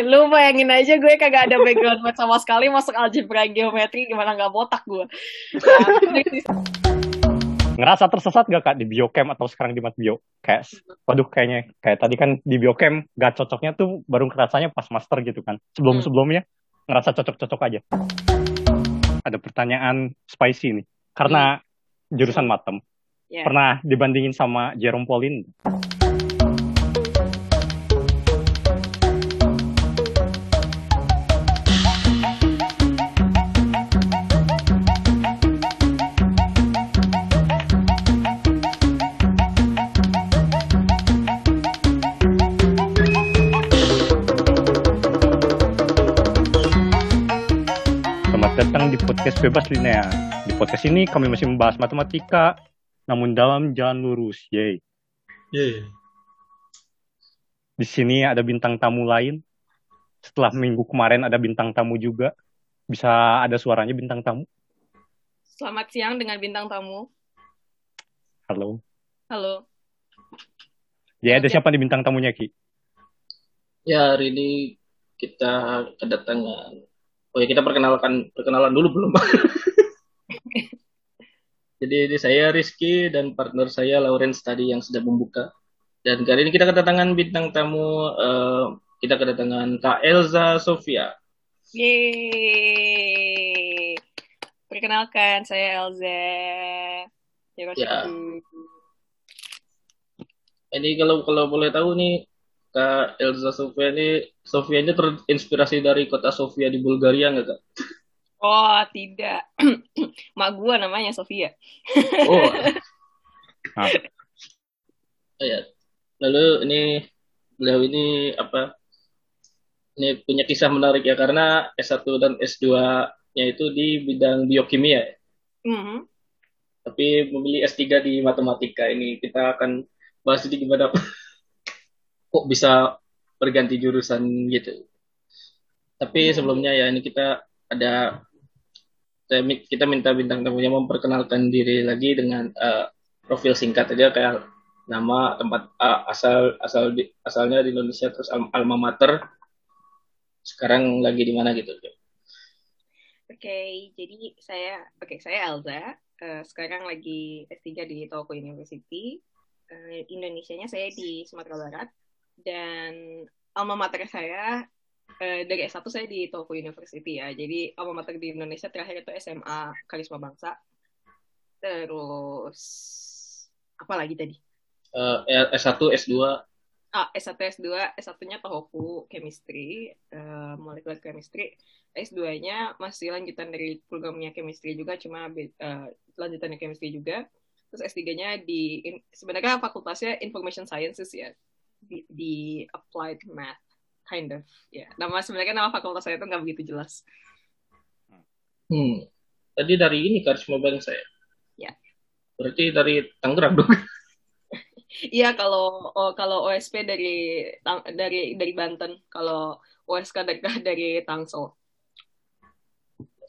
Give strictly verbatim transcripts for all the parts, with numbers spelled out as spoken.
Lu bayangin aja gue kagak ada background math sama sekali, masuk algebra geometri, gimana gak botak gue. Ngerasa tersesat gak, Kak, di biochem atau sekarang di mat bio? Kayak, waduh kayaknya, kayak tadi kan di biochem gak cocoknya tuh baru ngerasanya pas master gitu kan. Sebelum-sebelumnya ngerasa cocok-cocok aja. Ada pertanyaan spicy nih, karena jurusan matem. Yeah. Pernah dibandingin sama Jerome Polin? Selamat datang di podcast Bebas Linear. Di podcast ini kami masih membahas matematika, namun dalam jalan lurus, yey. Yey. Di sini ada bintang tamu lain. Setelah minggu kemarin ada bintang tamu juga. Bisa ada suaranya bintang tamu. Selamat siang dengan bintang tamu. Halo. Halo. Ya, ada okay. Siapa di bintang tamunya, Ki? Ya, hari ini kita kedatangan. Oh ya, kita perkenalkan perkenalan dulu belum, Pak? Jadi ini saya Rizky dan partner saya Lawrence tadi yang sedang membuka. Dan kali ini kita kedatangan bintang tamu, uh, kita kedatangan Kak Elza Sofya. Yeay. Perkenalkan, saya Elza. Ya. Ini kalau kalau boleh tahu nih, Kak Elza Sofya ini, Sofia ini terinspirasi dari kota Sofia di Bulgaria nggak, Kak? Oh, tidak. Mak gue namanya Sofia. Oh. Ah. Oh ya. Lalu ini beliau ini apa? Ini punya kisah menarik ya, karena S satu dan S dua-nya itu di bidang biokimia. Mm-hmm. Tapi memilih S tiga di matematika. Ini kita akan bahas sedikit gimana kok bisa berganti jurusan gitu. Tapi sebelumnya ya ini kita ada kita minta bintang tamunya memperkenalkan diri lagi dengan uh, profil singkat aja, kayak nama, tempat, uh, asal asal di, asalnya di Indonesia, terus al- alma mater, sekarang lagi di mana gitu. Oke, okay, jadi saya oke okay, saya Elza, uh, sekarang lagi S tiga di Tohoku University. Uh, Indonesianya saya di Sumatera Barat dan alma mater saya dari S satu saya di Tohoku University ya, jadi alma mater di Indonesia terakhir itu S M A Karisma Bangsa. Terus apa lagi tadi? Uh, S satu, S dua. Ah, S satu, S dua. S satunya Tohoku Chemistry, uh, Molecular Chemistry. S duanya masih lanjutan dari programnya Chemistry juga, cuma uh, lanjutannya Chemistry juga. Terus S tiganya di, in, sebenarnya fakultasnya Information Sciences ya, di, di Applied Math. Kind of, ya. Yeah. Nama sebenarnya nama fakultas saya itu nggak begitu jelas. Hmm. Tadi dari ini Karisma Bangsa saya. Ya. Yeah. Berarti dari Tangerang dong. Iya, kalau oh, kalau O S P dari dari dari Banten, kalau O S K dari dari Tangsel.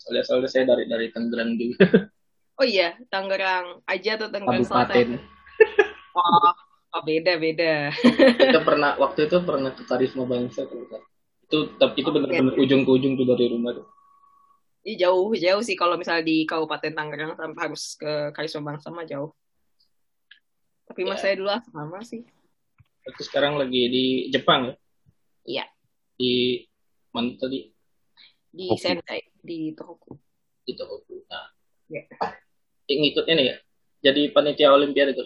Soalnya saya dari dari Tangerang juga. Oh iya, Tangerang aja atau Tangerang Selatan? Oh. Oh, beda-beda. Kita pernah waktu itu pernah ke Karisma Bangsa kan. Itu tapi itu benar-benar okay. Ujung ke ujung tuh dari rumah tuh. Iya, jauh-jauh sih kalau misalnya di Kabupaten Tangerang tanpa harus ke Karisma Bangsa mah jauh. Tapi ya. Mas saya dulu sama sih. Terus sekarang lagi di Jepang ya? Iya. Di mana tadi? Di Tohoku. Sendai, di Tohoku. Di Tohoku. Nah. Iya. Yeah. Ngikut ini ya. Jadi panitia olimpiade tuh.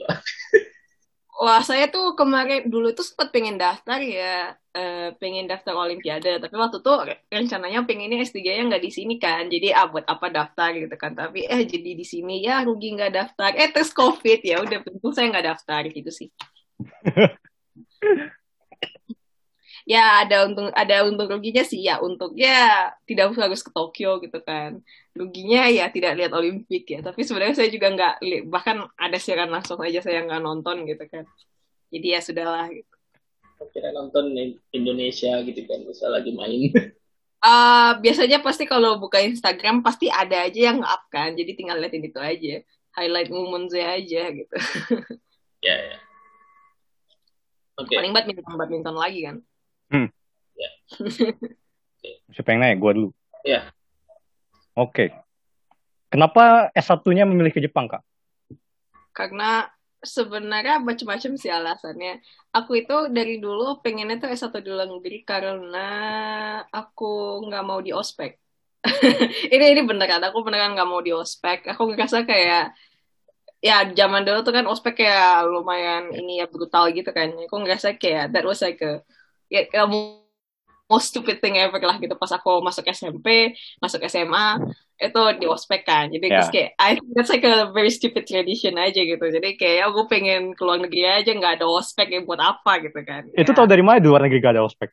Wah, saya tuh kemarin dulu tuh sempat pengen daftar ya, uh, pengen daftar Olimpiade. Tapi waktu tuh rencananya pengennya S tiga-nya nggak di sini kan, jadi ah, buat apa daftar gitu kan. Tapi eh jadi di sini ya rugi nggak daftar. Eh terus COVID ya, udah penting saya nggak daftar gitu sih. Ya ada untung ada untung ruginya sih ya, untungnya tidak harus ke Tokyo gitu kan. Ruginya ya tidak lihat Olimpik ya, tapi sebenarnya saya juga nggak, bahkan ada siaran langsung aja saya nggak nonton gitu kan. Jadi ya sudahlah gitu. Kira nonton Indonesia gitu kan, misal lagi main. Uh, biasanya pasti kalau buka Instagram pasti ada aja yang nge-up kan, jadi tinggal liatin itu aja. Highlight moment saya aja gitu. Ya, yeah, ya. Yeah. Okay. Paling badminton, badminton lagi kan. Hmm. Ya. Siapa yang nanya? Gua dulu. Iya. Oke. Okay. Kenapa S satunya memilih ke Jepang, Kak? Karena sebenarnya macam-macam sih alasannya. Aku itu dari dulu pengennya tuh S satu di luar negeri karena aku nggak mau di ospek. ini ini beneran, aku beneran nggak mau di ospek. Aku ngerasa kayak ya zaman dulu tuh kan ospek ya lumayan ini ya brutal gitu kan. Aku ngerasa kayak that was like a, ya kamu most stupid thing ever lah gitu. Pas aku masuk S M P, masuk S M A, itu di ospek kan. Jadi yeah. kayak, I think that's like a very stupid tradition aja gitu. Jadi kayak, aku pengen ke luar negeri aja, nggak ada ospek ya buat apa gitu kan. Itu ya. Tau dari mana di luar negeri nggak ada ospek?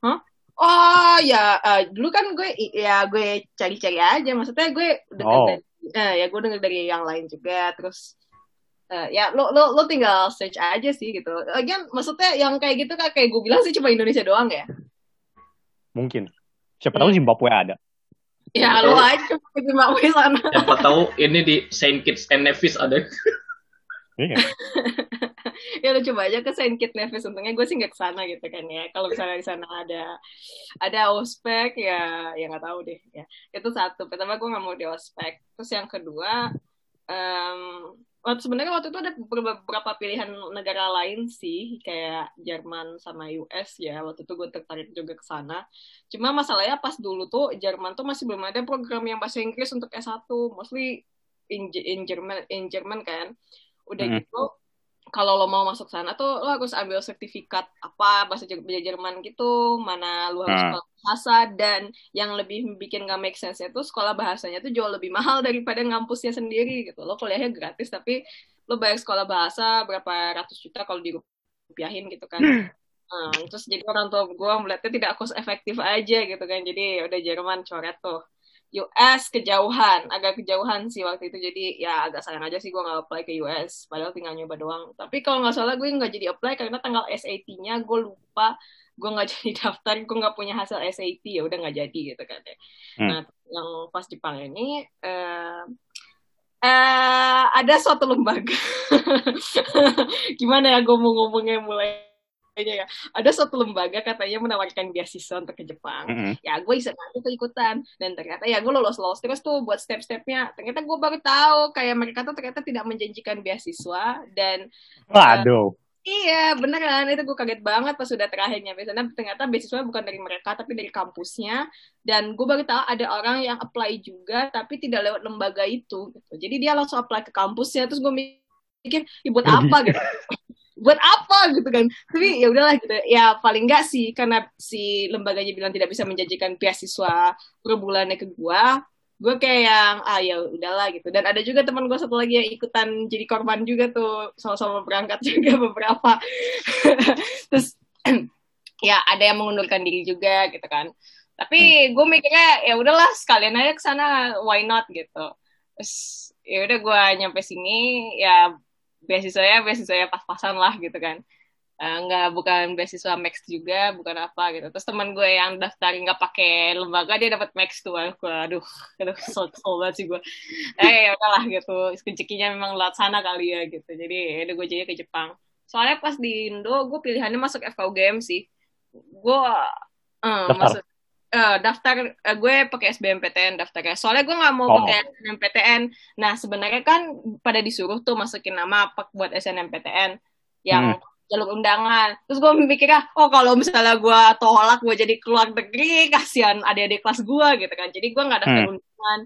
Huh? Oh ya, uh, dulu kan gue, ya gue cari-cari aja. Maksudnya gue denger oh. dari, uh, ya gue denger dari yang lain juga. Terus, Uh, ya lo lo lo tinggal search aja sih gitu. Lagian maksudnya yang kayak gitu Kak, kayak gue bilang sih cuma Indonesia doang ya. Mungkin. Siapa hmm. tahu Zimbabwe ada. Ya lo aja ke Zimbabwe sana. Siapa tahu ini di Saint Kitts and Nevis ada. Iya. Ya lo coba aja ke Saint Kitts and Nevis. Untungnya gue sih nggak kesana gitu kan ya. Kalau misalnya di sana ada ada ospek ya ya nggak tahu deh. Ya itu satu. Pertama gue nggak mau di ospek. Terus yang kedua. Um, Sebenarnya waktu itu ada beberapa pilihan negara lain sih, kayak Jerman sama U S ya. Waktu itu gue tertarik juga ke sana. Cuma masalahnya pas dulu tuh, Jerman tuh masih belum ada program yang bahasa Inggris untuk S satu. Mostly in, in, German, in German kan. Udah hmm. gitu, kalau lo mau masuk sana tuh, lo harus ambil sertifikat apa, bahasa Jerman gitu. Mana lo harus sekolah bahasa. Dan yang lebih bikin gak make sense itu, sekolah bahasanya tuh jauh lebih mahal daripada ngampusnya sendiri gitu. Lo kuliahnya gratis, tapi lo bayar sekolah bahasa berapa ratus juta kalau dirupiahin gitu kan. Hmm, terus jadi orang tua gue melihatnya tidak cost efektif aja gitu kan. Jadi udah Jerman coret tuh. U S kejauhan, agak kejauhan sih waktu itu, jadi ya agak sayang aja sih gue gak apply ke U S, padahal tinggal nyoba doang. Tapi kalau gak salah gue gak jadi apply karena tanggal S A T-nya gue lupa, gue gak jadi daftar, gue gak punya hasil S A T, ya udah gak jadi gitu kan. Hmm. Nah, yang pas Jepang ini, uh, uh, ada suatu lembaga, gimana ya gue mau ngomongnya mulai, Ya, ada suatu lembaga katanya menawarkan beasiswa untuk ke Jepang. Mm-hmm. Ya gue iseng aja tuh ikutan dan ternyata ya gue lolos lolos terus tuh buat step-stepnya. Ternyata gue baru tahu kayak mereka tuh ternyata tidak menjanjikan beasiswa dan waduh. Uh, iya beneran itu gue kaget banget pas sudah terakhirnya. Biasanya ternyata beasiswa bukan dari mereka tapi dari kampusnya dan gue baru tahu ada orang yang apply juga tapi tidak lewat lembaga itu. Gitu. Jadi dia langsung apply ke kampusnya terus gue mikir, "Ih, buat apa?" gitu. buat apa gitu kan, tapi ya udahlah gitu ya paling nggak sih karena si lembaganya bilang tidak bisa menjanjikan beasiswa per bulannya ke gua, gua kayak yang ah ya udahlah gitu. Dan ada juga teman gua satu lagi yang ikutan jadi korban juga tuh, sama-sama berangkat juga beberapa. Terus ya ada yang mengundurkan diri juga gitu kan, tapi gua mikirnya ya udahlah sekalian aja ke sana, why not gitu. Terus ya udah gua nyampe sini ya beasiswanya beasiswanya pas-pasan lah gitu kan, uh, nggak bukan beasiswa max juga bukan apa gitu. Terus teman gue yang daftar nggak pakai lembaga dia dapat max tuh, aku aduh aduh kesel banget sih gue. Eh ya udahlah gitu, rezekinya memang lewat sana kali ya gitu. Jadi udah gue jadi ke Jepang. Soalnya pas di Indo gue pilihannya masuk F K U G M sih, gue uh, masuk Uh, daftar uh, gue pakai S B M P T N daftarnya. Soalnya gue nggak mau oh. pakai S N M P T N. Nah sebenarnya kan pada disuruh tuh masukin nama buat S N M P T N yang hmm. jalur undangan. Terus gue mikirnya, oh kalau misalnya gue tolak gue jadi keluar negeri, kasihan adik-adik kelas gue gitu kan. Jadi gue nggak daftar hmm. undangan.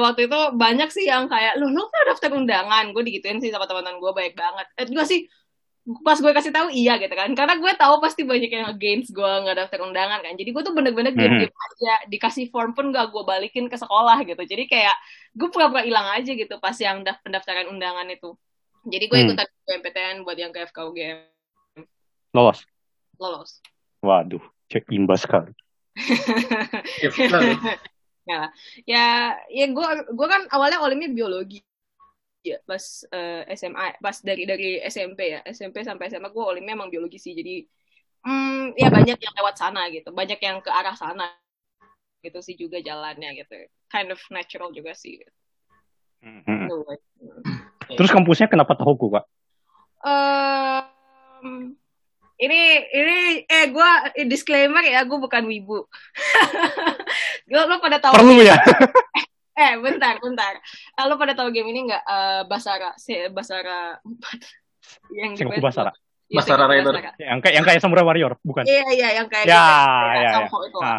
Waktu itu banyak sih yang kayak, lu lu pernah daftar undangan? Gue digituin sih sama teman-teman gue baik banget. Eh juga sih. Pas gue kasih tahu iya gitu kan, karena gue tahu pasti banyak yang against gue nggak daftar undangan kan, jadi gue tuh bener-bener diem-diem aja, dikasih form pun gak gue balikin ke sekolah gitu, jadi kayak gue pura-pura hilang aja gitu pas yang da- pendaftaran undangan itu, jadi gue ikutan hmm. B M P T N buat yang ke F K U G M. Lolos? Lolos. Waduh, cek imbas sekali. ya, ya, ya gue gue kan awalnya olimnya biologi. Ya, pas uh, S M A, pas dari dari S M P ya, S M P sampai S M A gue olimnya emang biologi sih, jadi mm, ya banyak yang lewat sana gitu, banyak yang ke arah sana gitu sih juga jalannya gitu, kind of natural juga sih. Gitu. Mm-hmm. So, like, mm. Terus kampusnya kenapa Tohoku, Kak? Um, Ini ini eh gue disclaimer ya, gue bukan wibu. Lo, lo pada tahu perlu ya? eh bentar bentar. Lo pada tahu game ini nggak? Uh, Basara, si Basara yang di Basara. Ya, Basara Raider. Yang kayak yang kayak Samurai Warrior, bukan? Iya iya yang kayak. Ya ya ya.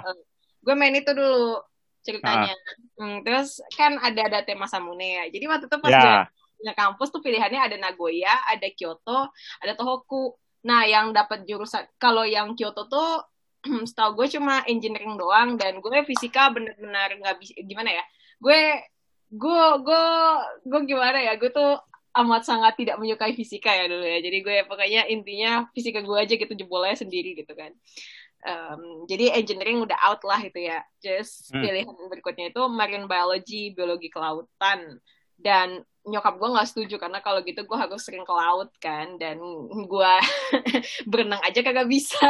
Gue main itu dulu ceritanya. Ah. Hmm, terus kan ada Date Masamune ya. Jadi waktu itu pas ya. gue di kampus tuh pilihannya ada Nagoya, ada Kyoto, ada Tohoku. Nah, yang dapat jurusan, kalau yang Kyoto tuh, setahu gue cuma engineering doang, dan gue fisika benar-benar nggak bisa, gimana ya? Gue, gue, gue, gue gimana ya? Gue tuh amat sangat tidak menyukai fisika ya dulu ya. Jadi gue pokoknya intinya fisika gue aja gitu, jebolnya sendiri gitu kan. Um, jadi engineering udah out lah itu ya. Just hmm. pilihan berikutnya itu marine biology, biologi kelautan. Dan nyokap gue nggak setuju karena kalau gitu gue harus sering ke laut kan, dan gue berenang aja kagak bisa.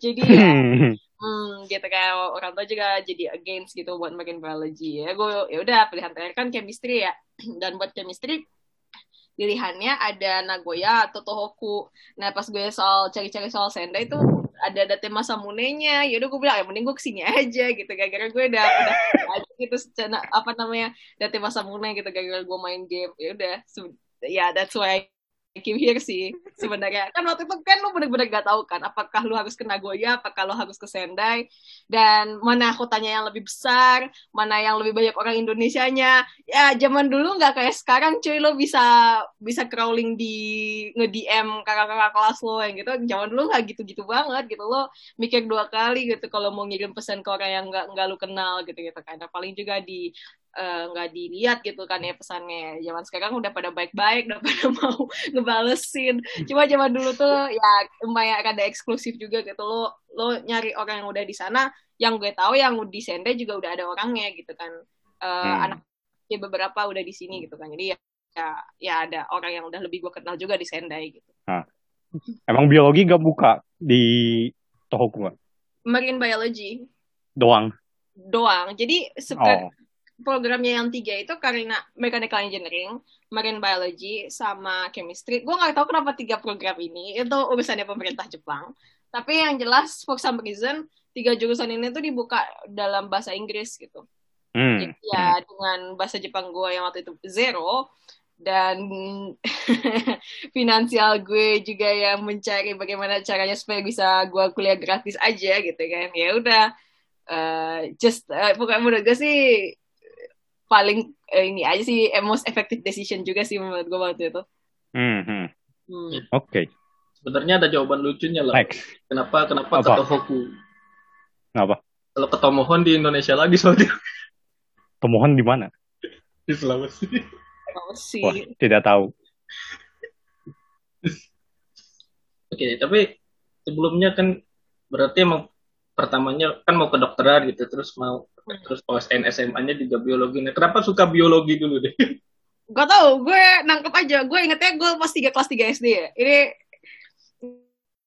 Jadi ya, hmm, gitu kan, orang tua juga jadi against gitu buat makin biology ya. Gue ya udah pilihan terakhir kan chemistry ya, dan buat chemistry pilihannya ada Nagoya atau Tohoku. Nah pas gue soal cari-cari soal Sendai itu ada Date Masamune-nya, yaudah gue bilang ya mending gue kesini aja gitu, gara-gara gue udah udah aja gitu secara apa namanya Date Masamune gitu, gara-gara gue main game, yaudah se- ya that's why I came here sih sebenarnya. Kan waktu itu kan lu bener-bener gak tahu kan, apakah lu harus ke Nagoya, apakah lu harus ke Sendai, dan mana kotanya yang lebih besar, mana yang lebih banyak orang Indonesianya. Ya zaman dulu nggak kayak sekarang cuy, lu bisa bisa crawling di nge-D M kakak-kakak kelas lo yang gitu. Zaman dulu nggak gitu-gitu banget gitu, lo mikir dua kali gitu kalau mau ngirim pesan ke orang yang nggak nggak lu kenal gitu gitu kan. Nah, paling juga di nggak uh, dilihat gitu kan ya pesannya. Zaman sekarang udah pada baik-baik, udah pada mau ngebalesin. Cuma zaman dulu tuh ya lumayan ada eksklusif juga gitu, lo lo nyari orang yang udah di sana. Yang gue tahu yang di Sendai juga udah ada orangnya gitu kan, uh, hmm. anak ya beberapa udah di sini gitu kan. Jadi ya, ya ya ada orang yang udah lebih gue kenal juga di Sendai gitu. Nah, emang biologi gak buka di Tohoku? Marine biology doang doang. Jadi seperti oh. programnya yang tiga itu karena mechanical engineering, marine biology, sama chemistry. Gue nggak tahu kenapa tiga program ini, itu urusannya pemerintah Jepang. Tapi yang jelas, for some reason, tiga jurusan ini tuh dibuka dalam bahasa Inggris gitu. Hmm. Jadi ya hmm. dengan bahasa Jepang gue yang waktu itu zero, dan finansial gue juga yang mencari bagaimana caranya supaya bisa gue kuliah gratis aja gitu kan. Ya udah, uh, just uh, pokoknya menurut gue sih paling eh, ini aja sih eh, most effective decision juga sih menurut gue waktu itu. Mm-hmm. Hmm. Oke. Okay. Sebenarnya ada jawaban lucunya lah. Next. Kenapa kenapa ke Tohoku? Kenapa? Kalau ke Tomohon di Indonesia lagi soalnya. Tomohon di mana? Di Sulawesi. Sulawesi. Wah, tidak tahu. Oke, okay, tapi sebelumnya kan berarti emang pertamanya kan mau ke dokteran gitu, terus mau terus O S N S M A-nya juga biologi. Nah, kenapa suka biologi dulu deh? Gak tau, gue nangkep aja. Gue ingetnya gue pas tiga kelas tiga S D ya. Ini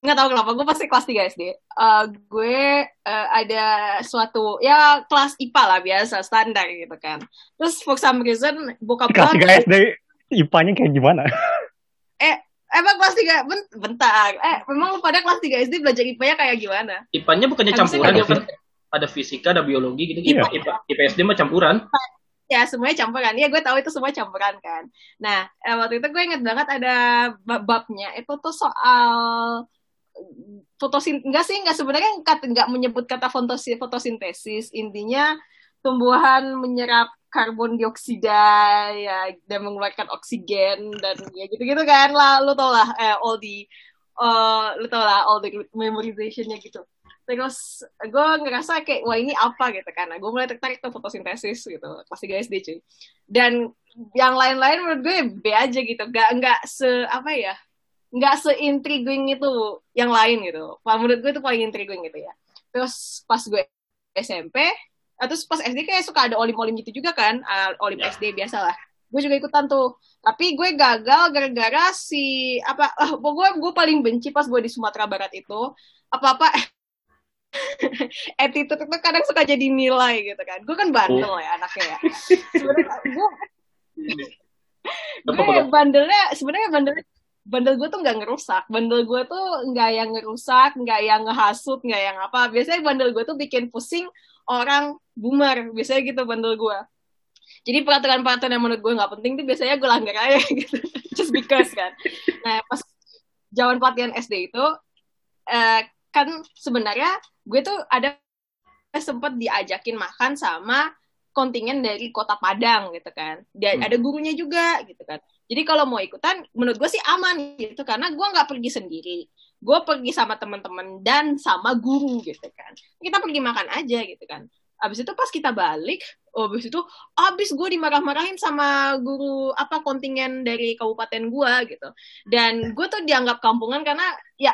nggak tahu kenapa gue pasti kelas tiga S D. Uh, gue uh, ada suatu ya kelas I P A lah biasa standar gitu kan. Terus for some reason bokap gue kelas tiga S D I P A-nya kayak gimana? eh Emang kelas tiga, bentar. Eh, memang lu pada kelas tiga S D belajar I P A-nya kayak gimana? I P A-nya bukannya campuran ya, kan? Ada fisika, ada biologi gitu. Iya. I P A, I P S D mah campuran. Ya, semuanya campuran. Ya, gue tahu itu semua campuran kan. Nah, waktu itu gue ingat banget ada babnya. Itu tuh soal fotosintesis. Enggak sih, enggak sebenarnya enggak menyebut kata fotosintesis. Intinya tumbuhan menyerap karbon dioksida ya dan mengeluarkan oksigen dan ya gitu-gitu kan lah, lu tau lah eh, all the uh, lu tau lah all the memorization-nya gitu. Terus gue ngerasa kayak wah ini apa gitu kan, nah, gue mulai tertarik tuh fotosintesis gitu kelas tiga S D cuy. Dan yang lain-lain menurut gue B aja gitu, gak nggak se apa ya nggak se-intriguing itu yang lain gitu. Menurut gue itu paling intriguing gitu ya. Terus pas gue S M P terus pas S D kayak suka ada olim-olim gitu juga kan, uh, olim yeah. S D biasalah. Gue juga ikutan tuh, tapi gue gagal gara-gara si apa? Uh, gue gue paling benci pas gue di Sumatera Barat itu apa-apa attitude itu kadang suka jadi nilai gitu kan. Gue kan bandel oh. ya anaknya ya. Sebenarnya gue gue bandelnya sebenarnya bandelnya bandel gue tuh nggak ngerusak, bandel gue tuh nggak yang ngerusak, nggak yang ngehasut, nggak yang apa. Biasanya bandel gue tuh bikin pusing orang boomer, biasanya gitu bandel gue. Jadi peraturan-peraturan yang menurut gue nggak penting tuh biasanya gue langgar aja gitu, just because kan. Nah pas jawaban pelatihan S D itu, uh, kan sebenarnya gue tuh ada sempat diajakin makan sama kontingen dari Kota Padang gitu kan. Dia, hmm. Ada gurunya juga gitu kan. Jadi kalau mau ikutan, menurut gue sih aman gitu. Karena gue nggak pergi sendiri. Gue pergi sama teman-teman dan sama guru gitu kan. Kita pergi makan aja gitu kan. Abis itu pas kita balik, abis itu abis gue dimarah-marahin sama guru apa kontingen dari kabupaten gue gitu. Dan gue tuh dianggap kampungan karena ya...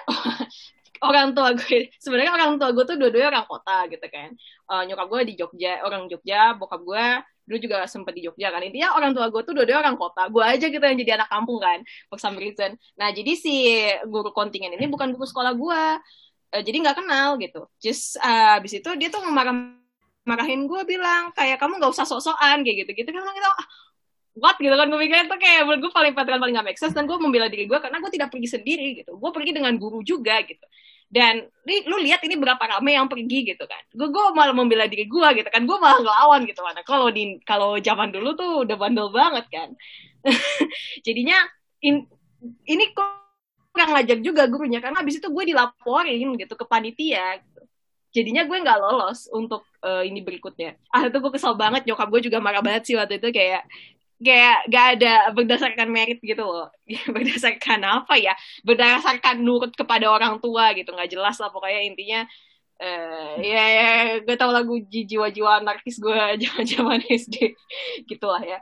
Orang tua gue, sebenarnya orang tua gue tuh dua-duanya orang kota gitu kan. Uh, nyokap gue di Jogja, orang Jogja, bokap gue dulu juga sempat di Jogja kan. Intinya orang tua gue tuh dua-duanya orang kota. Gue aja gitu yang jadi anak kampung kan, for some reason. Nah, jadi si guru kontingen ini bukan guru sekolah gue. Uh, jadi nggak kenal gitu. Just uh, abis itu dia tuh marah-marahin gue bilang, kayak kamu nggak usah sok-sokan, kayak gitu-gitu. Kan kita, ah, what gitu kan, gue pikirnya tuh kayak menurut gue paling peraturan paling gak make sense, dan gue membela diri gue karena gue tidak pergi sendiri gitu, gue pergi dengan guru juga gitu, dan li, lu lihat ini berapa rame yang pergi gitu kan, gue gue malah membela diri gue gitu kan, gue malah ngelawan gitu kan, kalau di kalau zaman dulu tuh udah bandel banget kan. Jadinya in, ini kok kurang ngajar juga gurunya, karena abis itu gue dilaporin gitu ke panitia gitu. Jadinya gue nggak lolos untuk uh, ini berikutnya. Ah itu gue kesel banget, nyokap gue juga marah banget sih waktu itu, kayak kayak gak ada berdasarkan merit gitu loh, berdasarkan apa ya, berdasarkan nurut kepada orang tua gitu, nggak jelas lah pokoknya intinya. Uh, ya, ya gue tau lah gue jiwa-jiwa anarkis gue zaman-zaman S D gitulah ya,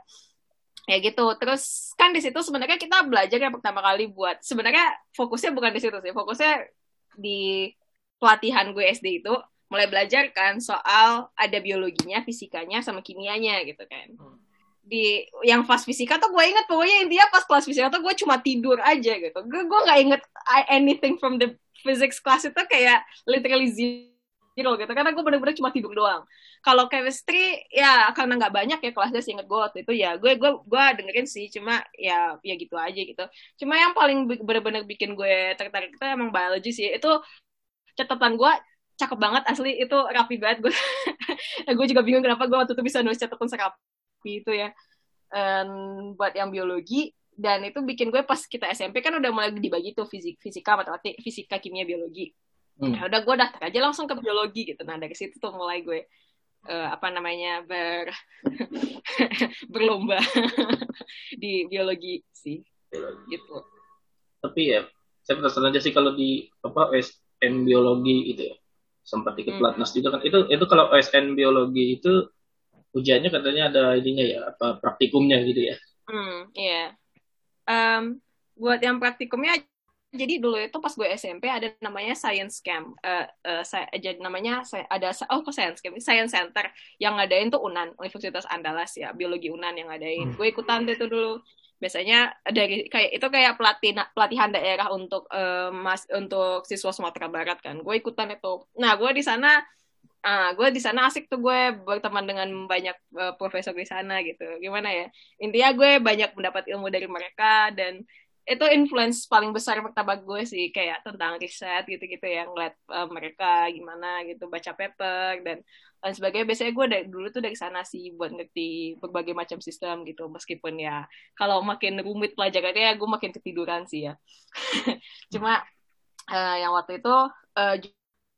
ya gitu. Terus kan di situ sebenarnya kita belajar yang pertama kali buat, sebenarnya fokusnya bukan di situ sih, fokusnya di pelatihan gue S D itu mulai belajar kan soal ada biologinya, fisikanya, sama kimianya gitu kan. Hmm. Di yang pas fisika tuh gue inget pokoknya intinya pas kelas fisika tuh gue cuma tidur aja gitu, gue gue nggak inget anything from the physics class itu, kayak literally zero gitu, karena gue bener-bener cuma tidur doang. Kalau chemistry ya karena nggak banyak ya kelasnya, seinget gue waktu itu ya gue gue gue dengerin sih, cuma ya ya gitu aja gitu. Cuma yang paling bener-bener bikin gue tertarik itu emang biologi sih, itu catatan gue cakep banget asli, itu rapi banget gue. Gue juga bingung kenapa gue waktu itu bisa nulis catatan serap itu ya, um, buat yang biologi. Dan itu bikin gue pas kita S M P kan udah mulai dibagi tuh fizik, fisika, matematik, fisika, kimia, biologi. hmm. Nah udah gue daftar aja langsung ke biologi gitu. Nah dari situ tuh mulai gue uh, apa namanya ber berlomba di biologi sih gitu. Tapi ya saya penasaran aja sih kalau di apa O S N biologi itu ya, sempat ikut pelatnas hmm. juga kan. Itu itu kalau O S N biologi itu ujiannya katanya ada ininya ya, apa praktikumnya gitu ya? Hmm, iya. Um, buat yang praktikumnya, jadi dulu itu pas gue S M P ada namanya Science Camp. Uh, uh, saya, jadi namanya saya, ada oh kok Science Camp, Science Center yang ngadain tuh U N A N, Universitas Andalas ya, biologi U N A N yang ngadain. Hmm. Gue ikutan itu dulu. Biasanya dari kayak itu kayak pelatihan pelatihan daerah untuk uh, mas untuk siswa Sumatera Barat kan. Gue ikutan itu. Nah, gue di sana Ah, gue di sana asik tuh, gue berteman dengan banyak uh, profesor di sana gitu. Gimana ya? Intinya gue banyak mendapat ilmu dari mereka, dan itu influence paling besar pertama gue sih, kayak tentang riset gitu-gitu ya, ngeliat uh, mereka gimana gitu, baca paper dan dan sebagainya. Biasanya gue dari dulu tuh dari sana sih buat ngerti berbagai macam sistem gitu, meskipun ya kalau makin rumit pelajarannya gue makin ketiduran sih ya. Cuma uh, yang waktu itu uh,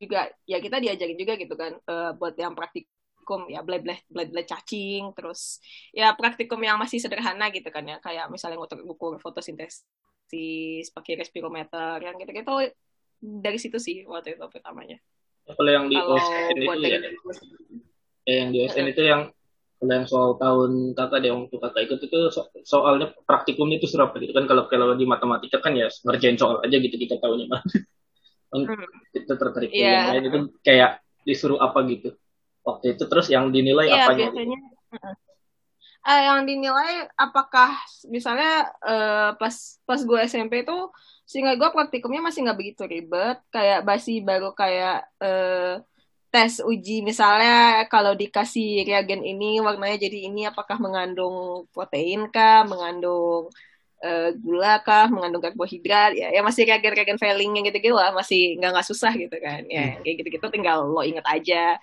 juga ya kita diajarin juga gitu kan, uh, buat yang praktikum ya bela-bela cacing, terus ya praktikum yang masih sederhana gitu kan ya, kayak misalnya ngukur fotosintesis pakai respirometer yang gitu-gitu. Dari situ sih waktu itu pertamanya. Kalau yang di O S N itu ya, ya yang di O S N itu yang kalau yang soal tahun kakak deh, waktu kakak ikut itu so- soalnya praktikumnya itu serap gitu kan. Kalau kalau di matematika kan ya ngerjain soal aja gitu kita tahunya mah. Itu tertarik yeah. Yang lain itu kayak disuruh apa gitu waktu itu, terus yang dinilai yeah, apanya biasanya gitu? Uh, yang dinilai apakah misalnya uh, pas pas gue S M P itu sehingga gue praktikumnya masih nggak begitu ribet, kayak masih baru kayak uh, tes uji misalnya kalau dikasih reagen ini warnanya jadi ini, apakah mengandung protein kah, mengandung uh, gula kah, mengandung karbohidrat, ya, ya masih reagen-reagen failing yang gitu-gitu lah, masih nggak nggak susah gitu kan, ya kayak gitu-gitu tinggal lo inget aja.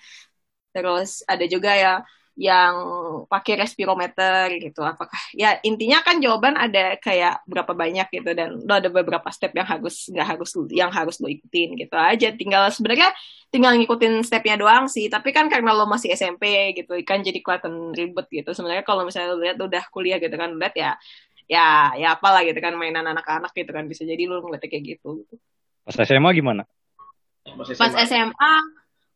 Terus ada juga ya yang pakai respirometer gitu, apakah ya intinya kan jawaban ada kayak berapa banyak gitu dan lo ada beberapa step yang harus nggak harus yang harus lo ikutin gitu aja, tinggal sebenarnya tinggal ngikutin stepnya doang sih, tapi kan karena lo masih S M P gitu kan jadi kelihatan ribet gitu. Sebenarnya kalau misalnya lo lihat udah kuliah gitu kan, lihat ya ya ya apalah gitu kan, mainan anak-anak gitu kan, bisa jadi lo ngeliatnya kayak gitu gitu. Pas S M A gimana? Pas S M A, Pas S M A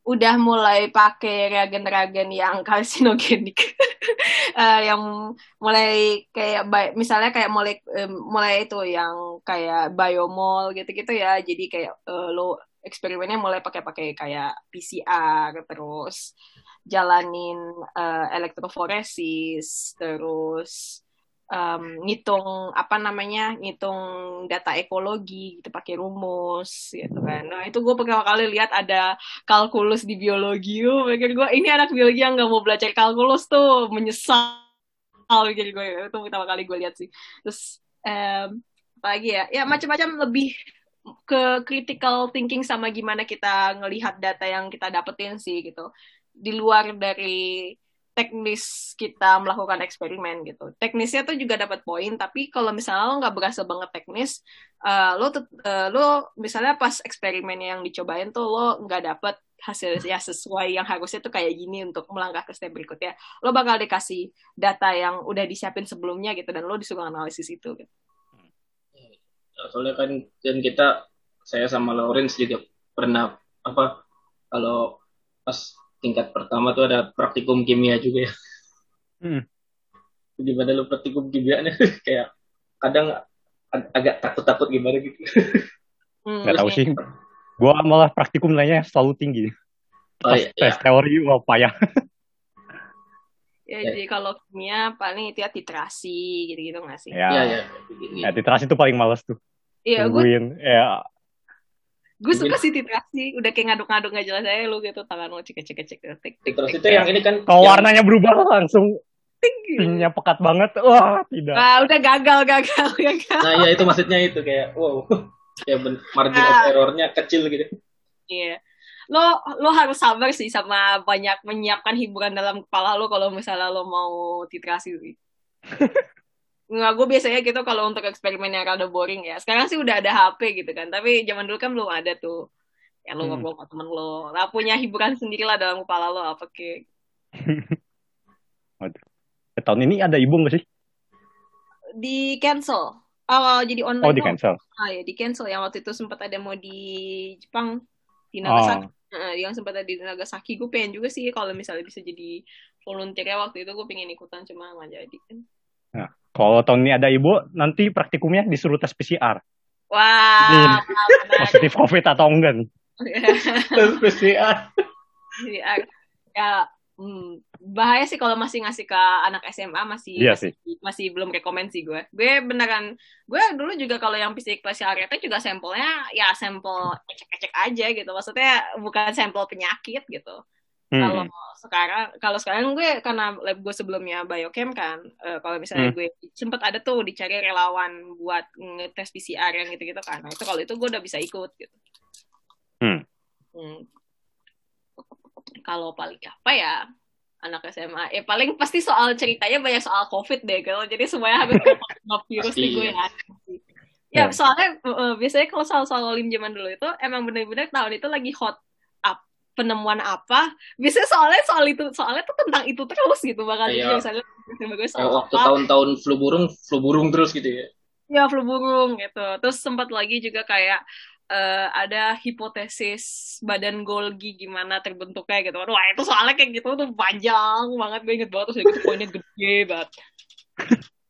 udah mulai pakai reagen-reagen yang karsinogenik, uh, yang mulai kayak bi- misalnya kayak mulai um, mulai itu yang kayak biomol gitu-gitu ya, jadi kayak uh, lo eksperimennya mulai pakai-pakai kayak P C R, terus jalanin uh, elektroforesis, terus um, ngitung apa namanya ngitung data ekologi gitu pakai rumus gitu kan. Nah itu gue pertama kali lihat ada kalkulus di biologi, mikir gue ini anak biologi yang nggak mau belajar kalkulus tuh menyesal, mikir gue itu pertama kali gue lihat sih. Terus um, apa lagi ya, ya macam-macam, lebih ke critical thinking sama gimana kita ngelihat data yang kita dapetin sih gitu, di luar dari teknis kita melakukan eksperimen gitu. Teknisnya tuh juga dapat poin, tapi kalau misalnya lo nggak berhasil banget teknis, uh, lo uh, lo misalnya pas eksperimennya yang dicobain tuh lo nggak dapet hasil ya sesuai yang harusnya tuh kayak gini untuk melangkah ke step berikutnya, lo bakal dikasih data yang udah disiapin sebelumnya gitu dan lo disuruh analisis itu gitu. Soalnya kan dan kita, saya sama Lawrence juga pernah apa kalau pas tingkat pertama tuh ada praktikum kimia juga ya. Hmm. Gimana lo praktikum kimianya? Kayak kadang ag- agak takut-takut gimana gitu. Hmm. Gak tau sih. Gue malah praktikum nilainya selalu tinggi. Oh, tes, iya. Tes teori wah payah. Ya, ya. Jadi kalau kimia paling itu ya titrasi gitu-gitu gak sih? Ya, ya, ya. Ya titrasi tuh paling males tuh. Iya, tungguin. Gue... Ya. Gue suka sih titrasi, udah kayak ngaduk-ngaduk nggak jelas aja lu gitu, tangan lu cek-cek-cek. Titrasi itu yang ini kan kalau warnanya berubah langsung pinknya pekat banget, wah tidak. Ah udah gagal-gagal gagal. Nah ya itu maksudnya itu kayak wow, ya margin of errornya kecil gitu. Iya, lo lo harus sabar sih sama banyak menyiapkan hiburan dalam kepala lo kalau misalnya lo mau titrasi. Nggak, gue biasanya gitu kalau untuk eksperimen yang rada boring ya. Sekarang sih udah ada H P gitu kan. Tapi zaman dulu kan belum ada tuh. Ya lo ngobrol sama temen lo. Nah, punya hiburan sendirilah dalam kepala lo apa kek. Tahun ini ada ibu nggak sih? Di cancel. Oh, jadi online. Oh, di cancel. Oh ya, di cancel. Yang waktu itu sempat ada mau di Jepang. Di Nagasaki. Oh. Nah, yang sempat ada di Nagasaki. Gue pengen juga sih kalau misalnya bisa jadi volunteer ya. Waktu itu gue pengen ikutan. Cuma nggak jadi kan. Nah, kalau tahun ini ada ibu, nanti praktikumnya disuruh tes P C R. Wah, wow, positif COVID atau enggak? Tes P C R. P C R. Ya, hmm, bahaya sih kalau masih ngasih ke anak S M A, masih iya masih, masih belum rekomend sih gue. Gue beneran, gue dulu juga kalau yang P C R itu juga sampelnya ya sampel ecek-ecek aja gitu. Maksudnya bukan sampel penyakit gitu. Hmm. Kalau sekarang, kalau sekarang gue karena lab gue sebelumnya biochem kan, uh, kalau misalnya hmm. gue sempet ada tuh dicari relawan buat ngetes P C R yang gitu-gitu kan. Nah, itu kalau itu gue udah bisa ikut gitu. Hmm. Hmm. Kalau paling apa ya anak S M A, eh paling pasti soal ceritanya banyak soal COVID deh kalau gitu. Jadi semuanya habis ngomong virus nih gue ya. Ya soalnya uh, biasanya kalau soal-soal olim zaman dulu itu emang bener-bener tahun itu lagi hot up. Penemuan apa biasanya soalnya soal itu soalnya tuh tentang itu terus gitu bakal iya. Misalnya waktu apa. Tahun-tahun flu burung flu burung terus gitu ya ya flu burung gitu. Terus sempat lagi juga kayak uh, ada hipotesis badan Golgi gimana terbentuknya gitu. Wah itu soalnya kayak gitu tuh panjang banget, gue inget banget terus gitu poinnya gede banget.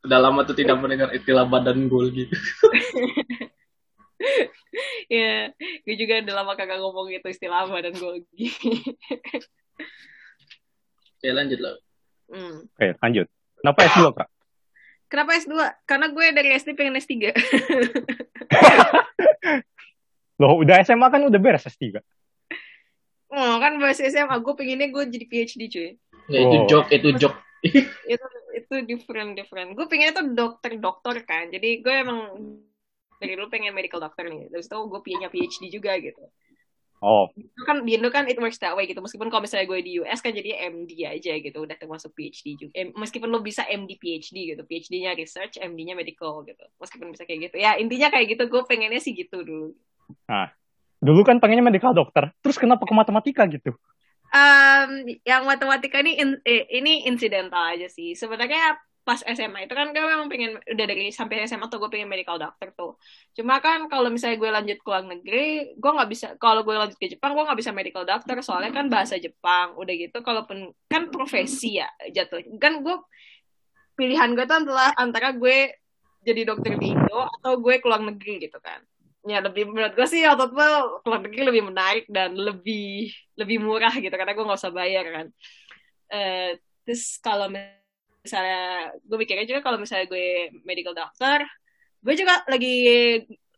Udah lama tuh tidak mendengar istilah badan Golgi. Ya, gue juga udah lama kagak ngomong itu istilah badan Golgi. Ya lanjut lah. Hmm. Oke, lanjut. Kenapa S dua, Kak? Kenapa S dua? Karena gue dari S D pengen S tiga. Loh, udah S M A kan udah beres S tiga. Oh, kan beres S M A gue pengennya gue jadi P H D, cuy. Ya, itu oh. joke, itu joke. itu itu different different. Gue pengen itu dokter-dokter kan, jadi gue emang dari dulu pengen medical doctor nih. Terus itu gue punya P H D juga gitu. Oh. Kan di Indo kan it works that way gitu. Meskipun kalau misalnya gue di U S kan jadi M D aja gitu, udah termasuk P H D juga. Eh, meskipun lo bisa M D P H D gitu, P H D-nya research, M D-nya medical gitu. Meskipun bisa kayak gitu. Ya intinya kayak gitu, gue pengennya sih gitu dulu. Ah, dulu kan pengennya medical dokter. Terus kenapa ke matematika gitu? Um, yang matematika ini in, eh, ini insidental aja sih. Sebenarnya pas S M A itu kan gue memang pengen, udah dari sampai S M A tuh gue pengen medical doctor tuh. Cuma kan kalau misalnya gue lanjut ke luar negeri, gue nggak bisa. Kalau gue lanjut ke Jepang, gue nggak bisa medical doctor soalnya kan bahasa Jepang. Udah gitu, kalaupun kan profesi ya jatuh. Kan gue pilihan gue tuh adalah antara gue jadi dokter di Indo atau gue ke luar negeri gitu kan. Ya lebih menurut gue sih waktu itu ke luar negeri lebih menarik dan lebih lebih murah gitu karena gue nggak usah bayar kan. Uh, terus kalau misalnya gue mikirnya juga kalau misalnya gue medical doctor, gue juga lagi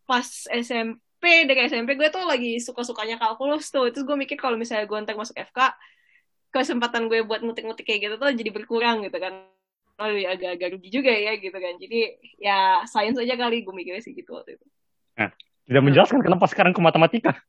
pas S M P, dari S M P gue tuh lagi suka-sukanya kalkulus tuh. Terus gue mikir kalau misalnya gue ntar masuk F K, kesempatan gue buat ngutik-ngutik kayak gitu tuh jadi berkurang gitu kan. Oh, agak-agak rugi juga ya gitu kan. Jadi ya science aja kali gue mikirnya sih gitu waktu itu. Nah, tidak menjelaskan kenapa sekarang ke matematika.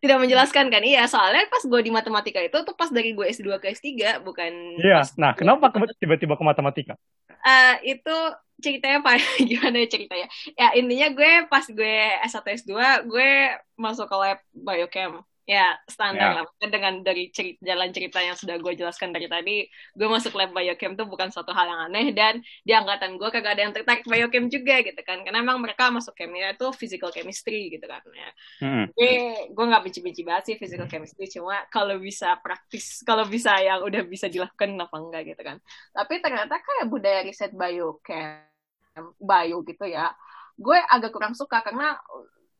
Tidak menjelaskan kan, iya. Soalnya pas gue di matematika itu tuh pas dari gue S dua ke S tiga, bukan... Iya, nah kenapa ke, tiba-tiba ke matematika? Uh, itu ceritanya apa? Gimana ceritanya? Ya, intinya gue pas gue S satu, S dua, gue masuk ke lab biochem. Ya, standar ya. Lah. Dengan dari cerita, jalan cerita yang sudah gue jelaskan dari tadi, gue masuk lab biochem tuh bukan suatu hal yang aneh, dan di angkatan gue kagak ada yang tertarik biochem juga gitu kan, karena emang mereka masuk kimia tuh physical chemistry gitu kan ya. Hmm. Jadi gue gak benci-benci banget sih physical chemistry, cuma kalau bisa praktis, kalau bisa yang udah bisa dilakukan kenapa enggak gitu kan. Tapi ternyata kayak budaya riset biochem, bio gitu ya, gue agak kurang suka karena...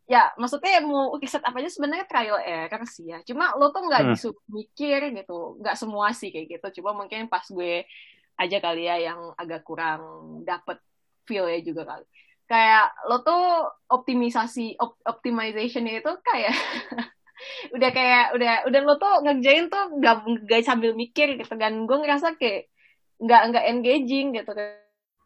Ya, maksudnya mau riset apa aja sebenarnya trial error sih ya. Cuma lo tuh nggak hmm. disuruh mikir gitu, nggak semua sih kayak gitu. Cuma mungkin pas gue aja kali ya yang agak kurang dapet feel ya juga kali. Kayak lo tuh optimisasi, op, optimization itu kayak udah kayak udah udah lo tuh ngerjain tuh nggak nggak sambil mikir gitu kan. Gue ngerasa kayak nggak nggak engaging gitu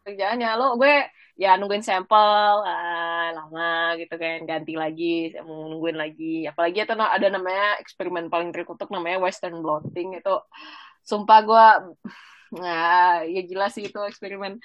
kerjaannya lo. Gue ya nungguin sampel ah, lama gitu kan, ganti lagi, mau nungguin lagi, apalagi itu ada namanya eksperimen paling terkutuk namanya Western blotting itu, sumpah gue nah, ya gila sih itu eksperimen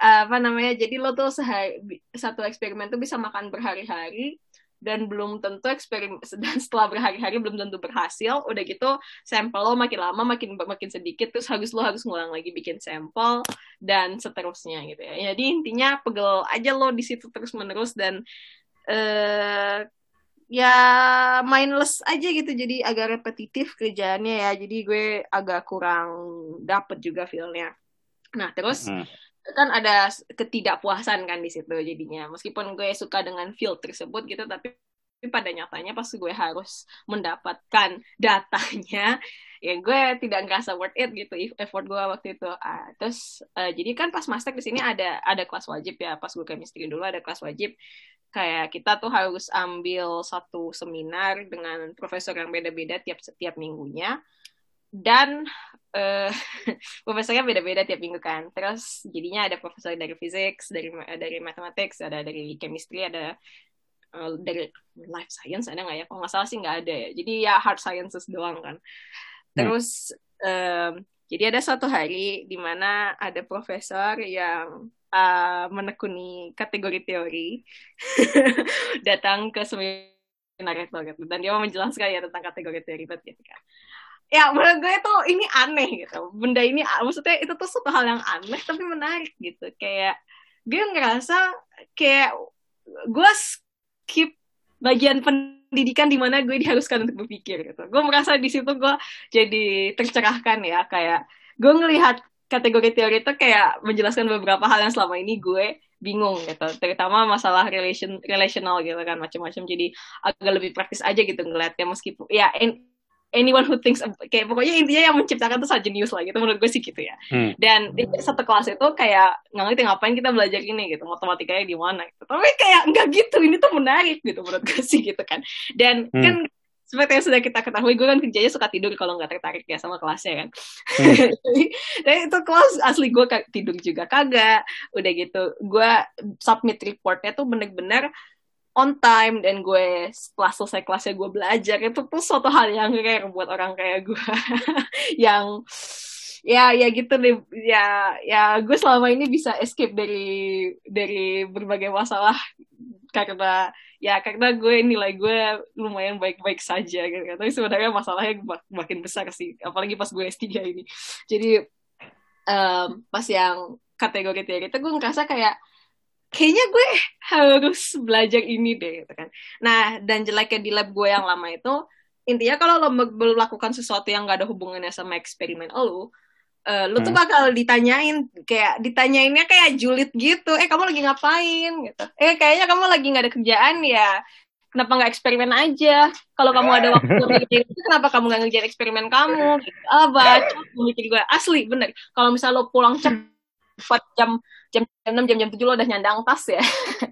apa namanya, jadi lo tuh sehari, satu eksperimen tuh bisa makan berhari-hari dan belum tentu eksperimen, dan setelah berhari-hari belum tentu berhasil, udah gitu sampel lo makin lama makin makin sedikit, terus harus lo harus ngulang lagi bikin sampel dan seterusnya gitu ya. Jadi intinya pegel aja lo di situ terus menerus dan uh, ya mindless aja gitu, jadi agak repetitif kerjaannya ya, jadi gue agak kurang dapet juga feelnya. Nah terus mm-hmm. kan ada ketidakpuasan kan di situ jadinya. Meskipun gue suka dengan field tersebut gitu, tapi pada nyatanya pas gue harus mendapatkan datanya, ya gue tidak ngerasa worth it gitu effort gue waktu itu. Ah, terus uh, jadi kan pas master di sini ada ada kelas wajib ya. Pas gue chemistry dulu ada kelas wajib. Kayak kita tuh harus ambil satu seminar dengan profesor yang beda-beda tiap setiap minggunya. Dan uh, profesornya beda-beda tiap minggu kan. Terus jadinya ada profesor dari fisik, dari dari mathematics, ada dari chemistry, ada uh, dari life science ada nggak ya? Kalau nggak salah sih nggak ada ya. Jadi ya hard sciences doang kan. Terus hmm. um, jadi ada suatu hari di mana ada profesor yang uh, menekuni kategori teori datang ke seminar itu gitu. Dan dia mau menjelaskan ya tentang kategori teori gitu kan. Ya menurut gue tuh ini aneh gitu, benda ini maksudnya itu tuh suatu hal yang aneh tapi menarik gitu, kayak gue ngerasa kayak gue skip bagian pendidikan di mana gue diharuskan untuk berpikir gitu. Gue merasa di situ gue jadi tercerahkan ya, kayak gue ngelihat kategori teori itu kayak menjelaskan beberapa hal yang selama ini gue bingung gitu, terutama masalah relation relational gitu kan, macam-macam, jadi agak lebih praktis aja gitu ngelihatnya meskipun ya in, anyone who thinks about, kayak pokoknya intinya yang menciptakan tuh genius lah gitu, menurut gue sih gitu ya. Hmm. Dan satu kelas itu kayak nggak ngerti ngapain kita belajar ini gitu, matematikanya di mana gitu. Tapi kayak nggak gitu, ini tuh menarik gitu menurut gue sih gitu kan. Dan hmm. kan seperti yang sudah kita ketahui, gue kan kerjanya suka tidur kalau nggak tertarik ya sama kelasnya kan. Hmm. Jadi itu kelas asli gue tidur juga kagak. Udah gitu, gue submit reportnya tuh bener-bener on time, dan gue setelah selesai kelasnya gue belajar. Itu tuh suatu hal yang rare buat orang kayak gue yang ya ya gitu deh ya ya gue selama ini bisa escape dari dari berbagai masalah karena ya karena gue nilai gue lumayan baik-baik saja gitu. Tapi sebenarnya masalahnya mak- makin besar sih, apalagi pas gue S tiga ini. Jadi um, pas yang kategori teori itu gue ngerasa kayak kayaknya gue harus belajar ini deh gitu kan. Nah, dan jeleknya di lab gue yang lama itu, intinya kalau lo melakukan sesuatu yang gak ada hubungannya sama eksperimen lo, uh, lo hmm. tuh bakal ditanyain, kayak ditanyainnya kayak julid gitu, eh kamu lagi ngapain gitu, eh kayaknya kamu lagi gak ada kerjaan ya, kenapa gak eksperimen aja, kalau kamu ada waktu ngerjain itu kenapa kamu gak ngerjain eksperimen kamu gitu. Ah baca, mikir gue, asli bener, kalau misalnya lo pulang cek jam jam enam jam jam tujuh lo udah nyandang tas ya,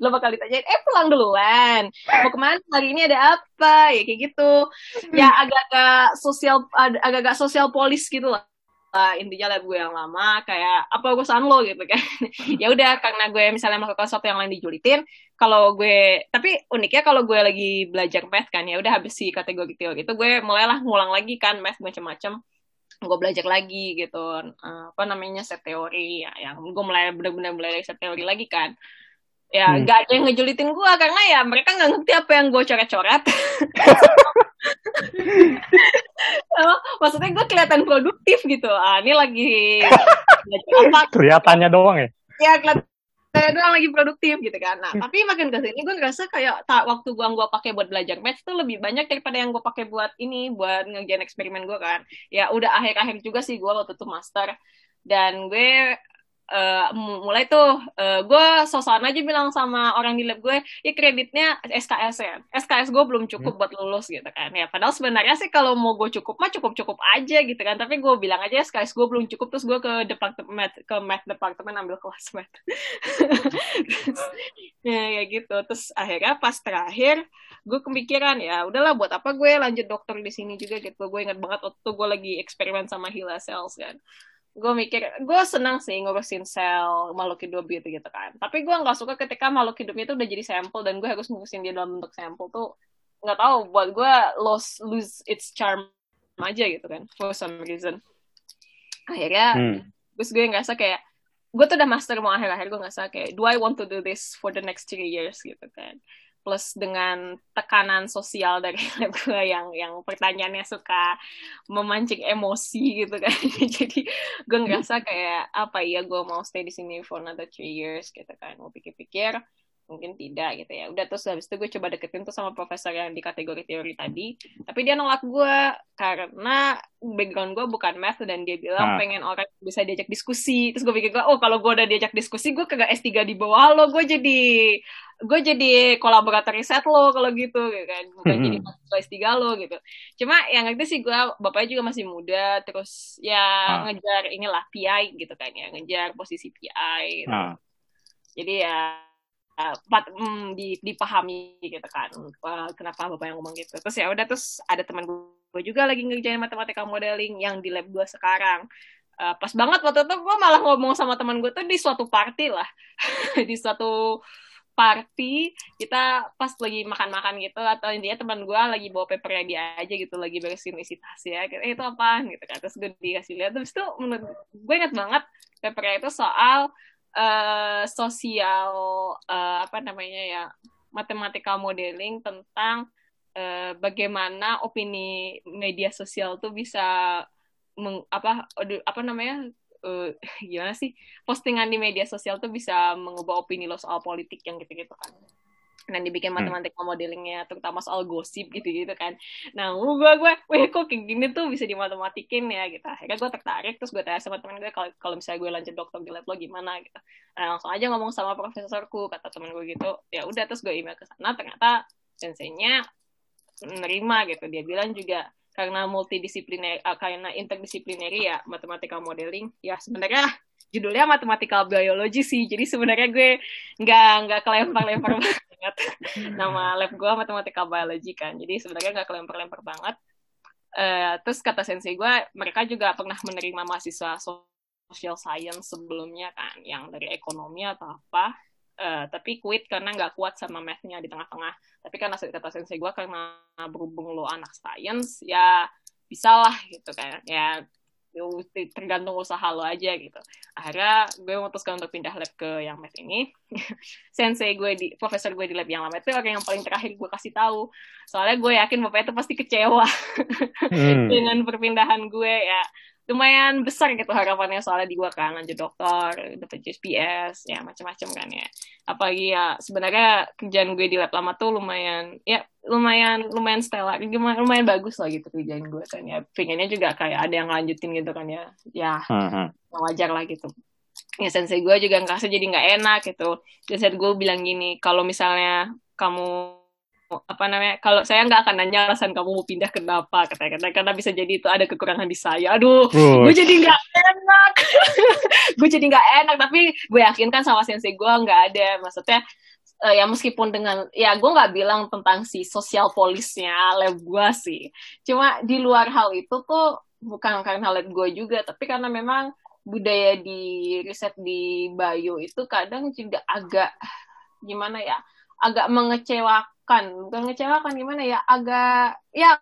lo bakal ditanyain eh pulang duluan, mau kemana hari ini, ada apa ya, kayak gitu ya, agak-agak sosial agak-agak sosial polis gitu lah intinya lab gue yang lama, kayak apa urusan lo gitu kan. Ya udah, karena gue misalnya melakukan sesuatu yang lain dijulitin, kalau gue, tapi uniknya kalau gue lagi belajar math kan, ya udah habis si kategori teori itu gue mulailah ngulang lagi kan math macam-macam, gue belajar lagi gitu, uh, apa namanya, set teori, ya, yang gue mulai benar-benar mulai set teori lagi kan, ya hmm. gak ada yang ngejulitin gue, karena ya mereka gak ngerti apa yang gue coret-coret. Oh, maksudnya gue kelihatan produktif gitu, ah ini lagi kelihatannya doang ya? Ya kelihatan saya doang lagi produktif gitu kan. Nah, tapi makin kesini gue ngerasa kayak tak, waktu gue gue pakai buat belajar math tuh lebih banyak daripada yang gue pakai buat ini, buat ngerjain eksperimen gue kan. Ya udah akhir-akhir juga sih gue waktu itu master, dan gue uh, mulai tuh uh, gue sosokan aja bilang sama orang di lab gue, ya kreditnya S K S ya, S K S gue belum cukup buat lulus gitu kan. Ya padahal sebenarnya sih kalau mau gue cukup mah cukup-cukup aja gitu kan. Tapi gue bilang aja S K S gue belum cukup, terus gue ke departemen ke math departemen ambil kelas math. Terus, ya, ya gitu. Terus akhirnya pas terakhir gue kepikiran ya udahlah buat apa gue lanjut dokter di sini juga gitu. Gue ingat banget waktu gue lagi eksperimen sama HeLa cells kan. Gue mikir, gue senang sih ngurusin sel makhluk hidup gitu-gitu kan. Tapi gue nggak suka ketika makhluk hidupnya itu udah jadi sampel dan gue harus ngurusin dia dalam bentuk sampel tuh. Nggak tahu, buat gue lose, lose its charm aja gitu kan, for some reason. Akhirnya, hmm. terus gue ngerasa kayak, gue tuh udah master mau akhir-akhir, gue ngerasa kayak, do I want to do this for the next three years gitu kan. Plus dengan tekanan sosial dari lab gue yang yang pertanyaannya suka memancing emosi gitu kan. Jadi gue ngerasa kayak apa iya gue mau stay di sini for another three years gitu kan. Mau pikir-pikir mungkin tidak gitu ya. Udah, terus habis itu gue coba deketin tuh sama profesor yang di kategori teori tadi. Tapi dia nolak gue karena background gue bukan math, dan dia bilang nah. pengen orang bisa diajak diskusi. Terus gue pikir gue, oh kalau gue udah diajak diskusi gue kagak S tiga di bawah lo, gue jadi gue jadi kolaborator riset lo kalau gitu, kan bukan mm-hmm. jadi mahasiswa S tiga lo gitu. Cuma yang ngerti sih gue, bapaknya juga masih muda, terus ya ah. ngejar inilah P I gitu kan ya, ngejar posisi P I gitu. ah. Jadi ya uh, pat, mm, dipahami gitu kan uh, kenapa bapak yang ngomong gitu. Terus ya udah, terus ada teman gue juga lagi ngerjain matematika modeling yang di lab gue sekarang. Uh, pas banget waktu itu gue malah ngomong sama teman gue tuh di suatu party lah. Di suatu party, kita pas lagi makan-makan gitu, atau intinya teman gue lagi bawa papernya dia aja gitu, lagi beresin isi tas ya, eh itu apaan gitu kan. Terus gue dikasih lihat, terus tuh menurut gue ingat banget papernya itu soal uh, sosial uh, apa namanya ya, mathematical modeling tentang uh, bagaimana opini media sosial tuh bisa meng, apa apa namanya Uh, gimana sih, postingan di media sosial tuh bisa mengubah opini lo soal politik yang gitu-gitu kan. Dan dibikin hmm. matematika modelingnya, terutama soal gosip gitu-gitu kan. Nah, gue, gue, weh kok kayak gini tuh bisa dimatematikin ya gitu. Akhirnya gue tertarik, terus gue tanya sama temen gue, kalau kalau misalnya gue lanjut dokter di lab lo gimana gitu. Nah, langsung aja ngomong sama profesorku, kata temen gue gitu. Ya udah, terus gue email ke sana, ternyata senseinya menerima gitu. Dia bilang juga, karena multidisipliner, uh, karena interdisiplineri ya, matematika modeling. Ya sebenarnya judulnya matematika biologi sih. Jadi sebenarnya gue nggak nggak kelempar-lempar banget. banget. Nama lab gue matematika biologi kan, jadi sebenarnya nggak kelempar-lempar banget. Uh, terus kata sensei gue, mereka juga pernah menerima mahasiswa social science sebelumnya kan, yang dari ekonomi atau apa, uh, tapi quit karena nggak kuat sama math-nya di tengah-tengah. Tapi kan kata sensei gue, karena berhubung lo anak science, ya bisa lah gitu kan, ya tergantung usaha lo aja gitu. Akhirnya gue memutuskan untuk pindah lab ke yang math ini. Sensei gue, di profesor gue di lab yang lama itu orang yang paling terakhir gue kasih tahu, soalnya gue yakin bapaknya itu pasti kecewa hmm. dengan perpindahan gue. Ya lumayan besar gitu harapannya, soalnya di gue kan lanjut doktor, dapat J S P S, ya macam-macam kan ya. Apalagi ya sebenarnya kerjaan gue di lab lama tuh lumayan, ya lumayan lumayan stellar, lumayan, lumayan bagus lah gitu kerjaan gue kan ya. Pengennya juga kayak ada yang lanjutin gitu kan ya, ya uh-huh. wajar lah gitu. Ya sensei gue juga ngerasa jadi nggak enak gitu. Jadi sensei gue bilang gini, kalau misalnya kamu apa namanya, kalau saya nggak akan nanya alasan kamu mau pindah kenapa, katanya karena bisa jadi itu ada kekurangan di saya. Aduh, gue jadi nggak enak, gue jadi nggak enak. Tapi gue yakin kan sama sensei gue nggak ada, maksudnya uh, ya meskipun dengan, ya gue nggak bilang tentang si social police-nya lab gue sih, cuma di luar hal itu tuh bukan karena lab gue juga, tapi karena memang budaya di riset di bio itu kadang juga agak gimana ya, agak mengecewakan. Kan bukan ngecewakan gimana ya, agak ya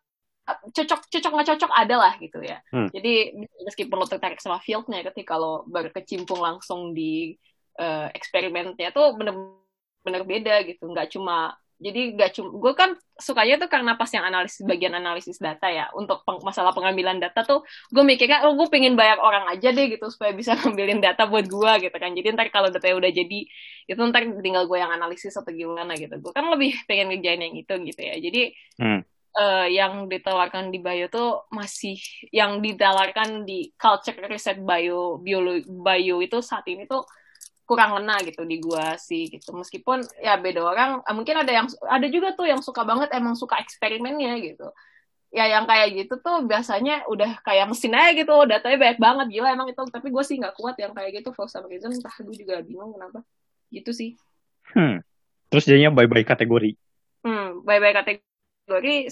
cocok cocok nggak cocok adalah gitu ya. hmm. Jadi meskipun lo tertarik sama fieldnya, ketika lo baru kecimpung langsung di uh, eksperimennya tuh bener-bener beda gitu. Nggak cuma jadi nggak cuma gue kan sukanya tuh karena pas yang analisis, bagian analisis data ya, untuk peng, masalah pengambilan data tuh gue mikirnya oh gue pengen banyak orang aja deh gitu supaya bisa ngambilin data buat gue gitu kan. Jadi ntar kalau datanya udah jadi itu ntar tinggal gue yang analisis atau gimana gitu. Gue kan lebih pengen ngerjain yang itu gitu ya. Jadi hmm. uh, yang ditawarkan di bio tuh masih, yang ditawarkan di culture riset bio biologi bio itu saat ini tuh kurang ngena gitu di gua sih gitu. Meskipun ya beda orang, mungkin ada yang ada juga tuh yang suka banget, emang suka eksperimennya gitu. Ya yang kayak gitu tuh biasanya udah kayak mesin aja gitu, datanya banyak banget, gila emang itu. Tapi gua sih nggak kuat yang kayak gitu for some reason, entah gua juga bingung kenapa. Gitu sih. Hmm. Terus jadinya bye-bye kategori. Hmm, bye-bye kategori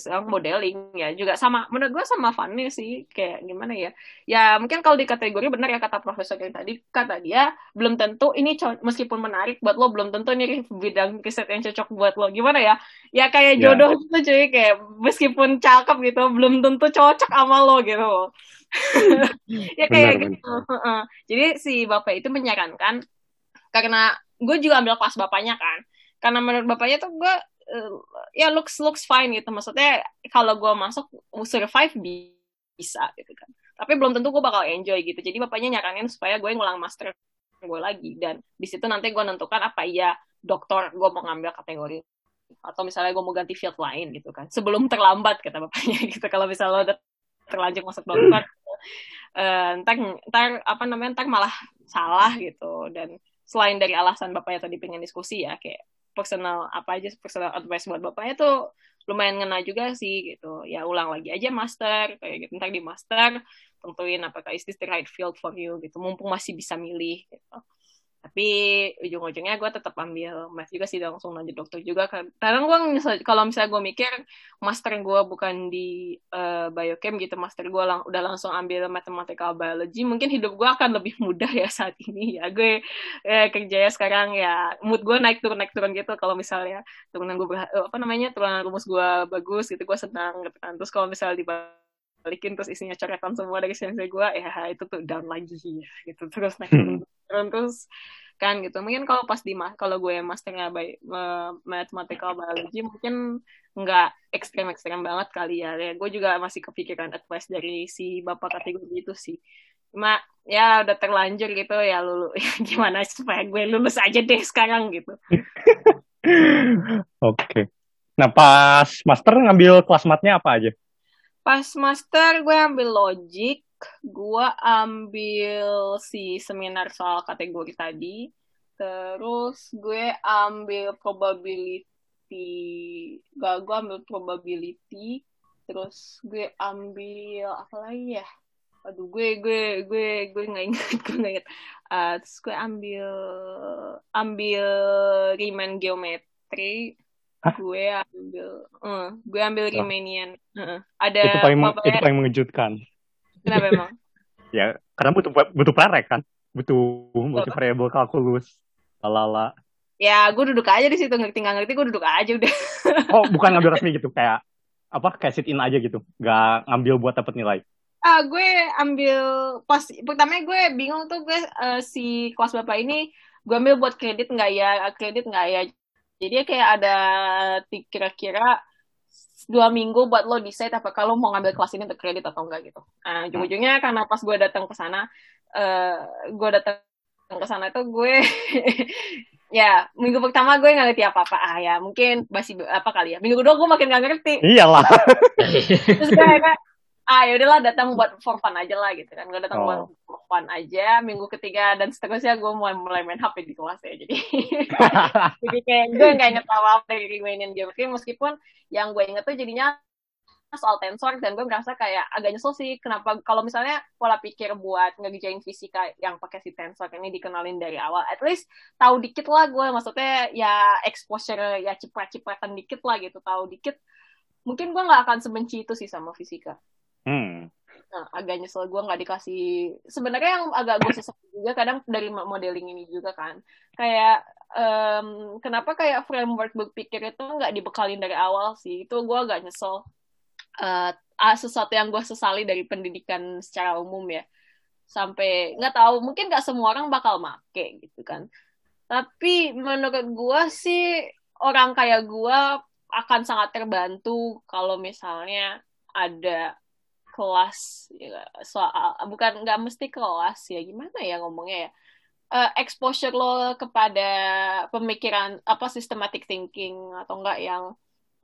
sekarang modeling ya juga sama. Menurut gua sama Fanny sih, kayak gimana ya? Ya mungkin kalau di kategori benar ya kata profesor yang tadi, kata dia belum tentu ini co- meskipun menarik buat lo, belum tentu ini bidang riset yang cocok buat lo. Gimana ya? Ya kayak jodoh yeah. gitu cuy, kayak meskipun cakep gitu belum tentu cocok sama lo gitu. Ya kayak benar, gitu. Benar. Jadi si bapak itu menyarankan, karena gue juga ambil pas bapaknya kan, karena menurut bapaknya tuh gue uh, ya looks looks fine gitu, maksudnya kalau gue masuk survive bisa gitu kan, tapi belum tentu gue bakal enjoy gitu. Jadi bapaknya nyaranin supaya gue ngulang master gue lagi, dan di situ nanti gue nentukan apa iya doktor gue mau ngambil kategori atau misalnya gue mau ganti field lain gitu kan, sebelum terlambat kata bapaknya gitu. Kalau misalnya lo udah terlanjur masuk dokter uh, ntar ntar apa namanya ntar malah salah gitu. Dan selain dari alasan bapaknya tadi pengen diskusi ya, kayak personal apa aja, personal advice buat bapaknya tuh lumayan ngena juga sih gitu. Ya ulang lagi aja master, kayak gitu. Ntar di master tentuin apakah is this the right field for you gitu, mumpung masih bisa milih gitu. Tapi ujung-ujungnya gue tetap ambil math juga sih, langsung lanjut dokter juga. Karena gue kalau misalnya gue mikir master gue bukan di uh, biochem gitu, master gue lang- udah langsung ambil mathematical biology, mungkin hidup gue akan lebih mudah ya saat ini. Ya gue eh, kerjanya sekarang ya mood gue naik turun naik turun gitu. Kalau misalnya turunan gue apa namanya turunan rumus gue bagus gitu, gue senang gitu. Terus kalau misalnya di balikin terus isinya coretan semua dari sensei gue, ya itu tuh down lagi gitu, terus naik turun. Terus kan gitu, mungkin kalau pas di kalau gue masternya by, uh, mathematical biology mungkin nggak ekstrem-ekstrem banget kali ya. Ya gue juga masih kepikiran advice dari si bapak kategori itu sih, cuma ya udah terlanjur gitu ya, lulu ya, gimana supaya gue lulus aja deh sekarang gitu. Oke, okay. Nah pas master ngambil kelas matnya apa aja? Pas master gue ambil logik, gue ambil si seminar soal kategori tadi, terus gue ambil probability, gak gue ambil probability, terus gue ambil apa lagi ya? Aduh, gue gue gue gue nggak ingat, gue nggak ingat. Uh, terus gue ambil ambil Riemann geometri. chemistry. Hah? Gue ambil uh, gue ambil oh. Romanian. Uh, ada itu paling, meng- itu paling mengejutkan. Kenapa emang? Ya, karena butuh butuh prarek kan. Butuh butuh variabel kalkulus. Lala. Ya, gue duduk aja di situ, ngerti enggak ngerti gue duduk aja udah. Oh, bukan ngambil resmi gitu, kayak apa? Kayak sit in aja gitu. Enggak ngambil buat dapat nilai. Ah, uh, gue ambil pas pertamanya gue bingung tuh gue uh, si kelas bapak ini gue ambil buat kredit enggak ya? Kredit enggak ya? Jadi kayak ada t- kira-kira dua minggu buat lo decide apakah lo mau ngambil kelas ini untuk kredit atau enggak gitu. Nah, ujung-ujungnya karena pas gue datang ke sana, uh, gue datang ke sana itu gue, ya minggu pertama gue nggak ngerti apa-apa. Ah ya mungkin masih apa kali ya. Minggu kedua gue makin nggak ngerti. Iyalah. Terus gue kayak, ah ya udahlah datang buat for fun aja lah gitu kan. Gue datang oh. buat for fun aja. Minggu ketiga dan seterusnya gue mulai mulai main H P di kelas ya. Jadi jadi kayak gue nggak inget apa-apa dari mainin geometri, meskipun yang gue inget tuh jadinya soal tensor, dan gue merasa kayak agak nyesel sih kenapa kalau misalnya pola pikir buat ngerjain fisika yang pakai si tensor ini dikenalin dari awal, at least tahu dikit lah gue, maksudnya ya exposure ya ciprat-cipratan dikit lah gitu, tahu dikit mungkin gue nggak akan sebenci itu sih sama fisika. Hmm. Nah, agak nyesel gue nggak dikasih. Sebenarnya yang agak gue sesal juga kadang dari modeling ini juga kan, kayak um, kenapa kayak framework berpikir itu nggak dibekalin dari awal sih, itu gue agak nyesel. Uh, sesuatu yang gue sesali dari pendidikan secara umum ya, sampai nggak tahu mungkin nggak semua orang bakal make gitu kan, tapi menurut gue sih orang kayak gue akan sangat terbantu kalau misalnya ada kelas soal, bukan nggak mesti kelas ya, gimana ya ngomongnya ya, uh, exposure lo kepada pemikiran apa systematic thinking atau enggak yang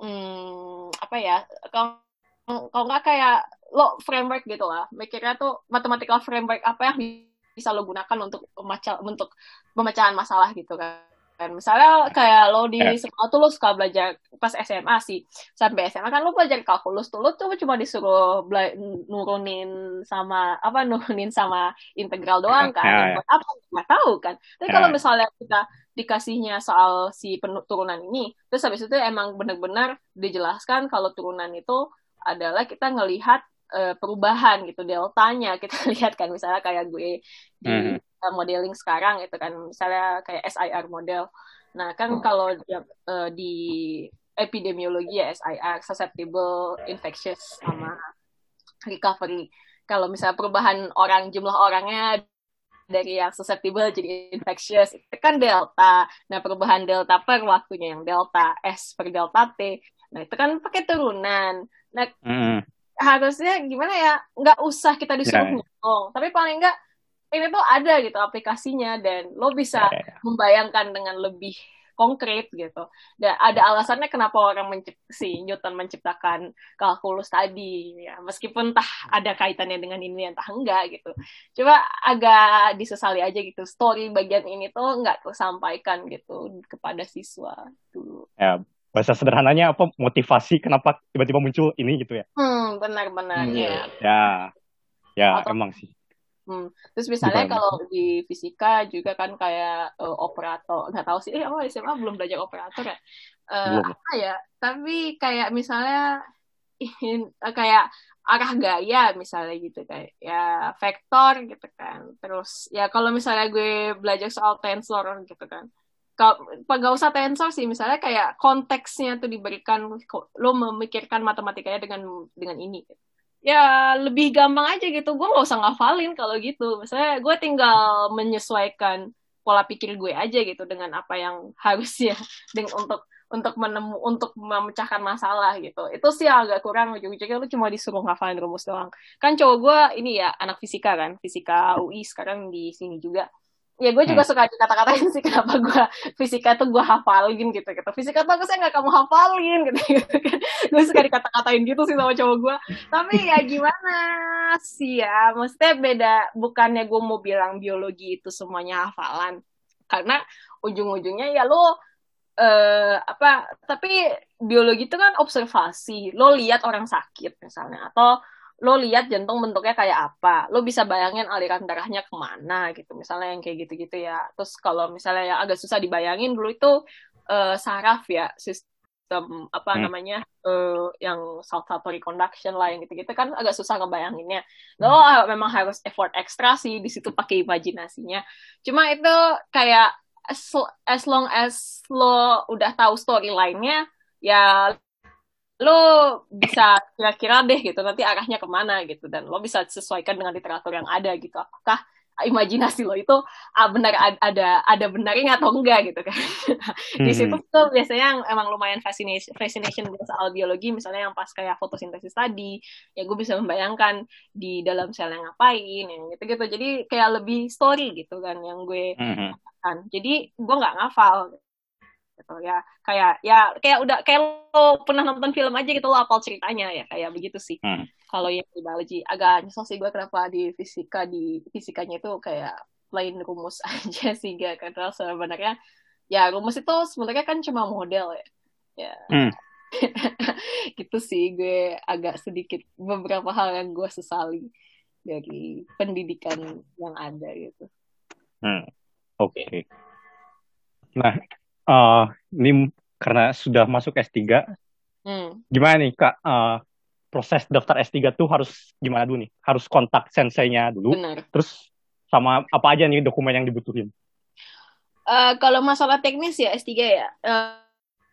hmm, apa ya kalau kalau nggak kayak lo framework gitu lah, mikirnya tuh mathematical framework apa yang bisa lo gunakan untuk memaca, untuk pemecahan masalah gitu kan. Misalnya kayak lo di sekolah tuh lo suka belajar pas S M A sih, sampai S M A kan lo belajar kalkulus tuh, lo tuh cuma disuruh bela- nurunin sama apa nurunin sama integral doang kan, ya, ya. apa nggak tahu kan. Tapi ya. Kalau misalnya kita dikasihnya soal si turunan ini, terus habis itu emang benar-benar dijelaskan kalau turunan itu adalah kita ngelihat uh, perubahan gitu, deltanya kita lihat kan, misalnya kayak gue di hmm. uh, modeling sekarang itu kan, misalnya kayak S I R model. Nah kan kalau uh, di epidemiologi ya S I R, susceptible, infectious, sama recovery. Kalau misalnya perubahan orang, jumlah orangnya dari yang susceptible jadi infectious itu kan delta. Nah perubahan delta per waktunya yang delta S per delta T, nah itu kan pakai turunan. Nah, mm. harusnya gimana ya, nggak usah kita disuruh yeah. ngomong, tapi paling nggak ini tuh ada gitu aplikasinya, dan lo bisa yeah. membayangkan dengan lebih konkret gitu. Dan ada alasannya kenapa orang mencipt- si Newton menciptakan kalkulus tadi, ya meskipun entah ada kaitannya dengan ini, entah enggak gitu. Coba agak disesali aja gitu, story bagian ini tuh nggak tersampaikan gitu kepada siswa dulu. Yeah. Bahasa sederhananya apa, motivasi kenapa tiba-tiba muncul ini gitu ya. Hmm, benar-benar hmm. ya. Ya, ya atau, emang sih. Hmm. Terus misalnya Bukan. kalau di fisika juga kan kayak uh, operator, nggak tahu sih, eh oh, S M A belum belajar operator ya. Uh, apa ya, tapi kayak misalnya kayak arah gaya misalnya gitu kayak ya vektor gitu kan. Terus ya kalau misalnya gue belajar soal tensor gitu kan. Nggak usah tensor sih, misalnya kayak konteksnya tuh diberikan, lo memikirkan matematikanya dengan dengan ini. Ya lebih gampang aja gitu, gue nggak usah ngafalin kalau gitu. Misalnya gue tinggal menyesuaikan pola pikir gue aja gitu dengan apa yang harusnya dengan, untuk untuk menemu untuk memecahkan masalah gitu. Itu sih agak kurang, ujung-ujungnya lo cuma disuruh ngafalin rumus doang. Kan cowok gue ini ya anak fisika kan, fisika U I sekarang di sini juga. Ya gue juga hmm. suka dikata-katain sih kenapa gue fisika tuh gue hafalin gitu gitu, fisika bagus saya nggak kamu hafalin gitu gitu kan, gue suka dikata-katain gitu sih sama cowok gue. Tapi ya gimana sih ya, maksudnya beda, bukannya gue mau bilang biologi itu semuanya hafalan, karena ujung-ujungnya ya lo eh, apa, tapi biologi itu kan observasi, lo lihat orang sakit misalnya, atau lo lihat jantung bentuknya kayak apa, lo bisa bayangin aliran darahnya kemana gitu, misalnya yang kayak gitu-gitu ya. Terus kalau misalnya yang agak susah dibayangin dulu itu uh, saraf ya, sistem apa hmm. namanya uh, yang saltatory conduction lah yang gitu-gitu kan agak susah ngebayanginnya. Lo hmm. memang harus effort ekstra sih di situ pakai imajinasinya. Cuma itu kayak as, as long as lo udah tahu storyline-nya ya lo bisa kira-kira deh gitu nanti arahnya kemana gitu, dan lo bisa sesuaikan dengan literatur yang ada gitu, apakah imajinasi lo itu ah, benar ada ada benarnya atau enggak gitu kan. Di situ tuh biasanya yang emang lumayan fascination fascination gue soal biologi, misalnya yang pas kayak fotosintesis tadi ya gue bisa membayangkan di dalam sel yang ngapain yang gitu-gitu, jadi kayak lebih story gitu kan yang gue mm-hmm. kan, jadi gue nggak ngafal gitu ya, kayak ya kayak udah kayak lo pernah nonton film aja gitu, lo hafal ceritanya ya, kayak begitu sih. hmm. Kalau yang di biologi agak nyesel sih gue kenapa di fisika di fisikanya itu kayak plain rumus aja sih, gak karena sebenarnya ya rumus itu sebenarnya kan cuma model ya, ya. Hmm. Gitu sih gue agak sedikit beberapa hal yang gue sesali dari pendidikan yang ada gitu. hmm. Oke okay. Nah Uh, ini karena sudah masuk S tiga, hmm. gimana nih Kak, uh, proses daftar S tiga tuh harus gimana dulu nih? Harus kontak senseinya dulu, bener. Terus sama apa aja nih dokumen yang dibutuhin? Uh, kalau masalah teknis ya S tiga ya, uh,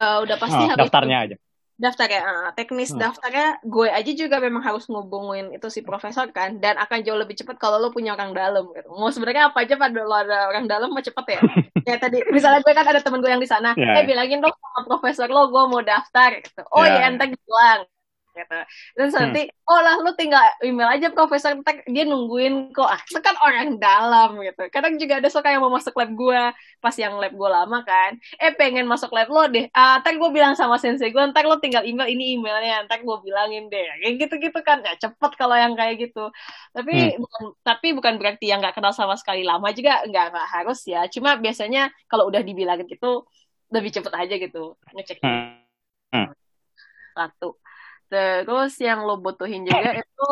uh, udah pasti uh, harus daftarnya aja. Daftar ya, uh, teknis hmm. daftarnya gue aja juga memang harus ngubungin itu si profesor kan, dan akan jauh lebih cepat kalau lo punya orang dalam gitu. Mau sebenarnya apa aja pada lo ada orang dalam mah cepet ya. Ya tadi misalnya gue kan ada temen gue yang di sana, yeah. eh bilangin dong sama profesor lo gue mau daftar gitu. Oh yeah. Ya entek bilang gitu. Terus nanti hmm. oh lah lo tinggal email aja profesor, entek dia nungguin kok. Ah, itu kan orang dalam gitu. Kadang juga ada suka yang mau masuk lab gue pas yang lab gue lama kan. Eh pengen masuk lab lo deh. Ah, entek gue bilang sama sensei gue, entek lo tinggal email ini emailnya, entek gue bilangin deh. Kayak gitu-gitu kan. Ya cepet kalau yang kayak gitu. Tapi hmm. bukan, tapi bukan berarti yang nggak kenal sama sekali lama juga nggak nggak harus ya. Cuma biasanya kalau udah dibilangin gitu lebih cepet aja gitu ngeceknya. Hmm. Satu. Terus yang lo butuhin juga itu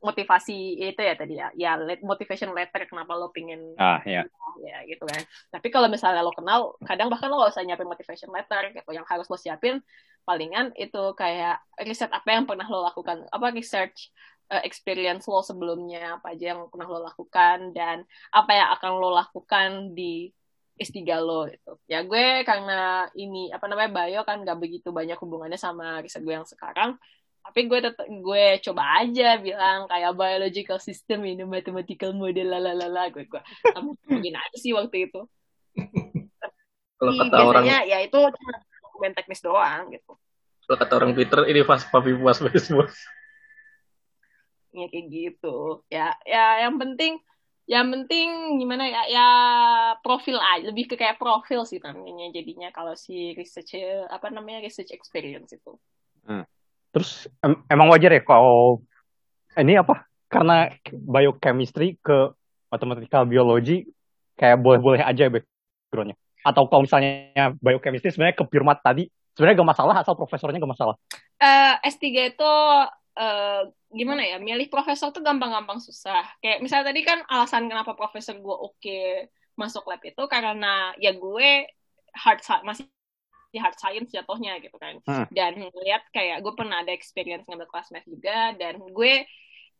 motivasi itu ya tadi ya, ya motivation letter kenapa lo pingin ah, yeah. ya gitu kan. Tapi kalau misalnya lo kenal, kadang bahkan lo gak usah nyiapin motivation letter gitu. Yang harus lo siapin palingan itu kayak riset apa yang pernah lo lakukan, apa research uh, experience lo sebelumnya, apa aja yang pernah lo lakukan, dan apa yang akan lo lakukan di S tiga lo gitu. Ya gue karena ini apa namanya bio kan gak begitu banyak hubungannya sama riset gue yang sekarang, tapi gue tet- gue coba aja bilang kayak biological system ini mathematical model lalalala, gue gue mungkin aja sih waktu itu. Kalau kata orang ya itu cuma dokumen teknis doang gitu. Kalau kata orang Twitter ini pas papi puas puas puas. Ya kayak gitu. Ya ya yang penting yang penting gimana ya, ya profil aja, lebih ke kayak profil sih namanya jadinya kalau si research apa namanya research experience itu. Hmm. Terus em- emang wajar ya kalau ini apa karena biochemistry ke mathematical biology kayak boleh-boleh aja backgroundnya, atau kalau misalnya biochemistry sebenarnya ke purmat tadi sebenarnya gak masalah asal profesornya gak masalah. Uh, S tiga itu Uh, gimana ya, milih profesor tuh gampang-gampang susah. Kayak misalnya tadi kan alasan kenapa profesor gue oke masuk lab itu karena ya gue hard masih hard science jatuhnya gitu kan. Hmm. Dan lihat kayak gue pernah ada experience ngambil kelas math juga, dan gue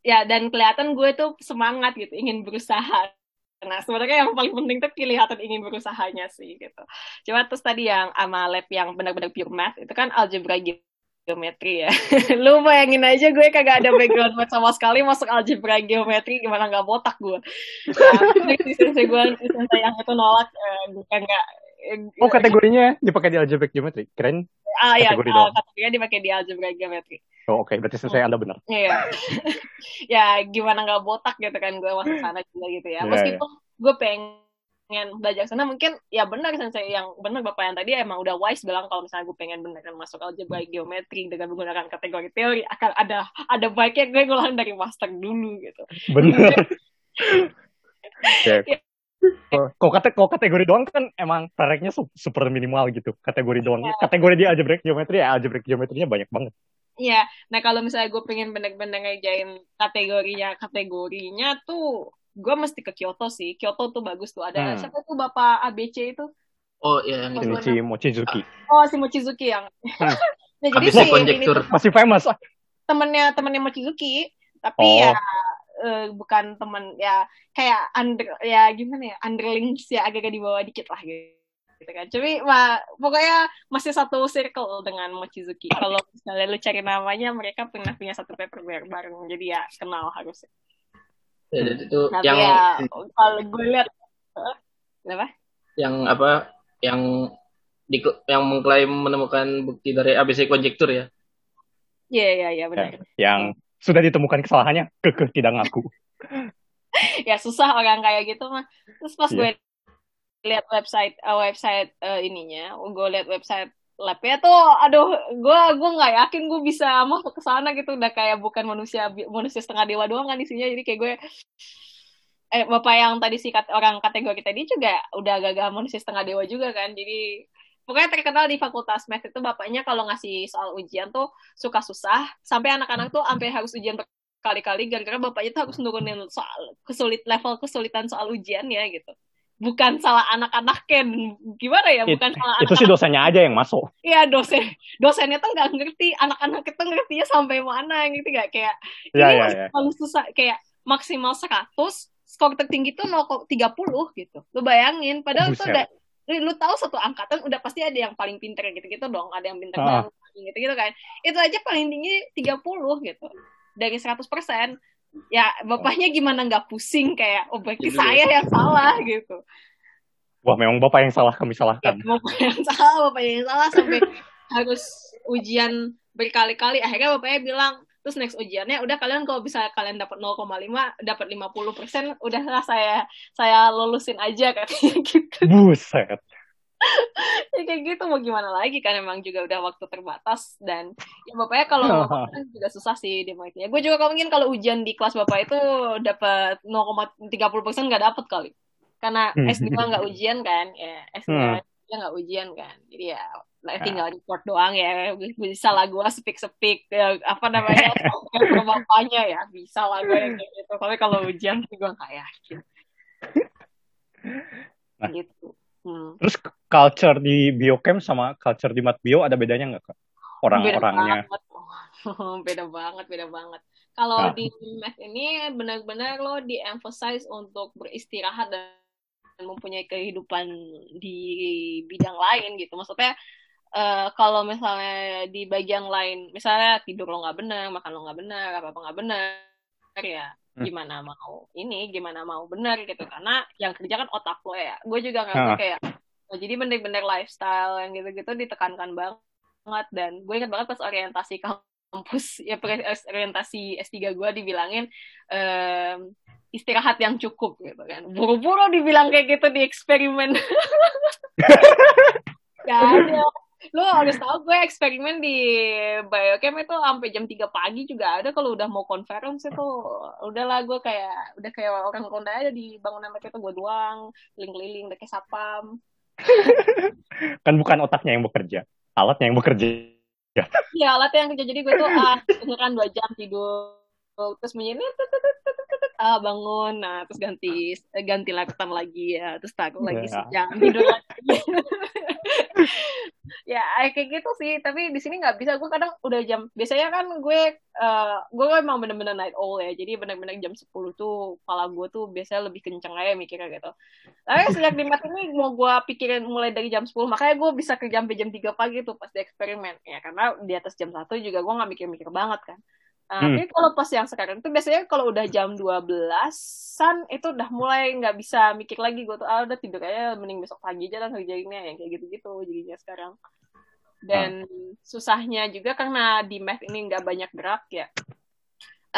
ya dan kelihatan gue tuh semangat gitu ingin berusaha. Nah sebenarnya yang paling penting tuh kelihatan ingin berusahanya sih gitu. Cuma terus tadi yang sama lab yang benar-benar pure math itu kan algebra gitu, geometri ya. Lu bayangin aja gue kagak ada background math sama sekali masuk algebra geometri, gimana gak botak gue. Nah, sisi gue sisi yang itu nolak, bukan uh, gak uh, oh kategorinya dipakai di algebra geometri, keren. Ah iya, kategori uh, kategorinya dipakai di algebra geometri. Oh oke, okay. Berarti sisi Anda benar. Iya. Ya gimana gak botak gitu kan gue masuk sana juga gitu ya. Meskipun yeah, yeah. gue pengen pengen belajar sana mungkin ya benar sensei yang benar bapak yang tadi emang udah wise bilang kalau misalnya gue pengen beneran masuk algebra geometri dengan menggunakan kategori teori akan ada ada baiknya gue ngulang dari master dulu gitu. Benar. Ya. Kok kate kok kategori doang kan emang prareknya super minimal gitu kategori doang. Ya. Kategori dia algebra geometri ya algebra geometrinya banyak banget. Iya. Nah kalau misalnya gue pengen bener-bener ngejain kategorinya kategorinya tuh gue mesti ke Kyoto sih. Kyoto tuh bagus tuh. Ada hmm. siapa tuh Bapak A B C itu? Oh iya, yang itu. Si Mochizuki. Oh, si Mochizuki yang. Nah, nah jadi si konjektur masih famous. Temennya temennya Mochizuki, tapi oh. ya uh, bukan temen ya kayak under ya gimana ya underlings ya agak-agak di bawah dikit lah gitu. Gitu kan. Tapi ma, pokoknya masih satu circle dengan Mochizuki. Kalau misalnya lu cari namanya, mereka pernah punya satu paper bareng. Jadi ya kenal harusnya. Ya, itu tapi yang ya, kalau gue lihat apa? Yang apa? Yang di, yang mengklaim menemukan bukti dari A B C konjektur ya. Iya iya iya benar. Ya, yang sudah ditemukan kesalahannya, kekeh tidak ngaku. Ya susah orang kayak gitu mah. Terus pas yeah. gue lihat website uh, website uh, ininya, gue lihat website labnya tuh, aduh, gue gue nggak yakin gue bisa masuk ke sana gitu, udah kayak bukan manusia manusia setengah dewa doang kan isinya, jadi kayak gue, eh bapak yang tadi si kat, orang kategori tadi juga udah agak-agak manusia setengah dewa juga kan, jadi pokoknya terkenal di fakultas math itu bapaknya kalau ngasih soal ujian tuh suka susah, sampai anak-anak tuh sampai harus ujian berkali-kali, gara-gara bapaknya tuh harus nurunin soal kesulit level kesulitan soal ujiannya gitu. Bukan salah anak-anaknya, gimana ya? Bukan It, salah anak-anak. Itu sih dosennya aja yang masuk. Iya, dosen dosennya tuh nggak ngerti, anak-anak itu ngertinya sampai mana, gitu nggak kayak ya, ini ya, ya. Paling susah kayak maksimal seratus, skor tertinggi tuh nol koma tiga puluh gitu. Lu bayangin, padahal oh, tuh udah, lu tahu satu angkatan udah pasti ada yang paling pinter gitu-gitu dong, ada yang pinter ah. banget gitu-gitu kan. Itu aja paling tinggi tiga puluh gitu dari seratus persen. Ya, bapaknya gimana nggak pusing kayak, oh berarti saya yang salah gitu. Wah, memang bapak yang salah kami salahkan. Ya, bapak yang salah, bapak yang salah sampai harus ujian berkali-kali. Akhirnya bapaknya bilang, terus next ujiannya, udah kalian kalau bisa kalian dapat nol koma lima, dapat lima puluh persen, udahlah saya saya lulusin aja katanya gitu. Buset. Ya kayak gitu mau gimana lagi kan, emang juga udah waktu terbatas dan ya bapaknya kalau oh. kan juga susah sih demonya. Gue juga kalau mungkin kalau ujian di kelas bapak itu dapat nol koma tiga puluh persen nggak dapat kali karena S dua nggak ujian kan, ya S dua dia nggak ujian kan, jadi ya tinggal report doang ya, bisa lah gue sepik-sepik ya, apa namanya ke bapaknya ya bisa lah gue yang kayak gitu, tapi kalau ujian sih gue nggak yakin gitu. Hmm. Terus culture di biochem sama culture di matbio ada bedanya nggak Kak? Orang-orangnya? Beda banget, beda banget, beda banget. Kalau nah. di math ini benar-benar lo di-emphasize untuk beristirahat dan mempunyai kehidupan di bidang lain gitu. Maksudnya uh, kalau misalnya di bagian lain, misalnya tidur lo nggak benar, makan lo nggak benar, apa-apa nggak benar ya. Gimana mau ini, gimana mau benar gitu, karena yang kerja kan otak lo ya. Gue juga ngerasa ah. kayak, oh, jadi bener-bener lifestyle yang gitu-gitu ditekankan banget. Dan gue ingat banget pas orientasi kampus, ya orientasi S tiga gue dibilangin ehm, istirahat yang cukup gitu kan. Buru-buru dibilang kayak gitu di eksperimen. Ya, ya. Lu harus tahu gue eksperimen di biochem itu sampai jam tiga pagi juga ada, kalau udah mau conference itu udahlah gue kayak udah kayak orang ronda aja di bangunan mereka itu, gue doang keliling-keliling udah kayak sapam. Kan bukan otaknya yang bekerja, alatnya yang bekerja. Iya, alatnya yang kerja. Jadi gue tuh ah beneran dua jam tidur terus menyinyir ah bangun, nah terus ganti ganti laptop lagi ya, terus takut lagi sejam tidur lagi. Ya kayak gitu sih, tapi di sini nggak bisa. Gue kadang udah jam, biasanya kan gue uh, gue emang bener-bener night owl ya, jadi bener-bener jam sepuluh tuh kepala gue tuh biasanya lebih kenceng aja mikirnya gitu. Tapi sejak di mat ini mau gue pikirin mulai dari jam sepuluh, makanya gue bisa kerja sampai jam tiga pagi tuh pas di eksperimen ya, karena di atas jam satu juga gue nggak mikir-mikir banget kan. Nah, hmm. Tapi kalau pas yang sekarang tuh biasanya kalau udah jam dua belasan itu udah mulai nggak bisa mikir lagi, gue tuh ah udah tidur aja, mending besok pagi aja lah kerjainnya, yang kayak gitu-gitu jadinya sekarang. Dan hmm. susahnya juga karena di math ini nggak banyak gerak ya,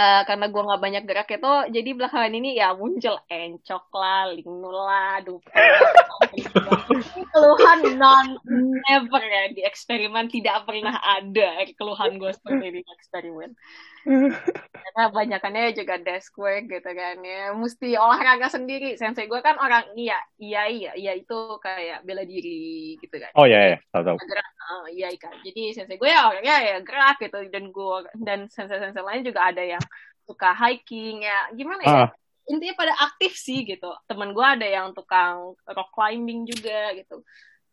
uh, karena gue nggak banyak gerak itu jadi belakangan ini ya muncul encok lah, lingnul lah, dupa keluhan non never ya di eksperimen, tidak pernah ada keluhan gue seperti di eksperimen. Karena banyakannya juga desk work gitu kan ya, mesti olahraga sendiri. Sensei gue kan orang iya iya iya iya itu kayak bela diri gitu kan. Oh iya iya tahu tahu. Uh, iya kan. Jadi sensei gue ya orangnya ya gerak gitu, dan gue dan sensei-sensei lain juga ada yang suka hiking ya gimana ya. Uh. Intinya pada aktif sih gitu. Temen gue ada yang tukang rock climbing juga gitu.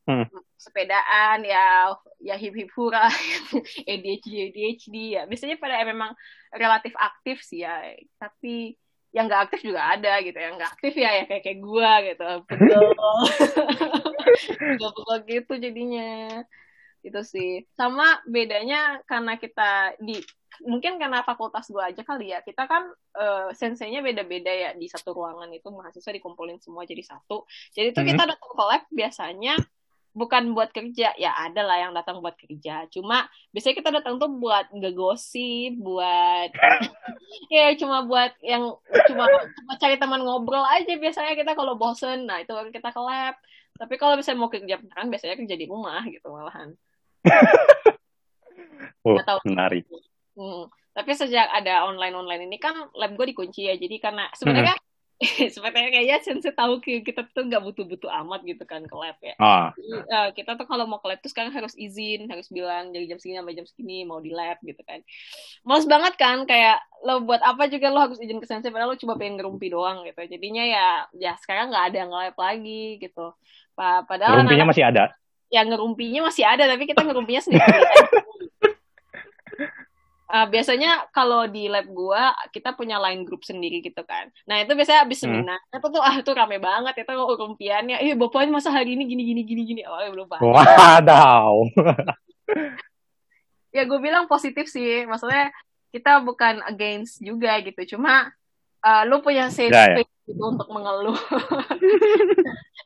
hmm. sepedaan, ya ya hip-hip hura, A D H D A D H D ya. Biasanya pada yang memang relatif aktif sih ya, tapi yang nggak aktif juga ada gitu, yang nggak aktif ya ya kayak kayak gue gitu, betul, betul gitu jadinya, itu sih. Sama bedanya karena kita di mungkin karena fakultas gue aja kali ya, kita kan uh, senseinya beda-beda ya, di satu ruangan itu mahasiswa dikumpulin semua jadi satu, jadi itu mm-hmm. kita ada collab biasanya. Bukan buat kerja, ya ada lah yang datang buat kerja. Cuma biasanya kita datang tuh buat ngegosip, buat ya cuma buat yang cuma, cuma cari teman ngobrol aja. Biasanya kita kalau bosen, nah itu kita ke lab. Tapi kalau misalnya mau kerja beneran, biasanya kerja di rumah gitu malahan. Oh, atau, menarik. Hmm. Tapi sejak ada online-online ini kan lab gue dikunci ya. Jadi karena sebenarnya hmm. sepertinya kayaknya Sensei tahu kita tuh nggak butuh-butuh amat gitu kan ke lab ya. Ah. Jadi, uh, kita tuh kalau mau ke lab tuh sekarang harus izin, harus bilang dari jam segini sampai jam segini mau di lab gitu kan. Males banget kan, kayak lo buat apa juga lo harus izin ke Sensei, padahal lo cuma pengen ngerumpi doang gitu. Jadinya ya ya sekarang nggak ada yang nge-lab lagi gitu. Padahal ngerumpinya masih ada. Ya ngerumpinya masih ada, tapi kita ngerumpinya sendiri. Uh, biasanya kalau di lab gue kita punya line group sendiri gitu kan. Nah itu biasanya abis seminar hmm. itu tuh ah tuh rame banget itu rumpiannya. Eh bapaknya masa hari ini gini gini gini gini. Oh ya belum paham. Wadaw. Ya gue bilang positif sih. Maksudnya kita bukan against juga gitu. Cuma uh, lu punya safe nah, space ya. Gitu untuk mengeluh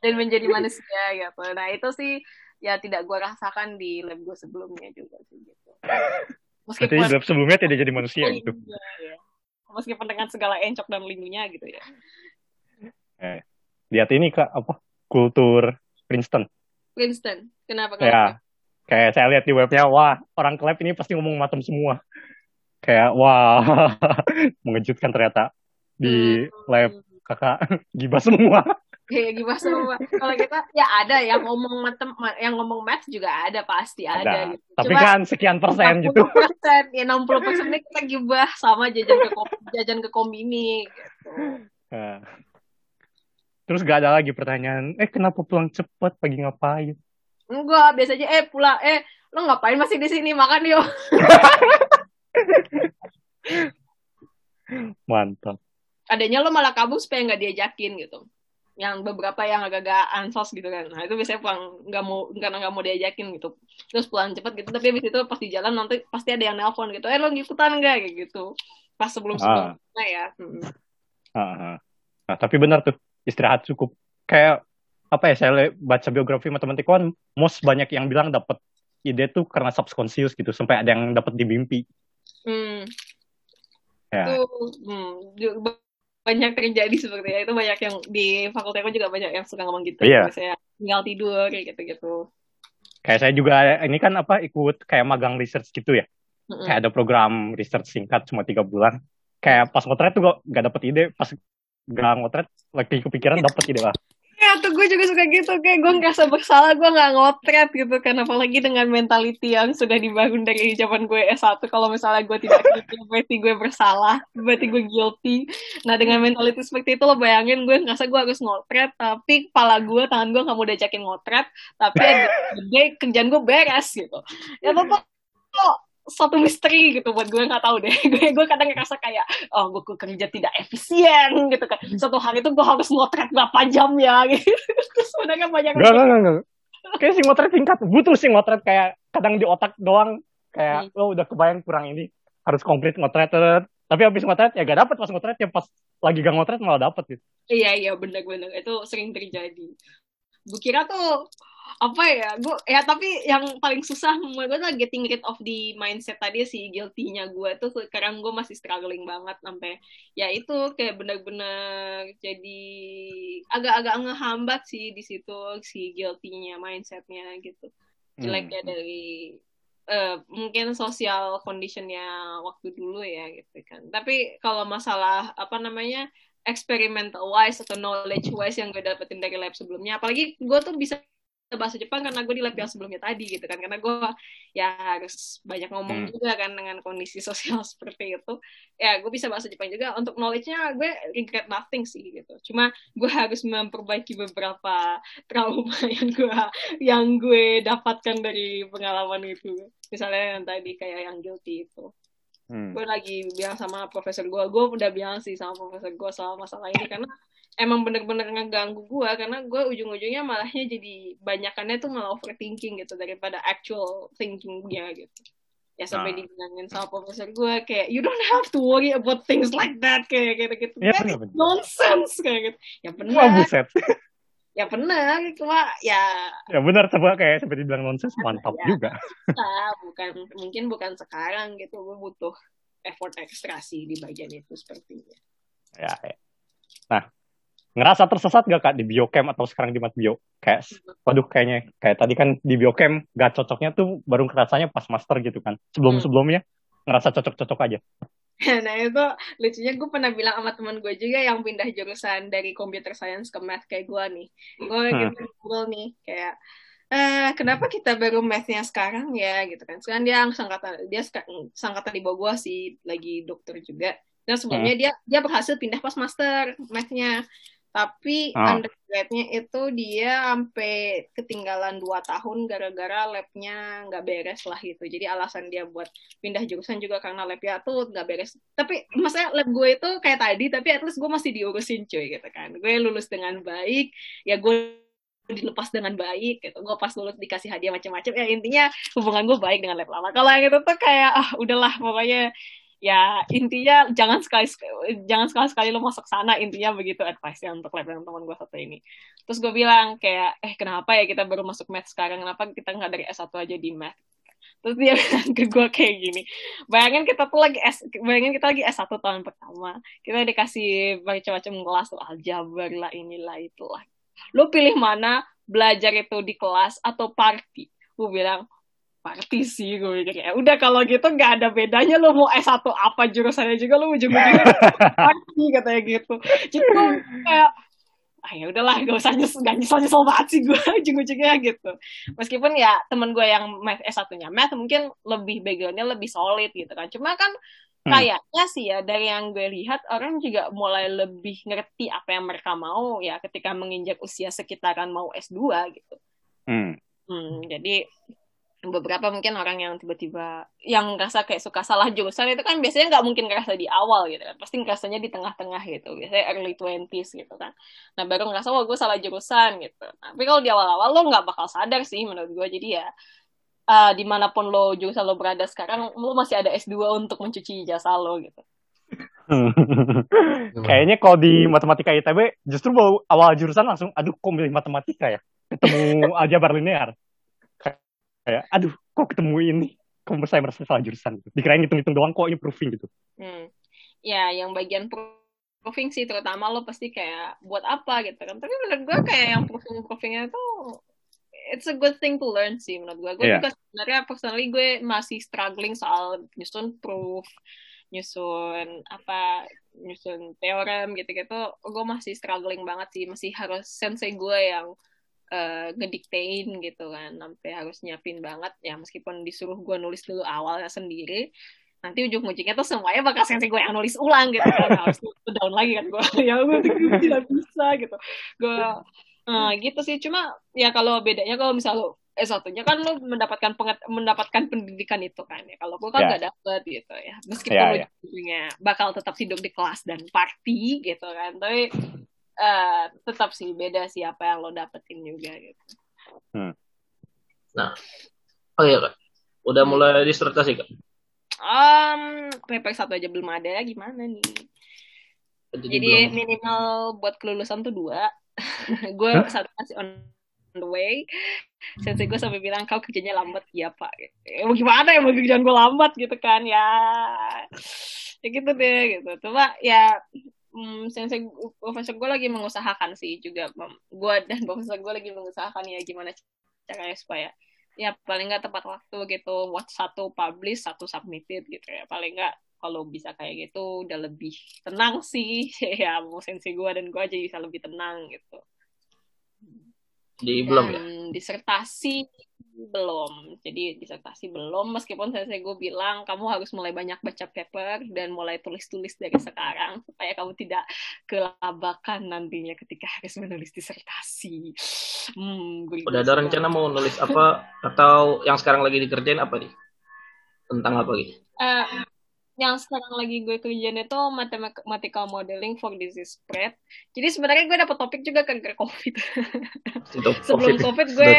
dan menjadi manusia gitu. Nah itu sih ya tidak gue rasakan di lab gue sebelumnya juga sih gitu. Meskipun berarti sebelumnya tidak jadi manusia gitu. Ya. Meskipun dengan segala encok dan lindunya gitu ya. Eh, lihat ini Kak, apa? Kultur Princeton. Princeton. Kenapa Kak? Ya. Kayak saya lihat di webnya, wah, orang klub ini pasti ngomong macam semua. Kayak wah, mengejutkan ternyata di hmm. lab Kakak gibah semua. Iya, gibah semua. Kalau kita ya ada yang ngomong matem, yang ngomong math juga ada, pasti ada. ada. Gitu. Tapi cuma, kan sekian persen gitu. Persen, ya enam puluh persen ini kita gibah sama jajan ke jajan ke kombini. Gitu. Nah. Terus gak ada lagi pertanyaan, eh kenapa pulang cepet, pagi ngapain? Enggak, biasanya eh pulang, eh lo ngapain masih di sini, makan yuk. Mantap. Adanya lo malah kabur supaya nggak diajakin gitu. Yang beberapa yang agak-agak ansos gitu kan, nah itu biasanya pulang nggak mau karena nggak mau diajakin gitu, terus pulang cepat gitu, tapi abis itu pas di jalan nanti pasti ada yang nelpon gitu, eh lo ngikutan nggak kayak gitu, pas sebelum sebelumnya ah. ya. Hmm. Ah, ah. Nah tapi benar tuh istirahat cukup, kayak apa ya saya baca biografi matematikawan, most banyak yang bilang dapat ide tuh karena subconscious gitu, sampai ada yang dapat di mimpi. Hmm. Ya. Itu, hmm. banyak terjadi seperti itu, banyak yang di fakultas aku juga banyak yang suka ngomong gitu, yeah. Misalnya tinggal tidur kayak gitu-gitu. Kayak saya juga ini kan apa ikut kayak magang research gitu ya, mm-hmm. kayak ada program research singkat cuma tiga bulan. Kayak pas ngotret tuh gak dapet ide, pas gak ngotret lagi kepikiran dapet ide lah. Ya tuh gue juga suka gitu, kayak gue ngerasa bersalah gue gak ngotret gitu kan, apalagi dengan mentality yang sudah dibangun dari zaman gue S satu, kalau misalnya gue tidak gitu berarti gue bersalah, berarti gue guilty. Nah dengan mentality seperti itu lo bayangin gue ngerasa gue harus ngotret, tapi kepala gue, tangan gue gak mau diajakin ngotret, tapi gede kerjaan gue beres gitu. Ya apa-apa satu misteri gitu buat gue, nggak tahu deh, gue gue kadang ngerasa kayak oh gue kerja tidak efisien gitu kan, suatu hari itu gue harus ngotret berapa jam ya gitu. Sebenarnya banyak nggak nggak nggak kayak si ngotret singkat butuh sih ngotret, kayak kadang di otak doang kayak hmm. lo udah kebayang kurang ini harus komplit ngotret, tapi habis ngotret ya gak dapet, pas ngotret ya pas lagi gak ngotret malah dapet gitu. Iya iya benar-benar itu sering terjadi. Gue kira tuh apa ya, gue ya tapi yang paling susah menurut gue tuh getting rid of the mindset tadi sih, guilty-nya gue tuh sekarang gue masih struggling banget sampai ya itu kayak benar-benar jadi agak-agak ngehambat sih di situ si guilty-nya, mindset-nya gitu. Jeleknya hmm. dari uh, mungkin social condition-nya waktu dulu ya gitu kan. Tapi kalau masalah apa namanya experimental wise atau knowledge wise yang gue dapetin dari lab sebelumnya, apalagi gue tuh bisa bahasa Jepang karena gue di lab yang sebelumnya tadi gitu kan, karena gue ya harus banyak ngomong hmm. juga kan dengan kondisi sosial seperti itu. Ya gue bisa bahasa Jepang juga, untuk knowledge-nya gue regret nothing sih gitu. Cuma gue harus memperbaiki beberapa trauma yang gue yang gue dapatkan dari pengalaman itu. Misalnya yang tadi kayak yang guilty itu. Hmm. Gue lagi bilang sama profesor gue, gue udah bilang sih sama profesor gue soal masalah ini karena emang bener-bener ngeganggu gue, karena gue ujung-ujungnya malahnya jadi banyakannya tuh malah overthinking gitu daripada actual thinking-nya gitu. Ya sampai nah. dibilangin sama profesor gue kayak you don't have to worry about things like that kayak gitu-gitu. Ya, that's bener-bener nonsense kayak gitu. Ya benar. Wah, buset. Ya benar, cuma ya ya benar coba kayak seperti bilang nonsense mantap ya, juga. Nah, bukan mungkin bukan sekarang gitu, gue butuh effort ekstra sih di bagian itu sepertinya. Ya, ya. Nah, ngerasa tersesat gak, Kak, di biochem atau sekarang di matbio? Kayak, waduh kayaknya, kayak tadi kan di biochem gak cocoknya tuh baru ngerasanya pas master gitu kan. Sebelum-sebelumnya ngerasa cocok-cocok aja. Nah itu lucunya gue pernah bilang sama teman gue juga yang pindah jurusan dari computer science ke math kayak gue nih. Gue gitu Google nih, kayak Uh, kenapa kita baru math-nya sekarang ya gitu kan. Sekarang dia sangkatan, dia sangkatan di bawah gue sih, lagi dokter juga. Dan sebelumnya hmm. dia dia berhasil pindah pas master math-nya. Tapi ah. undergrad-nya itu dia sampai ketinggalan dua tahun gara-gara lab-nya nggak beres lah gitu. Jadi alasan dia buat pindah jurusan juga karena lab-nya tuh nggak beres. Tapi maksudnya lab gue itu kayak tadi, tapi at least gue masih diurusin cuy gitu kan. Gue lulus dengan baik, ya gue dilepas dengan baik gitu. Gue pas lulus dikasih hadiah macam-macam. Ya intinya hubungan gue baik dengan lab lama. Kalau yang itu tuh kayak ah udahlah pokoknya. Ya intinya jangan sekali jangan sekali-sekali lo masuk sana, intinya begitu advice-nya untuk lab yang teman gue satu ini. Terus gue bilang kayak eh kenapa ya kita baru masuk math sekarang, kenapa kita nggak dari S satu aja di math. Terus dia bilang ke gue kayak gini, bayangin kita tuh lagi S, bayangin kita lagi S satu tahun pertama, kita dikasih macam-macam kelas tuh aljabar lah inilah itulah, lo pilih mana belajar itu di kelas atau party. Gue bilang parti sih, gue mikir ya udah kalau gitu nggak ada bedanya, lo mau S satu apa jurusannya juga lo ujung-ujungnya parti katanya gitu. Jadi gue kayak ah ya udahlah gak usah nyesel, gak nyesel-nyesel banget sih gue ujung-ujungnya gitu. Meskipun ya teman gue yang math S satunya math mungkin lebih backgroundnya lebih solid gitu kan. Cuma kan hmm. kayaknya sih ya dari yang gue lihat orang juga mulai lebih ngerti apa yang mereka mau ya ketika menginjak usia sekitaran mau S dua gitu. Hmm. Hmm, jadi beberapa mungkin orang yang tiba-tiba yang ngerasa kayak suka salah jurusan itu kan biasanya nggak mungkin ngerasa di awal gitu kan, pasti ngerasanya di tengah-tengah gitu, biasanya early twenties gitu kan. Nah baru ngerasa wah gue salah jurusan gitu. Nah, tapi kalau di awal-awal lo nggak bakal sadar sih menurut gue. Jadi ya uh, dimanapun lo jurusan lo berada sekarang, lo masih ada S dua untuk mencuci jasa lo gitu. Kayaknya kalau di matematika I T B justru baru awal jurusan langsung aduh kok milih matematika ya, ketemu aljabar linear kayak aduh kok ketemu ini, kok saya merasa salah jurusan, dikirain hitung-hitung doang kok ini proofing gitu. Hmm. Ya yang bagian proofing sih terutama lo pasti kayak buat apa gitu kan. Tapi menurut gue kayak yang proofing-proofingnya tuh it's a good thing to learn sih menurut gue. Gue yeah. juga sebenarnya personally gue masih struggling soal nyusun proof, nyusun apa, nyusun teorem gitu-gitu. Gue masih struggling banget sih, masih harus sensei gue yang Uh, ngediktein gitu kan, sampai harus nyiapin banget ya, meskipun disuruh gue nulis dulu awalnya sendiri, nanti ujung-ujungnya tuh semuanya bakal sensei gue yang nulis ulang gitu kan, harus down lagi kan gue, ya gue tidak bisa gitu gue, uh, gitu sih. Cuma ya kalau bedanya kalau misal lo S satunya kan lo mendapatkan penget- mendapatkan pendidikan itu kan ya, kalau gue kan yeah. gak dapet gitu ya, meskipun ujungnya yeah, yeah. bakal tetap hidup di kelas dan party gitu kan, tapi Uh, tetap sih beda sih apa yang lo dapetin juga gitu. Hmm. Nah, oh iya Kak, udah mulai disertasi Kak? Um, paper satu aja belum ada, gimana nih? Jadi, Jadi belum... minimal buat kelulusan tuh dua. Gue huh? satu masih on the way. Sensei gue sampai bilang kau kerjanya lambat ya Pak. Eh, gimana ya mau kerjaan gue lambat gitu kan ya. Ya gitu deh gitu. Coba ya. Hmm, sensei profesor gue lagi mengusahakan sih juga, gue dan profesor gue lagi mengusahakan ya gimana caranya supaya ya paling nggak tepat waktu gitu, buat satu publish satu submitted gitu ya, paling nggak kalau bisa kayak gitu udah lebih tenang sih ya, mau sensei gue dan gue aja bisa lebih tenang gitu. Jadi belum ya? Disertasi belum. Jadi disertasi belum, meskipun sensei gue bilang kamu harus mulai banyak baca paper dan mulai tulis-tulis dari sekarang supaya kamu tidak kelabakan nantinya ketika harus menulis disertasi. Hmm, gue udah ada rencana mau nulis apa? Atau yang sekarang lagi dikerjain apa nih? Tentang apa gitu? Uh, yang sekarang lagi gue kerjain itu mathematical modeling for disease spread. Jadi sebenarnya gue dapet topik juga ke COVID. Sebelum COVID gue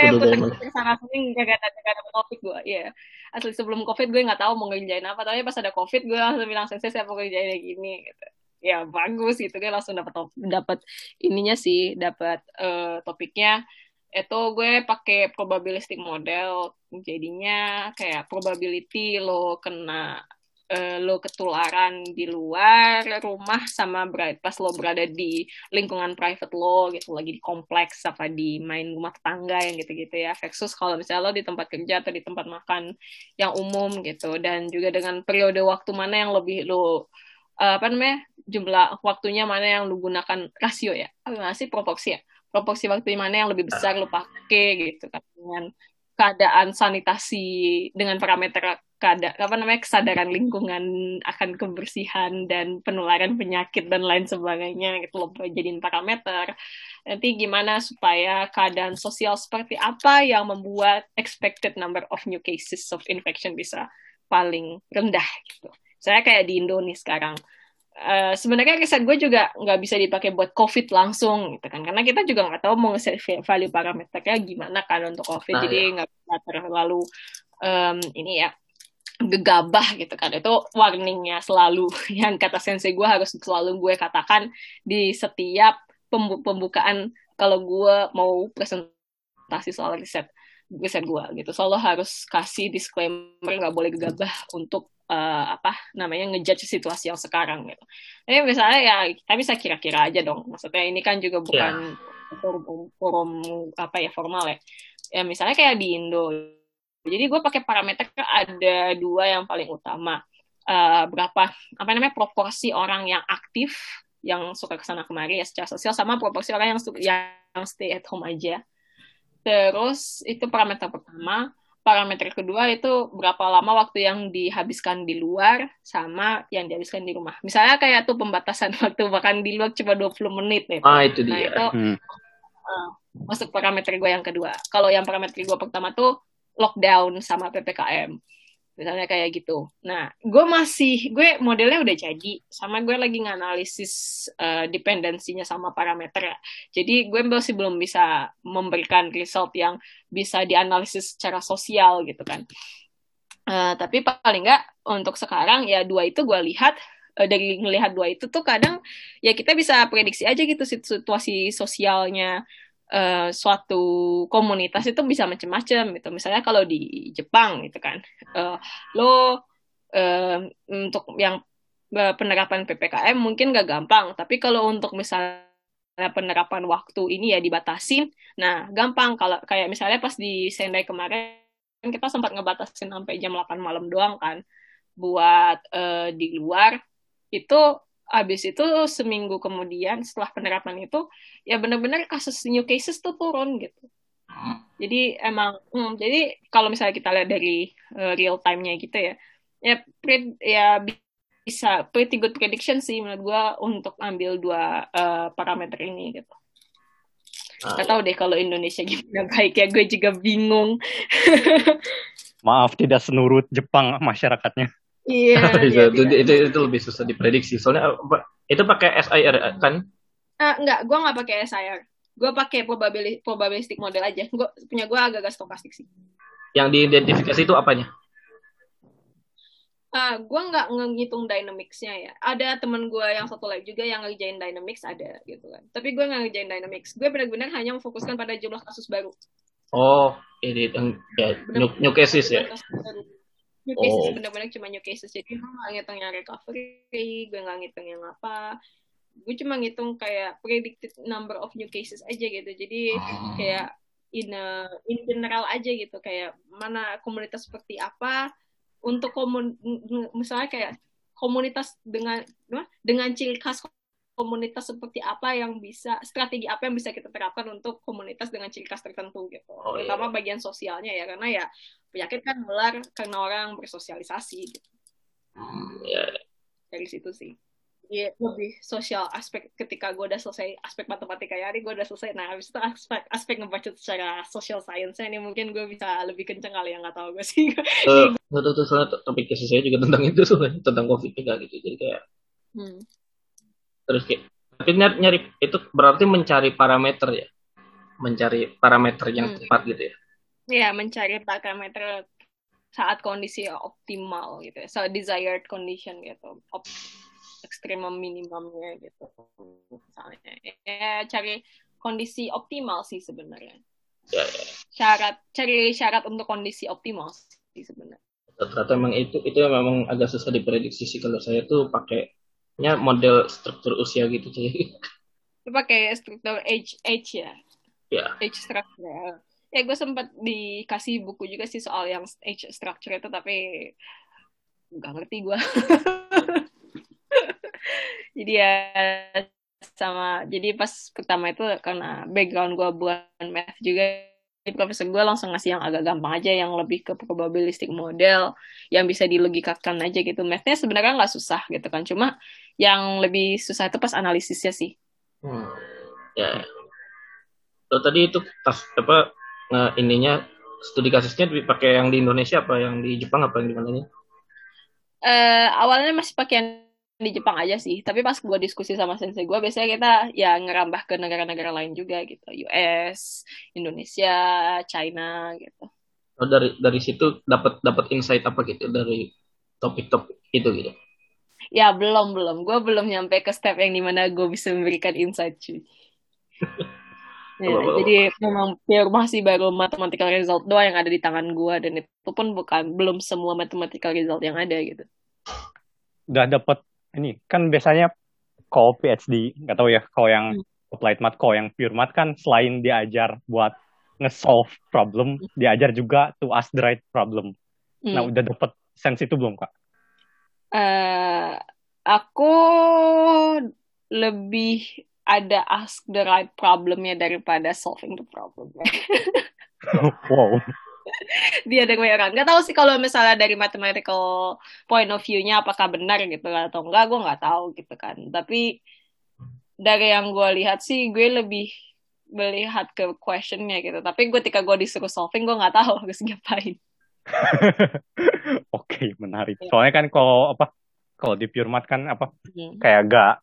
sangat sering gak ada topik gue. Iya, asli sebelum COVID gue nggak tahu mau ngerjain apa. Tapi pas ada COVID gue langsung bilang sensei saya mau kerjain kayak gini. Gitu. Ya bagus gitu. Gue langsung dapet dapet ininya sih, dapet uh, topiknya. Itu gue pakai probabilistic model, jadinya kayak probability lo kena uh, lo ketularan di luar rumah sama ber- pas lo berada di lingkungan private lo gitu, lagi di kompleks apa di main rumah tetangga yang gitu-gitu ya, versus kalau misalnya lo di tempat kerja atau di tempat makan yang umum gitu, dan juga dengan periode waktu mana yang lebih lo uh, apa namanya jumlah waktunya mana yang lo gunakan rasio ya apa sih proporsi ya proporsi waktu mana yang lebih besar lo pakai gitu kan, dengan keadaan sanitasi, dengan parameter keadaan apa namanya kesadaran lingkungan akan kebersihan dan penularan penyakit dan lain sebagainya gitu, lo jadiin parameter. Nanti gimana supaya keadaan sosial seperti apa yang membuat expected number of new cases of infection bisa paling rendah gitu. Saya kayak di Indonesia sekarang. Uh, sebenarnya riset gue juga nggak bisa dipakai buat COVID langsung gitu kan, karena kita juga nggak tahu mau nge-set value parameternya gimana kan untuk COVID, nah, jadi nggak ya. Bisa terlalu um, ini ya gegabah gitu kan. Itu warningnya selalu yang kata sensei gue harus selalu gue katakan di setiap pembukaan kalau gue mau presentasi soal riset riset gue gitu, selalu harus kasih disclaimer nggak boleh gegabah untuk Uh, apa namanya ngejudge situasi yang sekarang gitu. Tapi misalnya ya kita bisa kira-kira aja dong. Maksudnya ini kan juga bukan yeah. forum, forum apa ya formal ya. Ya misalnya kayak di Indo. Jadi gue pakai parameter ada dua yang paling utama. Uh, berapa apa namanya proporsi orang yang aktif yang suka kesana kemari ya secara sosial, sama proporsi orang yang yang stay at home aja. Terus itu parameter pertama. Parameter kedua itu berapa lama waktu yang dihabiskan di luar sama yang dihabiskan di rumah. Misalnya kayak tuh pembatasan waktu makan di luar cuma dua puluh menit. Gitu. Ah, itu dia. Nah, itu hmm. uh, masuk parameter gue yang kedua. Kalau yang parameter gue pertama tuh lockdown sama P P K M. Misalnya kayak gitu. Nah, gue masih, gue modelnya udah jadi. Sama gue lagi nganalisis uh, dependensinya sama parameter. Jadi gue masih belum bisa memberikan result yang bisa dianalisis secara sosial gitu kan. Uh, tapi paling nggak untuk sekarang ya dua itu gue lihat, uh, dari ngelihat dua itu tuh kadang ya kita bisa prediksi aja gitu situasi sosialnya uh, suatu komunitas itu bisa macam-macam gitu. Misalnya kalau di Jepang gitu kan, uh, lo uh, untuk yang penerapan P P K M mungkin nggak gampang, tapi kalau untuk misalnya penerapan waktu ini ya dibatasin. Nah, gampang kalau kayak misalnya pas di Sendai kemarin kita sempat ngebatasin sampai jam delapan malam doang kan buat uh, di luar. Itu habis itu seminggu kemudian setelah penerapan itu ya benar-benar kasus new cases tuh turun gitu. Jadi emang hmm, jadi kalau misalnya kita lihat dari uh, real time-nya gitu ya. Ya pre- ya bisa pretty good prediction sih menurut gue untuk ambil dua uh, parameter ini gitu. Gak tahu deh kalau Indonesia gimana baiknya, gue juga bingung. Maaf tidak senurut Jepang masyarakatnya. Iya. itu, itu, itu itu lebih susah diprediksi. Soalnya itu pakai S I R kan? Uh, enggak, gue nggak pakai S I R. Gue pakai probabilistik probabilistik model aja. Gue punya gue agak-agak stokastik sih. Yang diidentifikasi itu apanya? Uh, gue nggak ngitung dynamics-nya ya. Ada temen gue yang satu lab juga yang ngerjain dynamics ada gitu kan. Tapi gue nggak ngerjain dynamics. Gue benar-benar hanya memfokuskan pada jumlah kasus baru. Oh, ini ya, new, new cases ya. New cases oh. Benar-benar cuma new cases. Jadi gue nggak ngitung yang recovery, gue nggak ngitung yang apa. Gue cuma ngitung kayak predicted number of new cases aja gitu. Jadi hmm. kayak in a, in general aja gitu. Kayak mana komunitas seperti apa. Untuk komun, misalnya kayak komunitas dengan dengan ciri khas komunitas seperti apa yang bisa, strategi apa yang bisa kita terapkan untuk komunitas dengan ciri khas tertentu gitu. Oh, terutama iya. bagian sosialnya ya, karena ya penyakit kan menular karena orang bersosialisasi gitu. Hmm, iya. Dari situ sih. Ya, lebih sosial aspek ketika gue udah selesai aspek matematika ya, ini gue udah selesai. Nah, habis itu aspek, aspek ngebacut secara social science-nya ini mungkin gue bisa lebih kenceng kali, yang nggak tahu gue sih. Uh, Satu tuh soalnya topik kesisnya juga tentang itu, soalnya tentang COVID juga gitu. Jadi kayak hmm. terus kayak tapi nyari, nyari itu berarti mencari parameter ya, mencari parameter yang hmm. tepat gitu ya. Iya, mencari parameter saat kondisi optimal gitu, so desired condition gitu. Op- ekstremum minimumnya gitu misalnya ya, cari kondisi optimal sih sebenarnya ya, ya. syarat cari syarat untuk kondisi optimal sih sebenarnya. Ternyata memang itu itu memang agak susah diprediksi sih. Kalau saya tuh pakainya model struktur usia gitu sih, pakai struktur age age ya ya age structure ya. Gue sempat dikasih buku juga sih soal yang age structure itu, tapi nggak ngerti gue. Jadi ya sama, jadi pas pertama itu karena background gue bukan math juga, profesor gue langsung ngasih yang agak gampang aja, yang lebih ke probabilistic model, yang bisa dilogikakan aja gitu. Mathnya sebenarnya nggak susah gitu kan, cuma yang lebih susah itu pas analisisnya sih. Hmm. Ya. So, tadi itu tas apa nah, ininya studi kasusnya dipakai yang di Indonesia apa yang di Jepang apa yang di mananya? Uh, awalnya masih pakai yang di Jepang aja sih, tapi pas gue diskusi sama sensei gue, biasanya kita ya ngerambah ke negara-negara lain juga gitu, U S, Indonesia, China gitu. Oh, dari dari situ dapat dapat insight apa gitu dari topik-topik itu gitu? Ya belum belum, gue belum nyampe ke step yang dimana gue bisa memberikan insight cuy. Ya, oh, jadi oh. memang ya, masih baru mathematical result doang yang ada di tangan gue, dan itu pun bukan belum semua mathematical result yang ada gitu. Udah dapat ini kan biasanya kalau P H D, nggak tahu ya, kalau yang applied math, kalau yang pure math kan selain diajar buat nge-solve problem, diajar juga to ask the right problem. Mm. Nah, udah dapet sense itu belum, Kak? Uh, aku lebih ada ask the right problemnya daripada solving the problem. Wow. Dia ada kebenaran. Gak tahu sih kalau misalnya dari mathematical point of view-nya apakah benar gitu atau enggak, gue gak tahu gitu kan. Tapi dari yang gue lihat sih, gue lebih melihat ke question-nya gitu. Tapi gue ketika gue disuruh solving, gue gak tahu harus ngapain. Oke, okay, menarik. Soalnya kan kalau apa, kalau di pure math kan apa, hmm. kayak gak,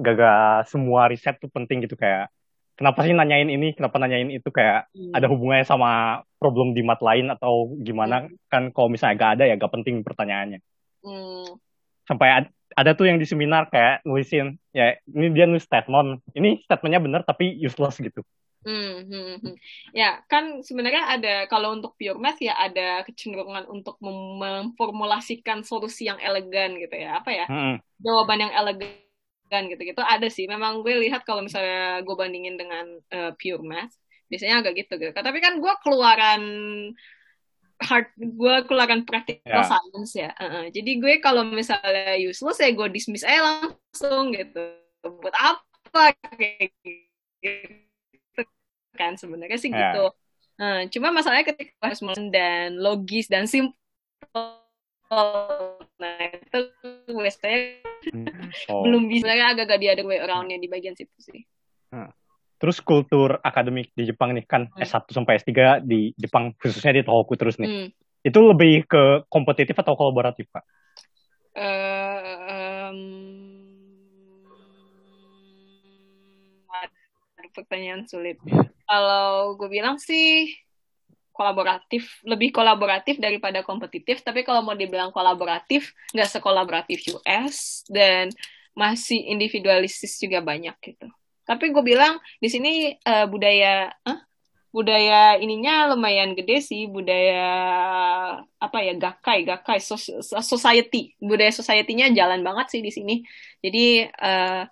gak, gak semua riset tuh penting gitu, kayak kenapa sih nanyain ini, kenapa nanyain itu, kayak hmm. ada hubungannya sama problem di mat lain atau gimana, hmm. kan kalau misalnya gak ada ya gak penting pertanyaannya. Hmm. Sampai ada, ada tuh yang di seminar kayak nulisin, ya ini dia nulis statement, ini statementnya benar tapi useless gitu. Hmm, hmm, hmm. Ya kan sebenarnya ada, kalau untuk pure math ya ada kecenderungan untuk mem- memformulasikan solusi yang elegan gitu ya, apa ya, hmm. jawaban yang elegan. Kan gitu-gitu ada sih. Memang gue lihat kalau misalnya gue bandingin dengan uh, pure math, biasanya agak gitu gitu. Tapi kan gue keluaran hard, gue keluaran practical yeah. science ya. Uh-uh. Jadi gue kalau misalnya useless ya gue dismiss aja langsung gitu. Buat apa kayak gitu kan sebenarnya sih yeah. gitu. Uh, cuma masalahnya ketika harus melakukan dan logis dan simple. Nah itu biasanya oh. belum bisa, agak-agak dia ada way around-nya di bagian situ sih. Hmm. Terus kultur akademik di Jepang nih kan hmm. S satu sampai S tiga di Jepang khususnya di Tohoku terus nih. Hmm. Itu lebih ke kompetitif atau kolaboratif, Pak? Uh, um... Pertanyaan sulit. Kalau gue bilang sih kolaboratif, lebih kolaboratif daripada kompetitif, tapi kalau mau dibilang kolaboratif, nggak sekolaboratif U S, dan masih individualistis juga banyak gitu. Tapi gue bilang, di sini uh, budaya, huh? budaya ininya lumayan gede sih, budaya, apa ya, gakai, gakai, society, budaya society-nya jalan banget sih di sini. Jadi, uh,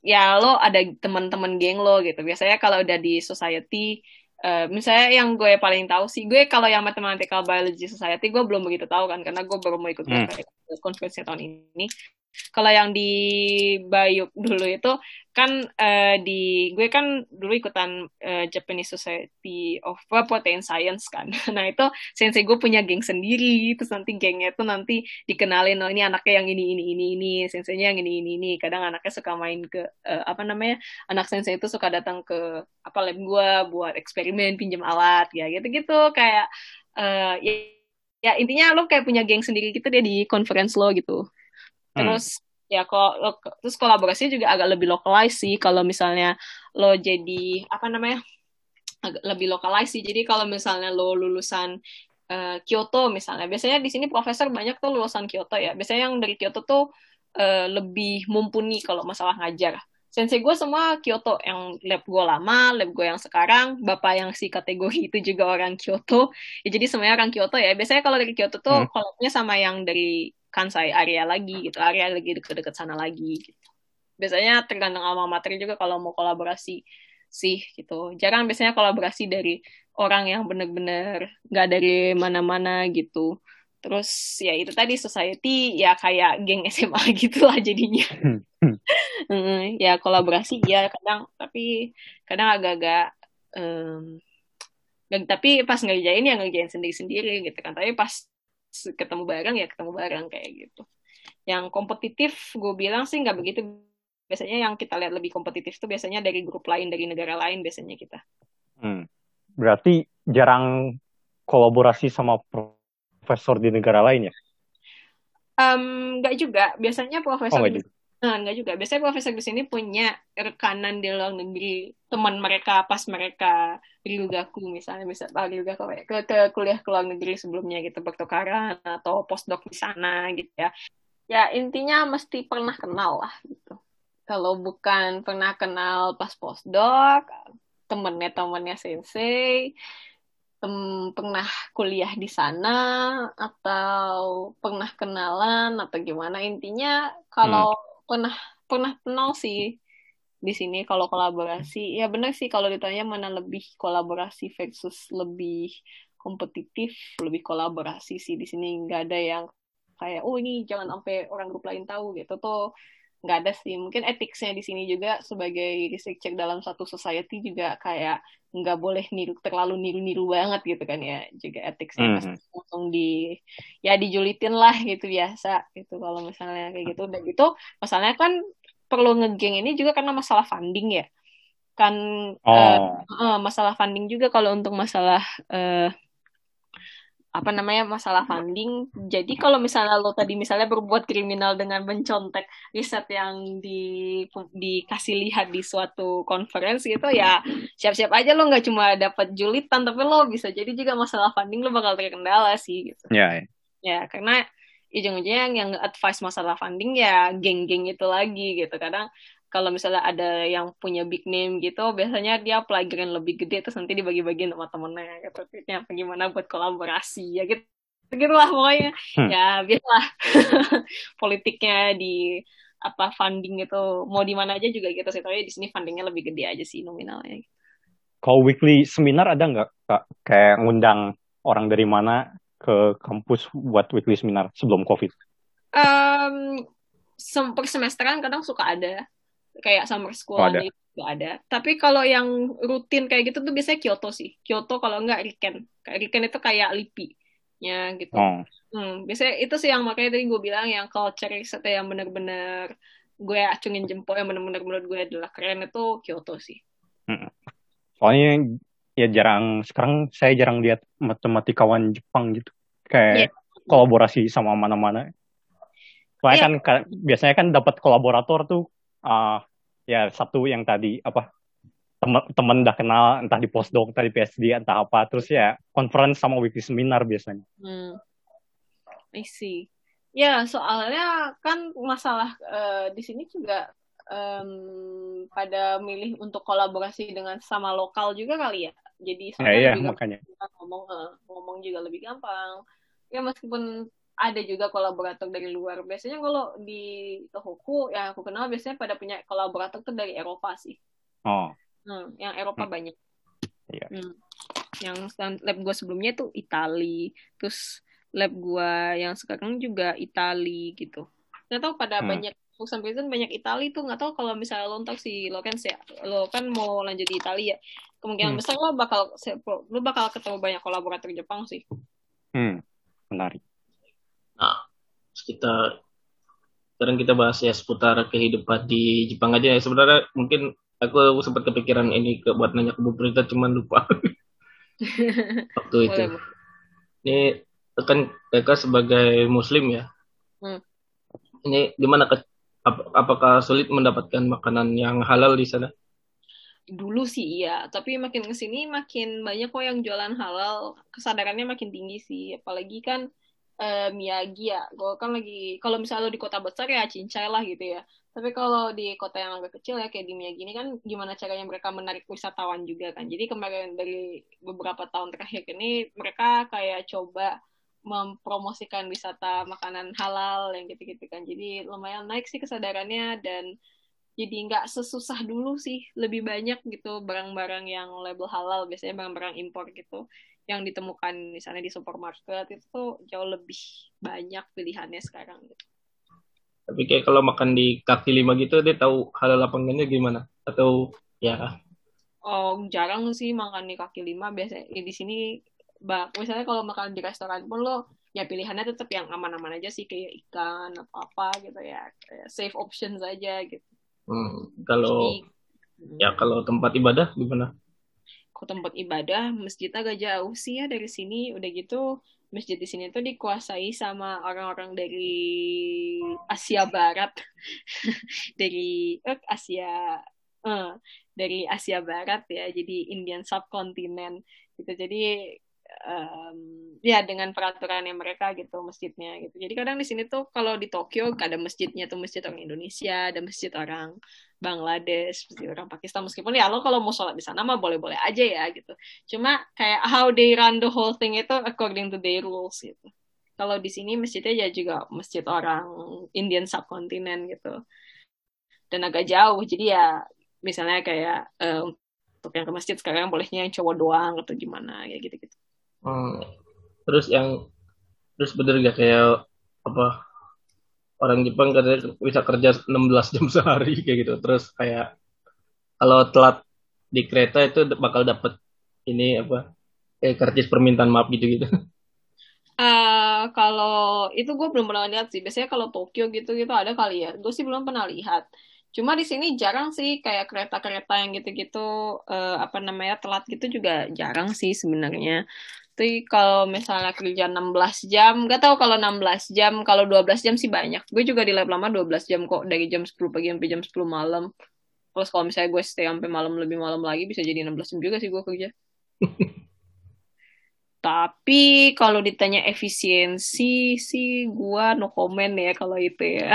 ya lo ada teman-teman geng lo gitu, biasanya kalau udah di society, Uh, misalnya yang gue paling tahu sih, gue kalau yang Mathematical Biology Society gue belum begitu tahu kan, karena gue baru mau ikut hmm. konferensi tahun ini. Kalau yang di Bayuk dulu itu kan uh, di gue kan dulu ikutan uh, Japanese Society of Protein Science kan. Nah itu sensei gue punya geng sendiri, terus nanti gengnya itu nanti dikenalin, oh ini anaknya yang ini ini ini ini, senseinya yang ini ini ini. Kadang anaknya suka main ke uh, apa namanya, anak sensei itu suka datang ke apa lab gue buat eksperimen, pinjam alat ya gitu-gitu kayak uh, ya, ya intinya lo kayak punya geng sendiri gitu deh di conference lo gitu. Terus hmm. ya kalau terus kolaborasinya juga agak lebih localized sih kalau misalnya lo jadi apa namanya agak lebih localized sih. Jadi kalau misalnya lo lulusan uh, Kyoto misalnya, biasanya di sini profesor banyak tuh lulusan Kyoto ya. Biasanya yang dari Kyoto tuh uh, lebih mumpuni kalau masalah ngajar. Sensei gue semua Kyoto, yang lab gue lama, lab gue yang sekarang, bapak yang si kategori itu juga orang Kyoto. Ya, jadi semuanya orang Kyoto ya. Biasanya kalau dari Kyoto tuh hmm. kolabnya sama yang dari Kansai area lagi gitu, area lagi deket-deket sana lagi gitu. Biasanya tergantung alma mater juga kalau mau kolaborasi sih gitu. Jarang biasanya kolaborasi dari orang yang bener-bener nggak dari mana-mana gitu. Terus ya itu tadi society ya kayak geng S M A gitulah jadinya. Ya kolaborasi ya kadang, tapi kadang agak-agak um, tapi pas ngerjain ya ngerjain sendiri-sendiri gitu kan. Tapi pas ketemu bareng ya ketemu bareng kayak gitu. Yang kompetitif gue bilang sih nggak begitu. Biasanya yang kita lihat lebih kompetitif tuh biasanya dari grup lain, dari negara lain biasanya kita. Hmm. Berarti jarang kolaborasi sama profesor di negara lain ya? Um, nggak juga. Biasanya profesor oh, nggak juga. Nah, nggak juga. Biasanya profesor di sini punya rekanan di luar negeri, teman mereka pas mereka Ryugaku misalnya, bisa ah, Ryugaku ke, ke kuliah ke luar negeri sebelumnya gitu, pertukaran atau postdoc di sana gitu ya. Ya intinya mesti pernah kenal lah gitu. Kalau bukan pernah kenal pas postdoc, temennya temennya sensei, tem- pernah kuliah di sana atau pernah kenalan atau gimana, intinya kalau hmm. pernah pernah kenal sih di sini kalau kolaborasi. Ya benar sih kalau ditanya mana lebih kolaborasi versus lebih kompetitif, lebih kolaborasi sih di sini. Nggak ada yang kayak oh ini jangan sampai orang grup lain tahu gitu, tuh nggak ada sih. Mungkin etiknya di sini juga sebagai researcher dalam satu society juga kayak nggak boleh niru, terlalu niru-niru banget gitu kan ya. Juga etiknya mm-hmm. langsung di ya dijulitin lah gitu biasa gitu kalau misalnya kayak gitu. Dan itu masalahnya kan perlu ngegeng ini juga karena masalah funding ya kan. oh. uh, uh, masalah funding juga kalau untuk masalah uh, apa namanya masalah funding. Jadi kalau misalnya lo tadi misalnya berbuat kriminal dengan mencontek riset yang di dikasih lihat di suatu konferensi gitu ya, siap-siap aja lo nggak cuma dapat julitan, tapi lo bisa jadi juga masalah funding lo bakal terkendala sih gitu. Ya. Yeah. Ya karena ujung-ujungnya yang, yang advice masalah funding ya geng-geng itu lagi gitu. Kadang kalau misalnya ada yang punya big name gitu, biasanya dia pelajaran lebih gede, terus nanti dibagi-bagiin sama temennya. Gitu. Ya, gimana buat kolaborasi, ya gitu. Begitulah pokoknya. Hmm. Ya, biasalah. Politiknya di apa funding itu, mau di mana aja juga gitu. Soalnya di sini fundingnya lebih gede aja sih nominalnya. Kalau weekly seminar ada nggak, Kak? Kayak ngundang orang dari mana ke kampus buat weekly seminar sebelum COVID? Um, sem- per semesteran kadang suka ada. Kayak summer school oh, ada. Juga ada. Tapi kalau yang rutin kayak gitu tuh biasanya Kyoto sih. Kyoto kalau enggak Riken. Riken itu kayak L I P I-nya gitu. Oh. Hmm, biasanya itu sih yang makanya tadi gue bilang yang culture riset yang benar-benar gue acungin jempol, yang benar-benar menurut gue adalah keren itu Kyoto sih. Hmm. Soalnya ya jarang, sekarang saya jarang lihat matematikawan Jepang gitu. Kayak yeah. kolaborasi sama mana-mana. Soalnya yeah. kan biasanya kan dapat kolaborator tuh Uh, ya satu yang tadi apa teman-teman udah kenal, entah di postdoc, entah di P H D, entah apa, terus ya conference sama weekly seminar biasanya. Hmm. I see. Ya soalnya kan masalah uh, di sini juga um, pada milih untuk kolaborasi dengan sama lokal juga kali ya. Jadi sama ya, juga makanya. ngomong ngomong juga lebih gampang. Ya meskipun ada juga kolaborator dari luar. Biasanya kalau di Tohoku yang aku kenal biasanya pada punya kolaborator tuh dari Eropa sih. Oh. Hmm, yang Eropa hmm. banyak. Iya. Yeah. Hmm. Yang lab gue sebelumnya tuh Itali, terus lab gue yang sekarang juga Itali gitu. nggak tahu pada hmm. banyak for some reason banyak Itali tuh, nggak tahu kalau misalnya lo ntar si Lawrence ya, lo kan mau lanjut di Itali ya, kemungkinan hmm. besar lo bakal lo bakal ketemu banyak kolaborator Jepang sih. Hmm, menarik. Nah, kita sekarang kita bahas ya seputar kehidupan di Jepang aja ya. Sebenarnya mungkin aku sempat kepikiran ini ke, buat nanya ke Bu Prita, cuman lupa waktu itu. Boleh, ini kan mereka sebagai Muslim ya. Hmm. Ini gimana? Ke, ap, apakah sulit mendapatkan makanan yang halal di sana? Dulu sih iya, tapi makin kesini makin banyak kok yang jualan halal. Kesadarannya makin tinggi sih, apalagi kan. Uh, Miyagi ya, gue kan lagi kalau misalnya lo di kota besar ya cincai lah gitu ya. Tapi kalau di kota yang agak kecil ya kayak di Miyagi ini kan, gimana caranya mereka menarik wisatawan juga kan. Jadi kemarin dari beberapa tahun terakhir ini mereka kayak coba mempromosikan wisata makanan halal yang gitu-gitu kan. Jadi lumayan naik sih kesadarannya dan jadi nggak sesusah dulu sih. Lebih banyak gitu barang-barang yang label halal, biasanya barang-barang impor gitu. Yang ditemukan misalnya di supermarket itu tuh jauh lebih banyak pilihannya sekarang. Tapi kayak kalau makan di kaki lima gitu, dia tahu halal apa enggaknya gimana? Atau ya? Oh jarang sih makan di kaki lima, biasanya ya di sini. Misalnya kalau makan di restoran pun lo ya pilihannya tetap yang aman-aman aja sih, kayak ikan apa-apa gitu ya, safe options aja gitu. Hmm, kalau Jadi, ya kalau tempat ibadah gimana? Ke tempat ibadah, masjid agak jauh sih ya dari sini. Udah gitu, masjid di sini tuh dikuasai sama orang-orang dari Asia Barat. dari eh, Asia eh, dari Asia Barat ya, jadi Indian subcontinent gitu. Jadi um, ya dengan peraturannya mereka gitu masjidnya gitu. Jadi kadang di sini tuh kalau di Tokyo ada masjidnya tuh masjid orang Indonesia, ada masjid orang Bangladesh, seperti orang Pakistan, meskipun ya lo kalau mau sholat di sana mah boleh-boleh aja ya gitu. Cuma kayak how they run the whole thing itu according to their rules gitu. Kalau di sini masjidnya ya juga masjid orang Indian subcontinent gitu. Dan agak jauh, jadi ya misalnya kayak uh, untuk yang ke masjid sekarang bolehnya yang cowok doang atau gimana kayak gitu-gitu. Hmm. Terus yang terus bener gak kayak apa? Orang Jepang katanya bisa kerja enam belas jam sehari kayak gitu. Terus kayak kalau telat di kereta itu bakal dapet ini apa kayak karcis permintaan maaf gitu-gitu. Uh, kalau itu gue belum pernah lihat sih. Biasanya kalau Tokyo gitu-gitu ada kali ya. Gue sih belum pernah lihat. Cuma di sini jarang sih kayak kereta-kereta yang gitu-gitu uh, apa namanya telat gitu juga jarang sih sebenarnya. Tapi kalau misalnya kerja enam belas jam, nggak tahu kalau enam belas jam, kalau dua belas jam sih banyak. Gue juga di lab lama dua belas jam kok, dari jam sepuluh pagi sampai jam sepuluh malam. Terus kalau misalnya gue stay sampai malam lebih malam lagi bisa jadi enam belas jam juga sih gue kerja. Tapi kalau ditanya efisiensi sih gue no comment ya kalau itu ya.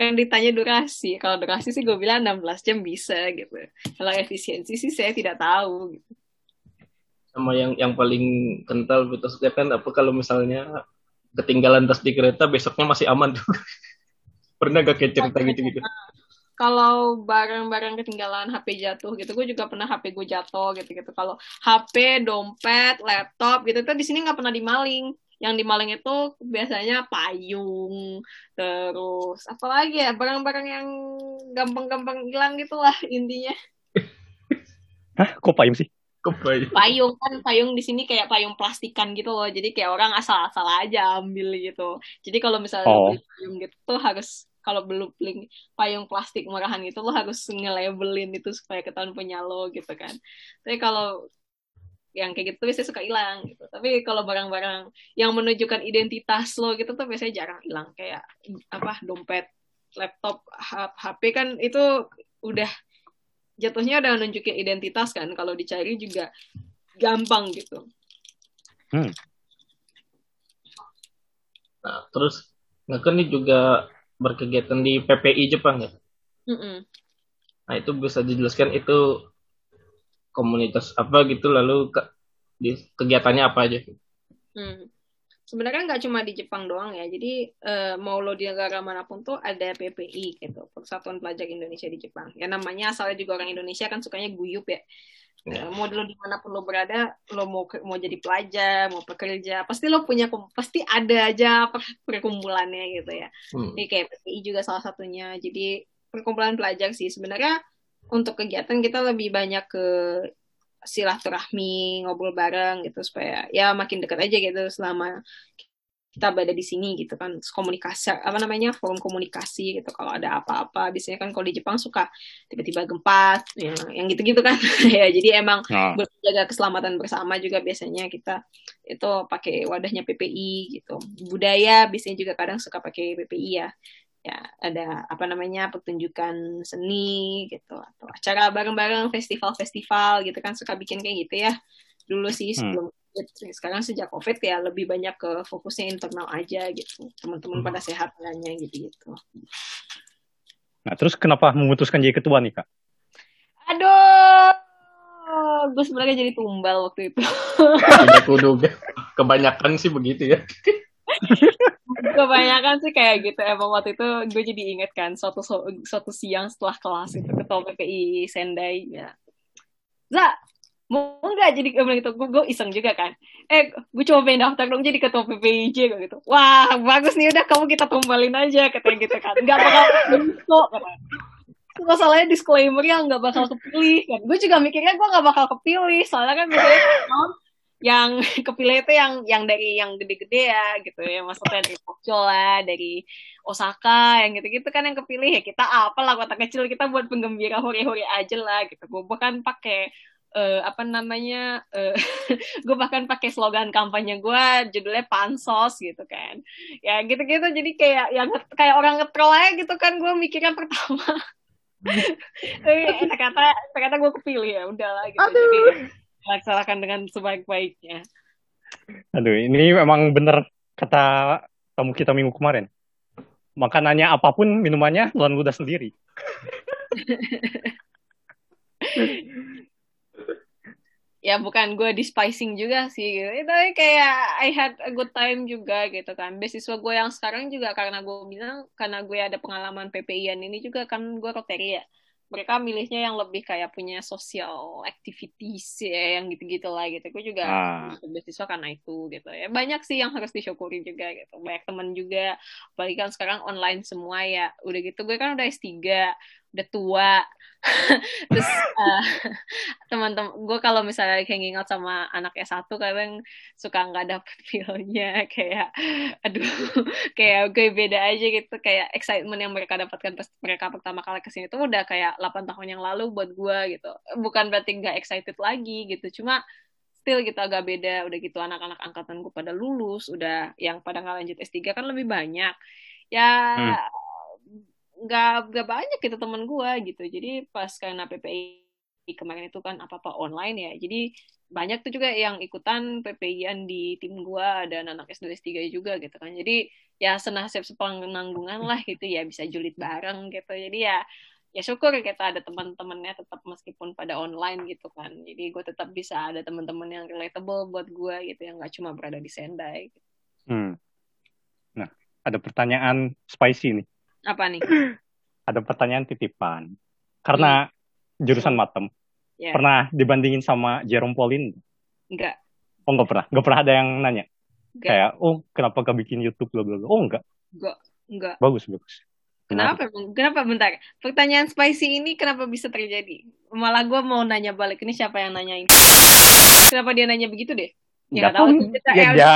Yang ditanya durasi, kalau durasi sih gue bilang enam belas jam bisa gitu. Kalau efisiensi sih saya tidak tahu gitu. Sama yang yang paling kental mitosnya kan apa kalau misalnya ketinggalan tas di kereta besoknya masih aman tuh. Pernah gak kayak cerita gitu-gitu? Kalau barang-barang ketinggalan, H P jatuh gitu, gue juga pernah H P gue jatuh gitu-gitu. Kalau H P, dompet, laptop gitu tuh di sini nggak pernah dimaling. Yang dimaling itu biasanya payung, terus apalagi ya, barang-barang yang gampang-gampang hilang gitulah intinya. Hah? Kok payung sih? Kok payung? Payung kan, payung di sini kayak payung plastikan gitu loh, jadi kayak orang asal-asal aja ambil gitu. Jadi kalau misalnya oh. beli payung gitu tuh harus, kalau belum beli payung plastik murahan gitu lo harus nge-labelin itu supaya ketahuan punya lo gitu kan. Tapi kalau yang kayak gitu biasanya suka hilang gitu. Tapi kalau barang-barang yang menunjukkan identitas lo gitu tuh biasanya jarang hilang, kayak apa dompet, laptop, H P kan itu udah jatuhnya udah nunjukin identitas kan, kalau dicari juga gampang gitu. Hmm. Nah, terus Ngeken nih juga berkegiatan di P P I Jepang ya? Mm-mm. Nah, itu bisa dijelaskan itu komunitas apa gitu, lalu ke, di, kegiatannya apa aja? Hmm. Sebenarnya nggak cuma di Jepang doang ya, jadi e, mau lo di negara manapun tuh ada P P I gitu, Persatuan Pelajar Indonesia di Jepang. Ya namanya asalnya juga orang Indonesia kan sukanya guyup ya. Yeah. Mau lo dimanapun lo berada, lo mau mau jadi pelajar, mau pekerja, pasti lo punya, pasti ada aja perkumpulannya gitu ya. Hmm. Jadi kayak P P I juga salah satunya. Jadi perkumpulan pelajar sih sebenarnya. Untuk kegiatan kita lebih banyak ke silaturahmi, ngobrol bareng gitu supaya ya makin dekat aja gitu selama kita berada di sini gitu kan. Komunikasi apa namanya, forum komunikasi gitu, kalau ada apa-apa. Biasanya kan kalau di Jepang suka tiba-tiba gempa ya, yang gitu-gitu kan. Ya jadi emang nah. Berjaga keselamatan bersama juga biasanya kita itu pakai wadahnya P P I gitu. Budaya biasanya juga kadang suka pakai P P I ya. Ya ada apa namanya pertunjukan seni gitu atau acara bareng-bareng, festival-festival gitu kan, suka bikin kayak gitu ya dulu sih sebelum hmm. COVID. Sekarang sejak COVID ya lebih banyak ke fokusnya internal aja gitu, teman-teman hmm. pada sehat sehatnya gitu gitu. Nah terus kenapa memutuskan jadi ketua nih kak? Aduh, gue sebenarnya jadi tumbal waktu itu. Tidak kuduga, kebanyakan sih begitu ya. Kebanyakan sih kayak gitu. Emang waktu itu gue jadi inget kan, suatu, suatu siang setelah kelas itu ketua P P I Sendai ya, Zah, mau gak jadi gitu. Gue iseng juga kan, Eh gue cobain daftar dong jadi ketua P P I J gitu. Wah bagus nih, udah kamu kita tumbalin aja, katanya gitu kan. Gak bakal bentuk masalahnya, disclaimer-nya gak bakal kepilih kan. Gue juga mikirnya gue gak bakal kepilih, soalnya kan misalnya yang kepilih itu yang yang dari yang gede-gede ya gitu ya, maksudnya dari Tokyo lah, dari Osaka yang gitu-gitu kan yang kepilih ya. Kita apalah kota kecil, kita buat penggembira hore-hore aja lah gitu. Gue bahkan pakai uh, apa namanya uh, gue bahkan pakai slogan kampanye gue judulnya pansos gitu kan ya, gitu-gitu. Jadi kayak yang kayak orang ngetrol aja gitu kan. Gue mikirnya pertama eh ternyata ternyata gue kepilih ya udahlah gitu. Aduh. Jadi laksanakan dengan sebaik-baiknya. Aduh, ini memang bener kata tamu kita minggu kemarin. Makanannya apapun, minumannya Tuhan ludah sendiri. Ya bukan gue despising juga sih, gitu. Tapi kayak I had a good time juga gitu kan. Beasiswa gue yang sekarang juga karena gue bilang, karena gue ada pengalaman P P I-an ini juga kan, gue Rotary ya. Mereka milihnya yang lebih kayak punya social activities ya, yang gitu-gitu lah gitu. Gue juga ah. beasiswa karena itu gitu ya. Banyak sih yang harus disyukuri juga gitu. Banyak teman juga. Apalagi kan sekarang online semua ya. Udah gitu gue kan udah S tiga, udah tua. Terus uh, teman-teman gue kalau misalnya hanging out sama anak S satu kadang suka nggak dapet feel-nya, kayak aduh kayak gue beda aja gitu. Kayak excitement yang mereka dapatkan pas mereka pertama kali kesini tuh udah kayak delapan tahun yang lalu buat gue gitu. Bukan berarti nggak excited lagi gitu, cuma still gitu agak beda. Udah gitu anak-anak angkatan gue pada lulus, udah yang pada nggak lanjut S tiga kan lebih banyak ya. hmm. Gak, gak banyak gitu teman gue gitu. Jadi pas karena P P I kemarin itu kan apa-apa online ya, jadi banyak tuh juga yang ikutan P P I-an di tim gue. Ada anak S dua S tiga juga gitu kan. Jadi ya senasib sepenanggungan lah gitu ya, bisa julid bareng gitu. Jadi ya ya syukur kita ada teman-temannya tetap meskipun pada online gitu kan. Jadi gue tetap bisa ada teman-teman yang relatable buat gue gitu, yang gak cuma berada di Sendai gitu. hmm. Nah ada pertanyaan spicy nih. Apa nih? Ada pertanyaan titipan. Karena hmm. jurusan matem. Yeah. Pernah dibandingin sama Jerome Polin? Enggak. Oh, enggak pernah. Enggak pernah ada yang nanya. Enggak. Kayak, "Oh, kenapa gak bikin YouTube bla bla bla?" Oh, enggak. Enggak. Enggak. Bagus, bagus. Kenapa? Benar. Kenapa bentar? Pertanyaan spicy ini kenapa bisa terjadi? Malah gue mau nanya balik, ini siapa yang nanyain? Kenapa dia nanya begitu deh? Enggak ya, tahu. Kita ya, ya.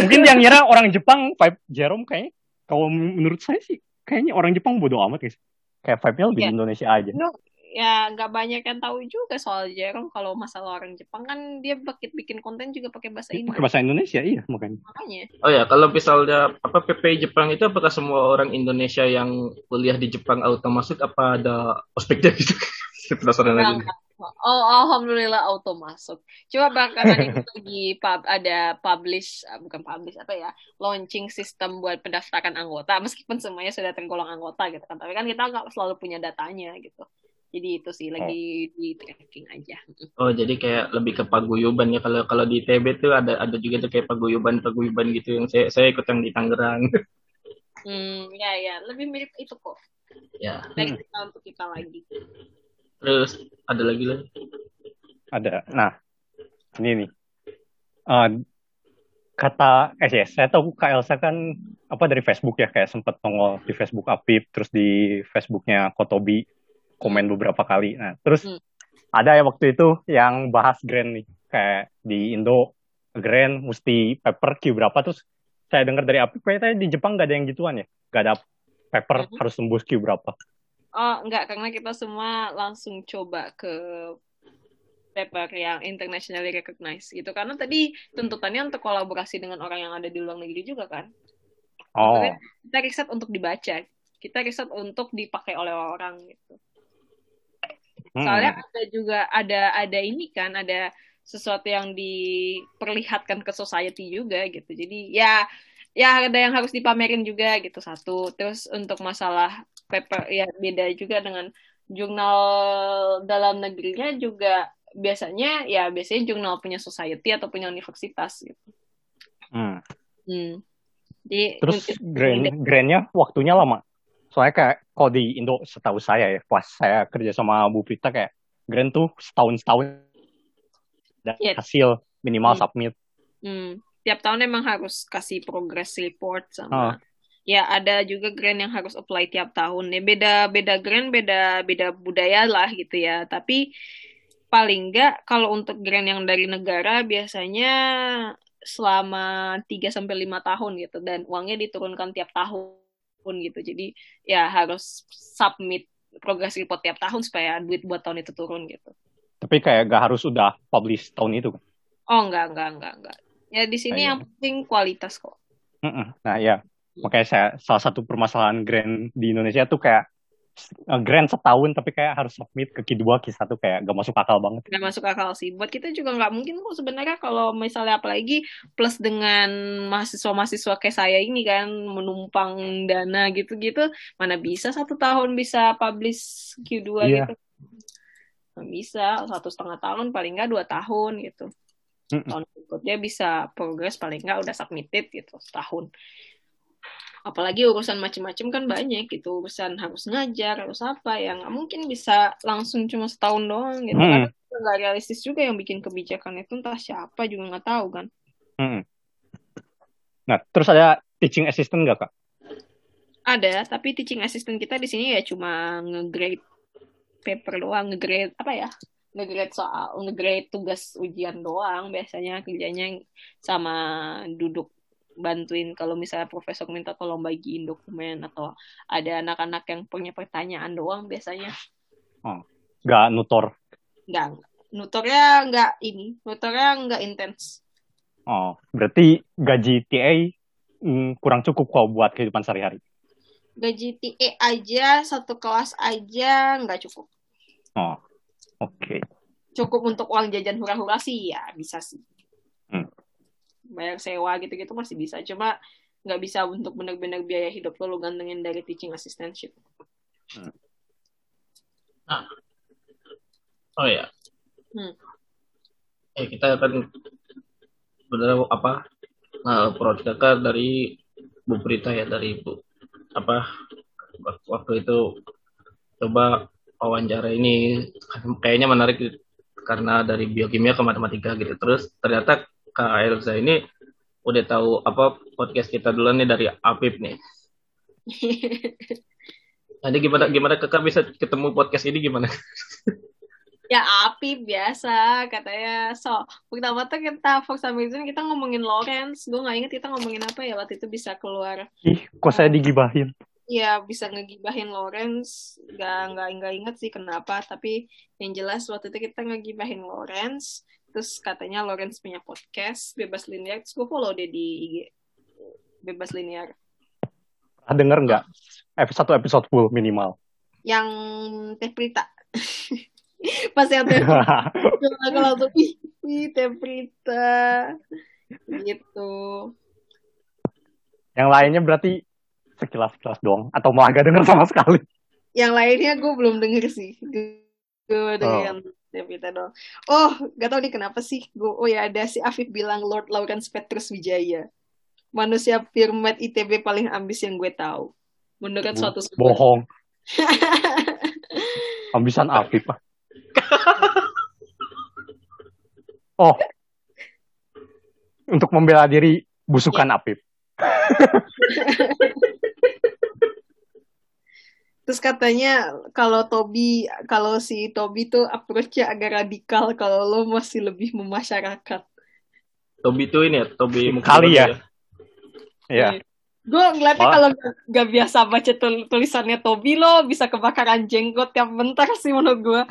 Mungkin yang ngira orang Jepang vibe Jerome kayaknya. Kalau menurut saya sih kayaknya orang Jepang bodo amat guys. Kayak vibe-nya lebih yeah. Indonesia aja. No, ya nggak banyak yang tahu juga soal Jerome. Kalau masalah orang Jepang kan dia bikin bikin konten juga pakai bahasa Indonesia. Pakai bahasa Indonesia iya makanya. Makanya. Oh ya kalau misalnya apa P P I Jepang itu apakah semua orang Indonesia yang kuliah di Jepang auto masuk apa ada ospeknya gitu? Penasaran lagi. Oh alhamdulillah auto masuk. Coba bahkan lagi pub, ada publish bukan publish apa ya launching sistem buat pendaftaran anggota, meskipun semuanya sudah tergolong anggota gitu kan. Tapi kan kita nggak selalu punya datanya gitu. Jadi itu sih lagi di tracking aja. Oh jadi kayak lebih ke paguyuban ya. Kalau kalau di I T B tuh ada ada juga tuh kayak paguyuban-paguyuban gitu yang saya saya ikut yang di Tangerang. Hmm ya ya lebih mirip itu kok. Ya. Dari kita untuk kita lagi. Terus ada lagi lah. ada. Nah, ini nih. Uh, kata eh yes, saya tahu Kak Elza kan apa dari Facebook ya, kayak sempat nongol di Facebook Afif, terus di Facebooknya Ko Tobi komen beberapa kali. Nah, terus hmm. ada ya waktu itu yang bahas grant nih, kayak di Indo grant mesti paper Q berapa, terus saya dengar dari Afif kayaknya di Jepang nggak ada yang gituan ya, nggak ada paper harus tembus Q berapa. Oh enggak, karena kita semua langsung coba ke paper yang internationally recognized gitu. Karena tadi tuntutannya untuk kolaborasi dengan orang yang ada di luar negeri juga kan. Oh. Maksudnya, kita riset untuk dibaca. Kita riset untuk dipakai oleh orang gitu. Soalnya hmm. ada juga ada ada ini kan, ada sesuatu yang diperlihatkan ke society juga gitu. Jadi ya ya ada yang harus dipamerin juga gitu satu. Terus untuk masalah paper ya beda juga dengan jurnal dalam negerinya juga. Biasanya ya biasanya jurnal punya society atau punya universitas gitu. Hmm. Hmm. Jadi, terus grand grandnya waktunya lama. Soalnya kayak kalau di Indo setahu saya ya, pas saya kerja sama Bu Prita kayak grand tuh setahun setahun dan yeah. hasil minimal hmm. submit. Hmm. Tiap tahun emang harus kasih progress report sama. Ah. Ya ada juga grant yang harus apply tiap tahun. Ya beda-beda grant, beda-beda budaya lah gitu ya. Tapi paling enggak kalau untuk grant yang dari negara biasanya selama tiga sampai lima tahun gitu, dan uangnya diturunkan tiap tahun gitu. Jadi ya harus submit progress report tiap tahun supaya duit buat tahun itu turun gitu. Tapi kayak gak harus udah publish tahun itu. Oh enggak, enggak, enggak, enggak. Ya di sini nah, yang penting kualitas kok. Nah ya, makanya saya salah satu permasalahan grant di Indonesia tuh kayak grant setahun tapi kayak harus submit ke Q dua, Q satu, kayak gak masuk akal banget. Gak masuk akal sih. Buat kita juga gak mungkin kok sebenarnya kalau misalnya apalagi plus dengan mahasiswa-mahasiswa kayak saya ini kan menumpang dana gitu-gitu, mana bisa satu tahun bisa publish Q dua yeah. gitu. Gak bisa, satu setengah tahun paling gak dua tahun gitu. Mm-mm. Tahun berikutnya bisa progress paling gak udah submitted gitu setahun. Apalagi urusan macam-macam kan banyak gitu, urusan harus ngajar, harus apa, yang nggak mungkin bisa langsung cuma setahun doang gitu. Hmm. Karena nggak realistis juga yang bikin kebijakan itu, entah siapa juga nggak tahu kan. Hmm. Nah, terus ada teaching assistant nggak, Kak? Ada, tapi teaching assistant kita di sini ya cuma nge-grade paper doang, nge-grade apa ya? Nge-grade soal, nge-grade tugas ujian doang, biasanya kerjanya sama duduk bantuin kalau misalnya profesor minta tolong bagiin dokumen atau ada anak-anak yang punya pertanyaan doang biasanya. Oh, nggak nutor? Nggak, nutornya nggak ini, nutornya nggak intens. Oh, berarti gaji T A mm, kurang cukup kok buat kehidupan sehari-hari? Gaji T A aja, satu kelas aja nggak cukup. Oh, oke. Okay. Cukup untuk uang jajan hura-hura sih, ya bisa sih. Hmm. Bayar sewa gitu-gitu masih bisa, cuma nggak bisa untuk benar-benar biaya hidup lo, lo gantengin dari teaching assistantship. Nah, oh ya, hmm. eh kita akan benar apa nah, proyek kakak dari Bu Prita ya, dari Bu apa waktu itu coba wawancara ini kayaknya menarik karena dari biokimia ke matematika gitu, terus ternyata Kak Elza ini udah tahu apa podcast kita duluan nih dari Afif nih. Nanti gimana gimana Kakak bisa ketemu podcast ini gimana? Ya Afif biasa katanya. So pertama tuh kita Fox Amazon kita ngomongin Lawrence. Gue nggak inget kita ngomongin apa ya waktu itu bisa keluar. Ih, kok saya digibahin? Iya bisa ngegibahin Lawrence. Gak nggak nggak inget sih kenapa. Tapi yang jelas waktu itu kita ngegibahin Lawrence. Terus katanya Lawrence punya podcast Bebas Linear, terus gue follow dia di I G Bebas Linear. Pernah denger nggak? Episode episode full minimal. Yang Teh Prita. Pas yang Teh Prita. Kalau langsung, ih Teh Prita. Gitu. Yang lainnya berarti sekilas-sekilas doang? Atau malah nggak denger sama sekali? Yang lainnya gue belum denger sih. Gue denger oh. Kita dong. Oh, gak tau nih kenapa sih gue. Oh ya ada si Afif bilang Lord Lawrence Petrus Wijaya, manusia firman I T B paling ambis yang gue tahu. Menurut B- suatu sumber. Bohong. Ambisan Afif. Oh, untuk membela diri busukan Afif. Terus katanya kalau Tobi, kalau si Tobi tuh approach-nya agak radikal kalau lo masih lebih memasyarakat. Tobi tuh ini ya, Tobi kali ya. Iya. Ya. Gue ngeliatnya oh. kalau gak biasa baca tul- tulisannya Tobi lo bisa kebakaran jenggot tiap bentar sih menurut gue.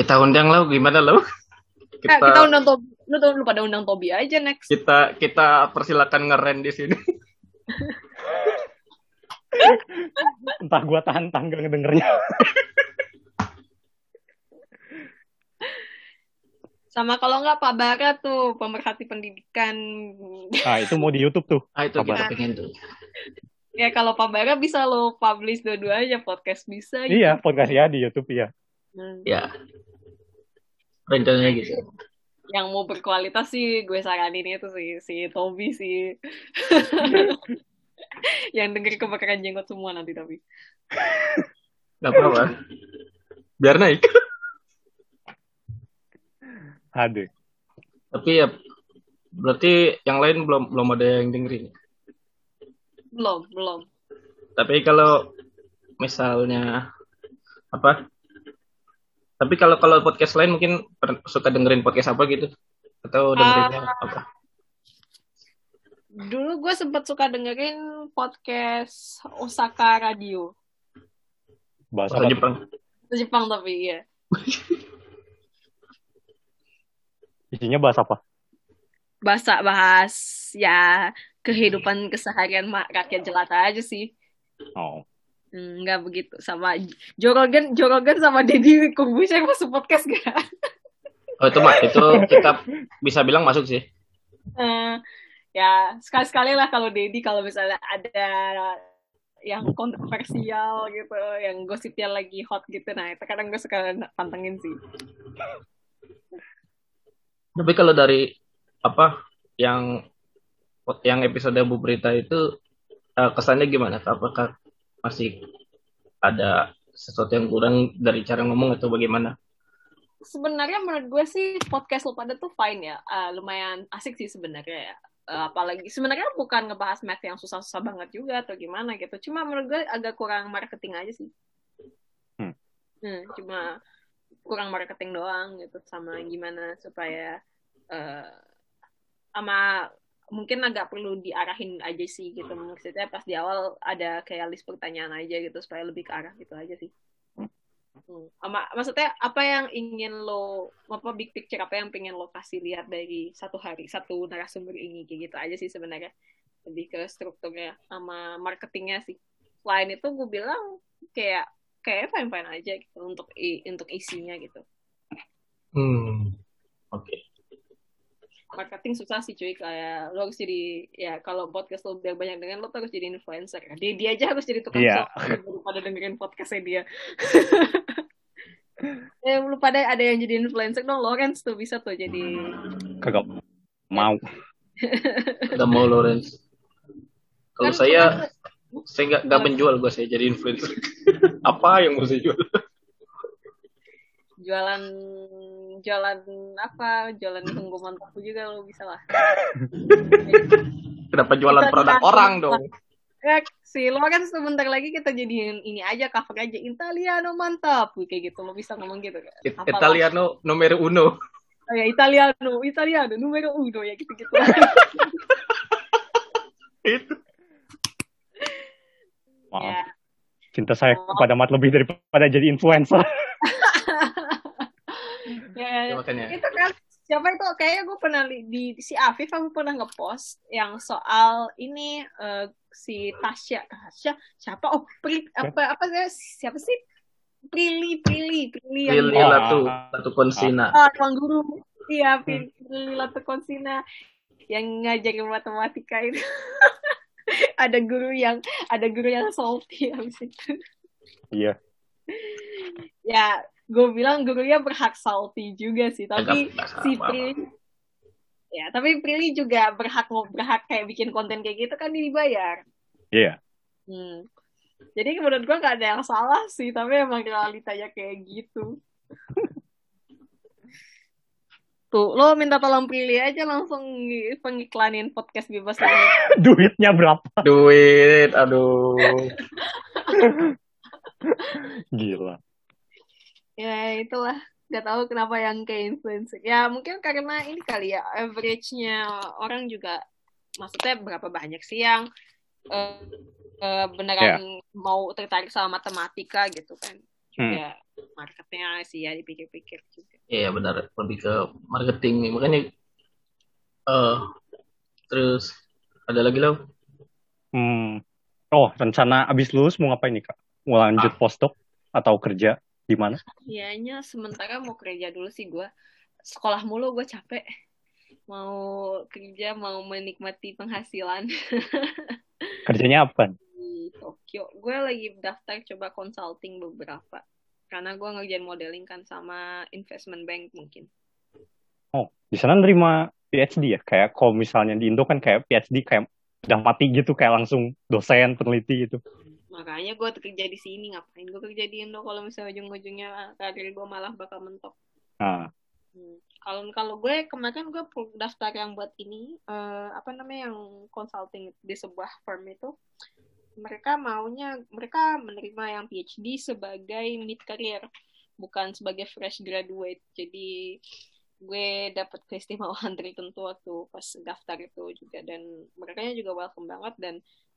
Kita undang lo, gimana lo? Kita, nah, kita undang Tobi, lu, lu pada undang Tobi aja next. Kita kita persilakan ngeren di sini. Entah gue tahan tanggal ngedengernya. Sama kalau nggak Pak Bara tuh pemerhati pendidikan. Ah itu mau di YouTube tuh. Ah itu Pak kita Bara. Pengen tuh. Ya kalau Pak Bara bisa lo publish dua-duanya podcast bisa. Iya gitu. Podcast ya di YouTube ya. Hmm. Ya. Rencananya gitu. Yang mau berkualitas sih gue saranin itu si si Tobi sih. Yang denger kebakaran jenggot semua nanti tapi nggak apa-apa biar naik hadir. Tapi ya berarti yang lain belum belum ada yang dengerin belum belum tapi kalau misalnya apa tapi kalau kalau podcast lain mungkin suka dengerin podcast apa gitu atau dengerinnya uh... apa. Dulu gue sempat suka dengerin podcast Osaka Radio. Bahasa Jepang. Bahasa Jepang tapi iya. Isinya bahasa apa? Bahasa bahas ya kehidupan keseharian rakyat jelata aja sih. Oh. Enggak hmm, begitu sama Jorogen Jorogen sama Deddy Corbuzier masuk podcast gak? Oh itu mah itu kita bisa bilang masuk sih. Uh, Ya, sekali-sekali lah kalau Dedi, kalau misalnya ada yang kontroversial gitu, yang gosipnya lagi hot gitu, nah itu kadang gue suka pantengin sih. Tapi kalau dari, apa, yang yang episode Bu Berita itu, kesannya gimana? Apakah masih ada sesuatu yang kurang dari cara ngomong atau bagaimana? Sebenarnya menurut gue sih, podcast lo pada tuh fine ya, uh, lumayan asik sih sebenarnya ya. Apalagi sebenarnya bukan ngebahas math yang susah-susah banget juga atau gimana gitu, cuma menurut gue agak kurang marketing aja sih. Hmm. Hmm, cuma kurang marketing doang gitu sama gimana supaya uh, sama mungkin agak perlu diarahin aja sih gitu, maksudnya pas di awal ada kayak list pertanyaan aja gitu supaya lebih ke arah gitu aja sih. Hmm. Ama, maksudnya apa yang ingin lo apa big picture apa yang pengen lo kasih lihat dari satu hari satu narasumber ini gitu aja sih sebenarnya, lebih ke strukturnya sama marketingnya sih. Selain itu gue bilang kayak kayak fine fine aja gitu untuk untuk isinya gitu. Hmm oke. Okay. Marketing susah sih cuy, kayak lo harus jadi ya kalau podcast lo biar banyak dengan lo harus jadi influencer. Dia dia aja harus jadi tukang yeah. Sok daripada dengerin podcastnya dia. Eh lu pada ada yang jadi influencer dong, Lawrence tuh bisa tuh jadi. Kagak mau. Kagak mau Lawrence. Kalau kan, saya kan, saya nggak nggak menjual gue saya jadi influencer. Apa yang mau saya jual? Jualan jualan apa jualan pengumuman aku juga lo bisa lah. Kenapa jualan kita produk kita, orang kita, dong ya, si lo kan sebentar lagi kita jadiin ini aja cover aja Italiano mantap kayak gitu, lo bisa ngomong gitu kan? It, Italiano numero uno. Oh, ya Italiano Italiano numero uno ya gitu gitu. Itu maaf ya. Cinta saya oh. kepada mat lebih daripada jadi influencer. Ya, itu kan siapa itu kayaknya gue pernah di si Afif aku pernah ngepost yang soal ini uh, si Tasya Tasya siapa oh Pri, apa apa siapa sih Prilly Prilly Prilly yang Prilly Latu Latu Konsina ah tuan guru iya Prilly Latu Konsina yang ngajarin matematika itu. ada guru yang ada guru yang salty abis itu iya ya. Gue bilang gurunya berhak salty juga sih, tapi si Prilly, ya tapi Prilly juga berhak berhak kayak bikin konten kayak gitu kan dibayar. Iya. Yeah. Hmm. Jadi menurut gue gak ada yang salah sih, tapi emang realitanya kayak gitu. Tuh, lo minta tolong Prilly aja langsung pengiklanin podcast Bebas Linear. Duitnya berapa? Duit, aduh. Gila. Ya, itulah. Gak tahu kenapa yang kayak influencer. Ya, mungkin karena ini kali ya, average-nya orang juga. Maksudnya berapa banyak sih yang uh, uh, beneran yeah. mau tertarik sama matematika gitu kan. Juga hmm. marketnya sih ya dipikir-pikir juga. Iya benar, lebih ke marketing makanya. Uh, terus ada lagi loh. Hmm. Oh rencana abis lulus mau ngapain nih kak? Mau lanjut ah. postdoc atau kerja di mana? Kayaknya sementara mau kerja dulu sih gue. Sekolah mulu gue capek. Mau kerja mau menikmati penghasilan. Kerjanya apa? Di Tokyo. Gue lagi daftar coba consulting beberapa. Karena gue ngerjain modeling kan sama investment bank mungkin. Oh, di sana nerima P H D ya? Kayak kalau misalnya di Indo kan kayak P H D kayak udah mati gitu. Kayak langsung dosen, peneliti gitu. Makanya gue kerja di sini. Ngapain gue kerja di Indo kalau misalnya ujung-ujungnya karir gue malah bakal mentok. Nah. Hmm. Kalau kalau gue kemarin gue daftar yang buat ini. Uh, apa namanya yang consulting di sebuah firm itu. Mereka maunya, mereka menerima yang P H D sebagai mid-career, bukan sebagai fresh graduate. Jadi gue dapat keistimewaan tertentu waktu pas daftar itu juga. Dan mereka juga welcome banget dan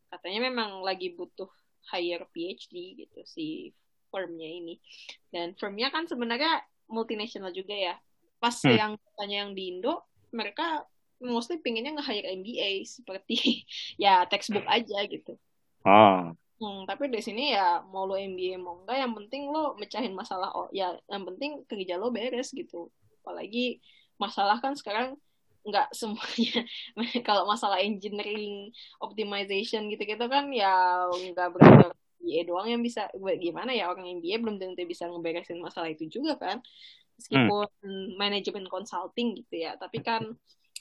katanya memang lagi butuh hire P H D gitu si firmnya ini. Dan firmnya kan sebenarnya multinational juga ya. Pas hmm. yang katanya yang di Indo, mereka mostly pinginnya nge-hire M B A seperti ya textbook aja gitu. Ah. Hmm, tapi di sini ya mau lo M B A mau enggak yang penting lo mecahin masalah oh, ya yang penting kerja lo beres gitu. Apalagi masalah kan sekarang enggak semuanya kalau masalah engineering, optimization gitu-gitu kan ya enggak berarti M B A doang yang bisa gimana ya orang M B A belum tentu bisa ngeberesin masalah itu juga kan. Meskipun hmm. manajemen consulting gitu ya, tapi kan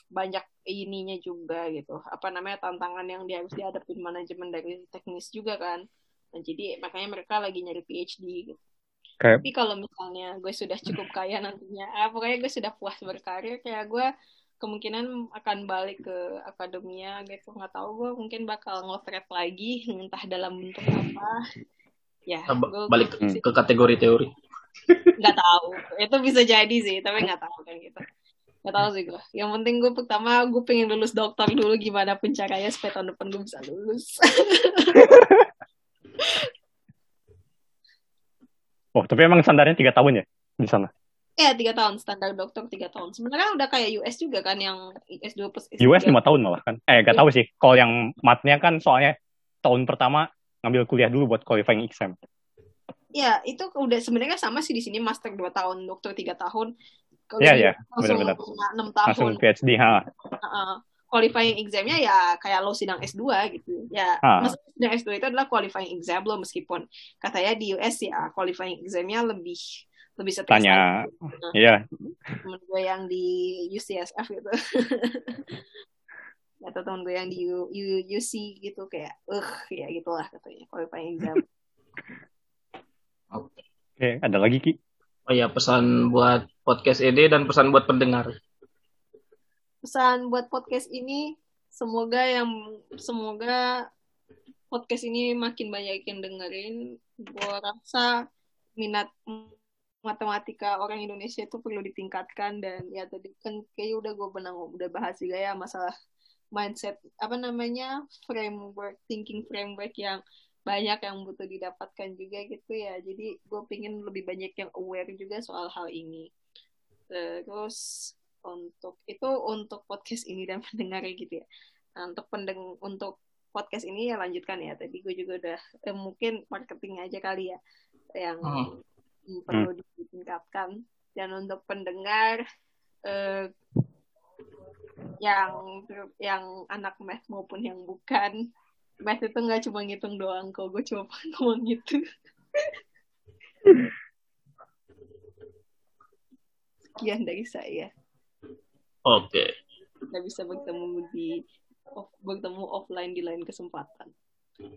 banyak ininya juga gitu apa namanya tantangan yang dia harus dihadapi manajemen dari teknis juga kan. Nah, jadi makanya mereka lagi nyari P H D gitu. Okay. Tapi kalau misalnya gue sudah cukup kaya nantinya ah, pokoknya gue sudah puas berkarir kayak gue kemungkinan akan balik ke akademia gitu. Nggak tahu gue mungkin bakal ngotret lagi entah dalam bentuk apa ya gue, balik gue, ke kategori teori nggak tahu itu bisa jadi sih tapi nggak tahu kan gitu. Gak tau sih gue. Yang penting gue pertama gue pengen lulus dokter dulu gimana pun caranya supaya tahun depan gue bisa lulus. Oh tapi emang standarnya tiga tahun ya di sana? Iya eh, tiga tahun standar dokter tiga tahun. Sebenarnya udah kayak U S juga kan yang S dua plus S tiga. U S lima tahun malah kan. Eh gak yeah. tahu sih. Kalau yang matnya kan soalnya tahun pertama ngambil kuliah dulu buat qualifying exam. Iya itu udah sebenarnya sama sih di sini master dua tahun dokter tiga tahun. Iya, iya. Benar-benar. enam tahun. Langsung P H D, ha. Uh, qualifying exam-nya ya kayak lo sidang S dua gitu. Ya, ha. Maksudnya sidang S dua itu adalah qualifying exam lo meskipun katanya di U S ya qualifying exam-nya lebih lebih setelah. Tanya, nah, iya. Temen gue yang di U C S F gitu. Atau temen gue yang di U, U, UC gitu kayak, uh, ya gitulah katanya qualifying exam. Oke, okay. Ada lagi Ki? Oh ya, pesan buat podcast ini dan pesan buat pendengar. Pesan buat podcast ini semoga yang semoga podcast ini makin banyak yang dengerin. Gua rasa minat matematika orang Indonesia itu perlu ditingkatkan dan ya tadi kan kayak udah gue benang udah bahas juga ya masalah mindset apa namanya framework thinking framework yang banyak yang butuh didapatkan juga gitu ya. Jadi gue pengen lebih banyak yang aware juga soal hal ini. Terus untuk itu untuk podcast ini dan pendengarnya gitu ya. Nah, untuk pendeng untuk podcast ini ya lanjutkan ya. Tadi gue juga udah eh, mungkin marketing aja kali ya yang oh. perlu ditingkatkan. Dan untuk pendengar eh, yang yang anak math maupun yang bukan Math itu nggak cuma ngitung doang kok, gue cuma ngomong gitu. Sekian dari saya. Oke. Okay. Kita bisa bertemu di off, bertemu offline di lain kesempatan. Oke,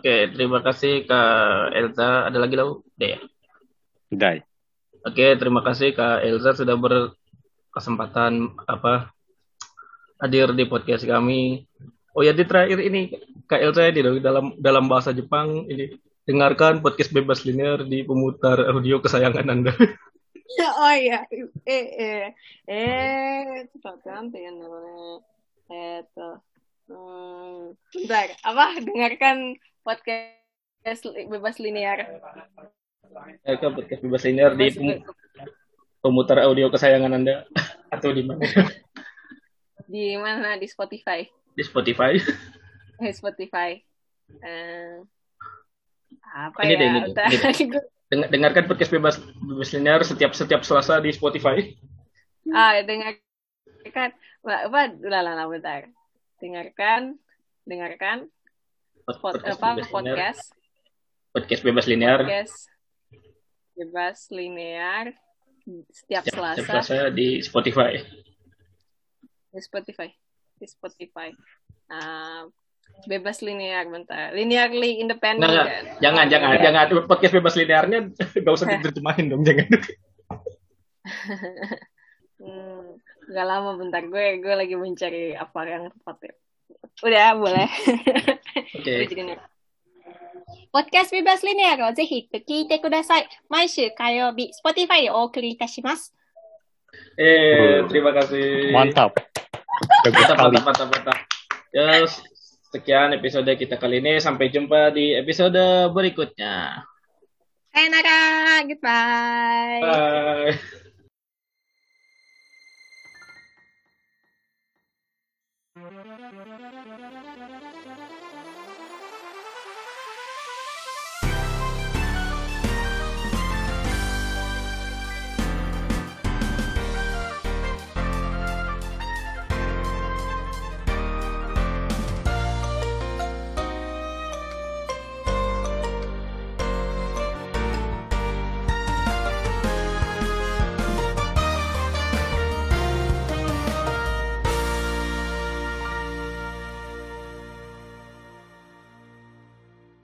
okay, terima kasih Kak Elza. Ada lagi lo? Udah ya? Udah. Oke, okay, terima kasih Kak Elza sudah ber kesempatan apa hadir di podcast kami. Oh ya, di terakhir ini Kak Elza di dalam dalam bahasa Jepang ini, dengarkan podcast Bebas Linear di pemutar audio kesayangan Anda. Oh iya, eh eh eh tante yang namanya eh tuh bentar, apa dengarkan podcast Bebas Linear. Dengarkan podcast Bebas Linear di pemutar audio kesayangan Anda atau di mana? Di mana? Di Spotify. Di Spotify. Di Spotify. Uh, apa ini ya? Ini, ini. Dengarkan podcast Bebas Bebas Linear setiap setiap Selasa di Spotify. Ah, dengarkan. Apa? Lala bentar. Dengarkan, dengarkan. Podcast, apa, bebas podcast. Podcast Bebas Linear. Podcast Bebas Linear setiap, setiap Selasa. Setiap Selasa di Spotify. Di Spotify, di Spotify. Uh, Bebas Linear bentar. Linearly independent. Nah, kan? Jangan, jangan, ya. jangan. Podcast Bebas Linearnya nggak usah diterjemahin dong, jangan. hmm, gak lama bentar. Gue, gue lagi mencari apa yang tepat. Udah, boleh. Oke. Okay. Podcast Bebas Linear, zehi kite kudasai. Maishu kayobi Spotify de okuri itashimasu. Eh, terima kasih. Mantap. Mantap, mantap, mantap, mantap. Ya, sekian episode kita kali ini. Sampai jumpa di episode berikutnya. Sayonara, goodbye. Bye.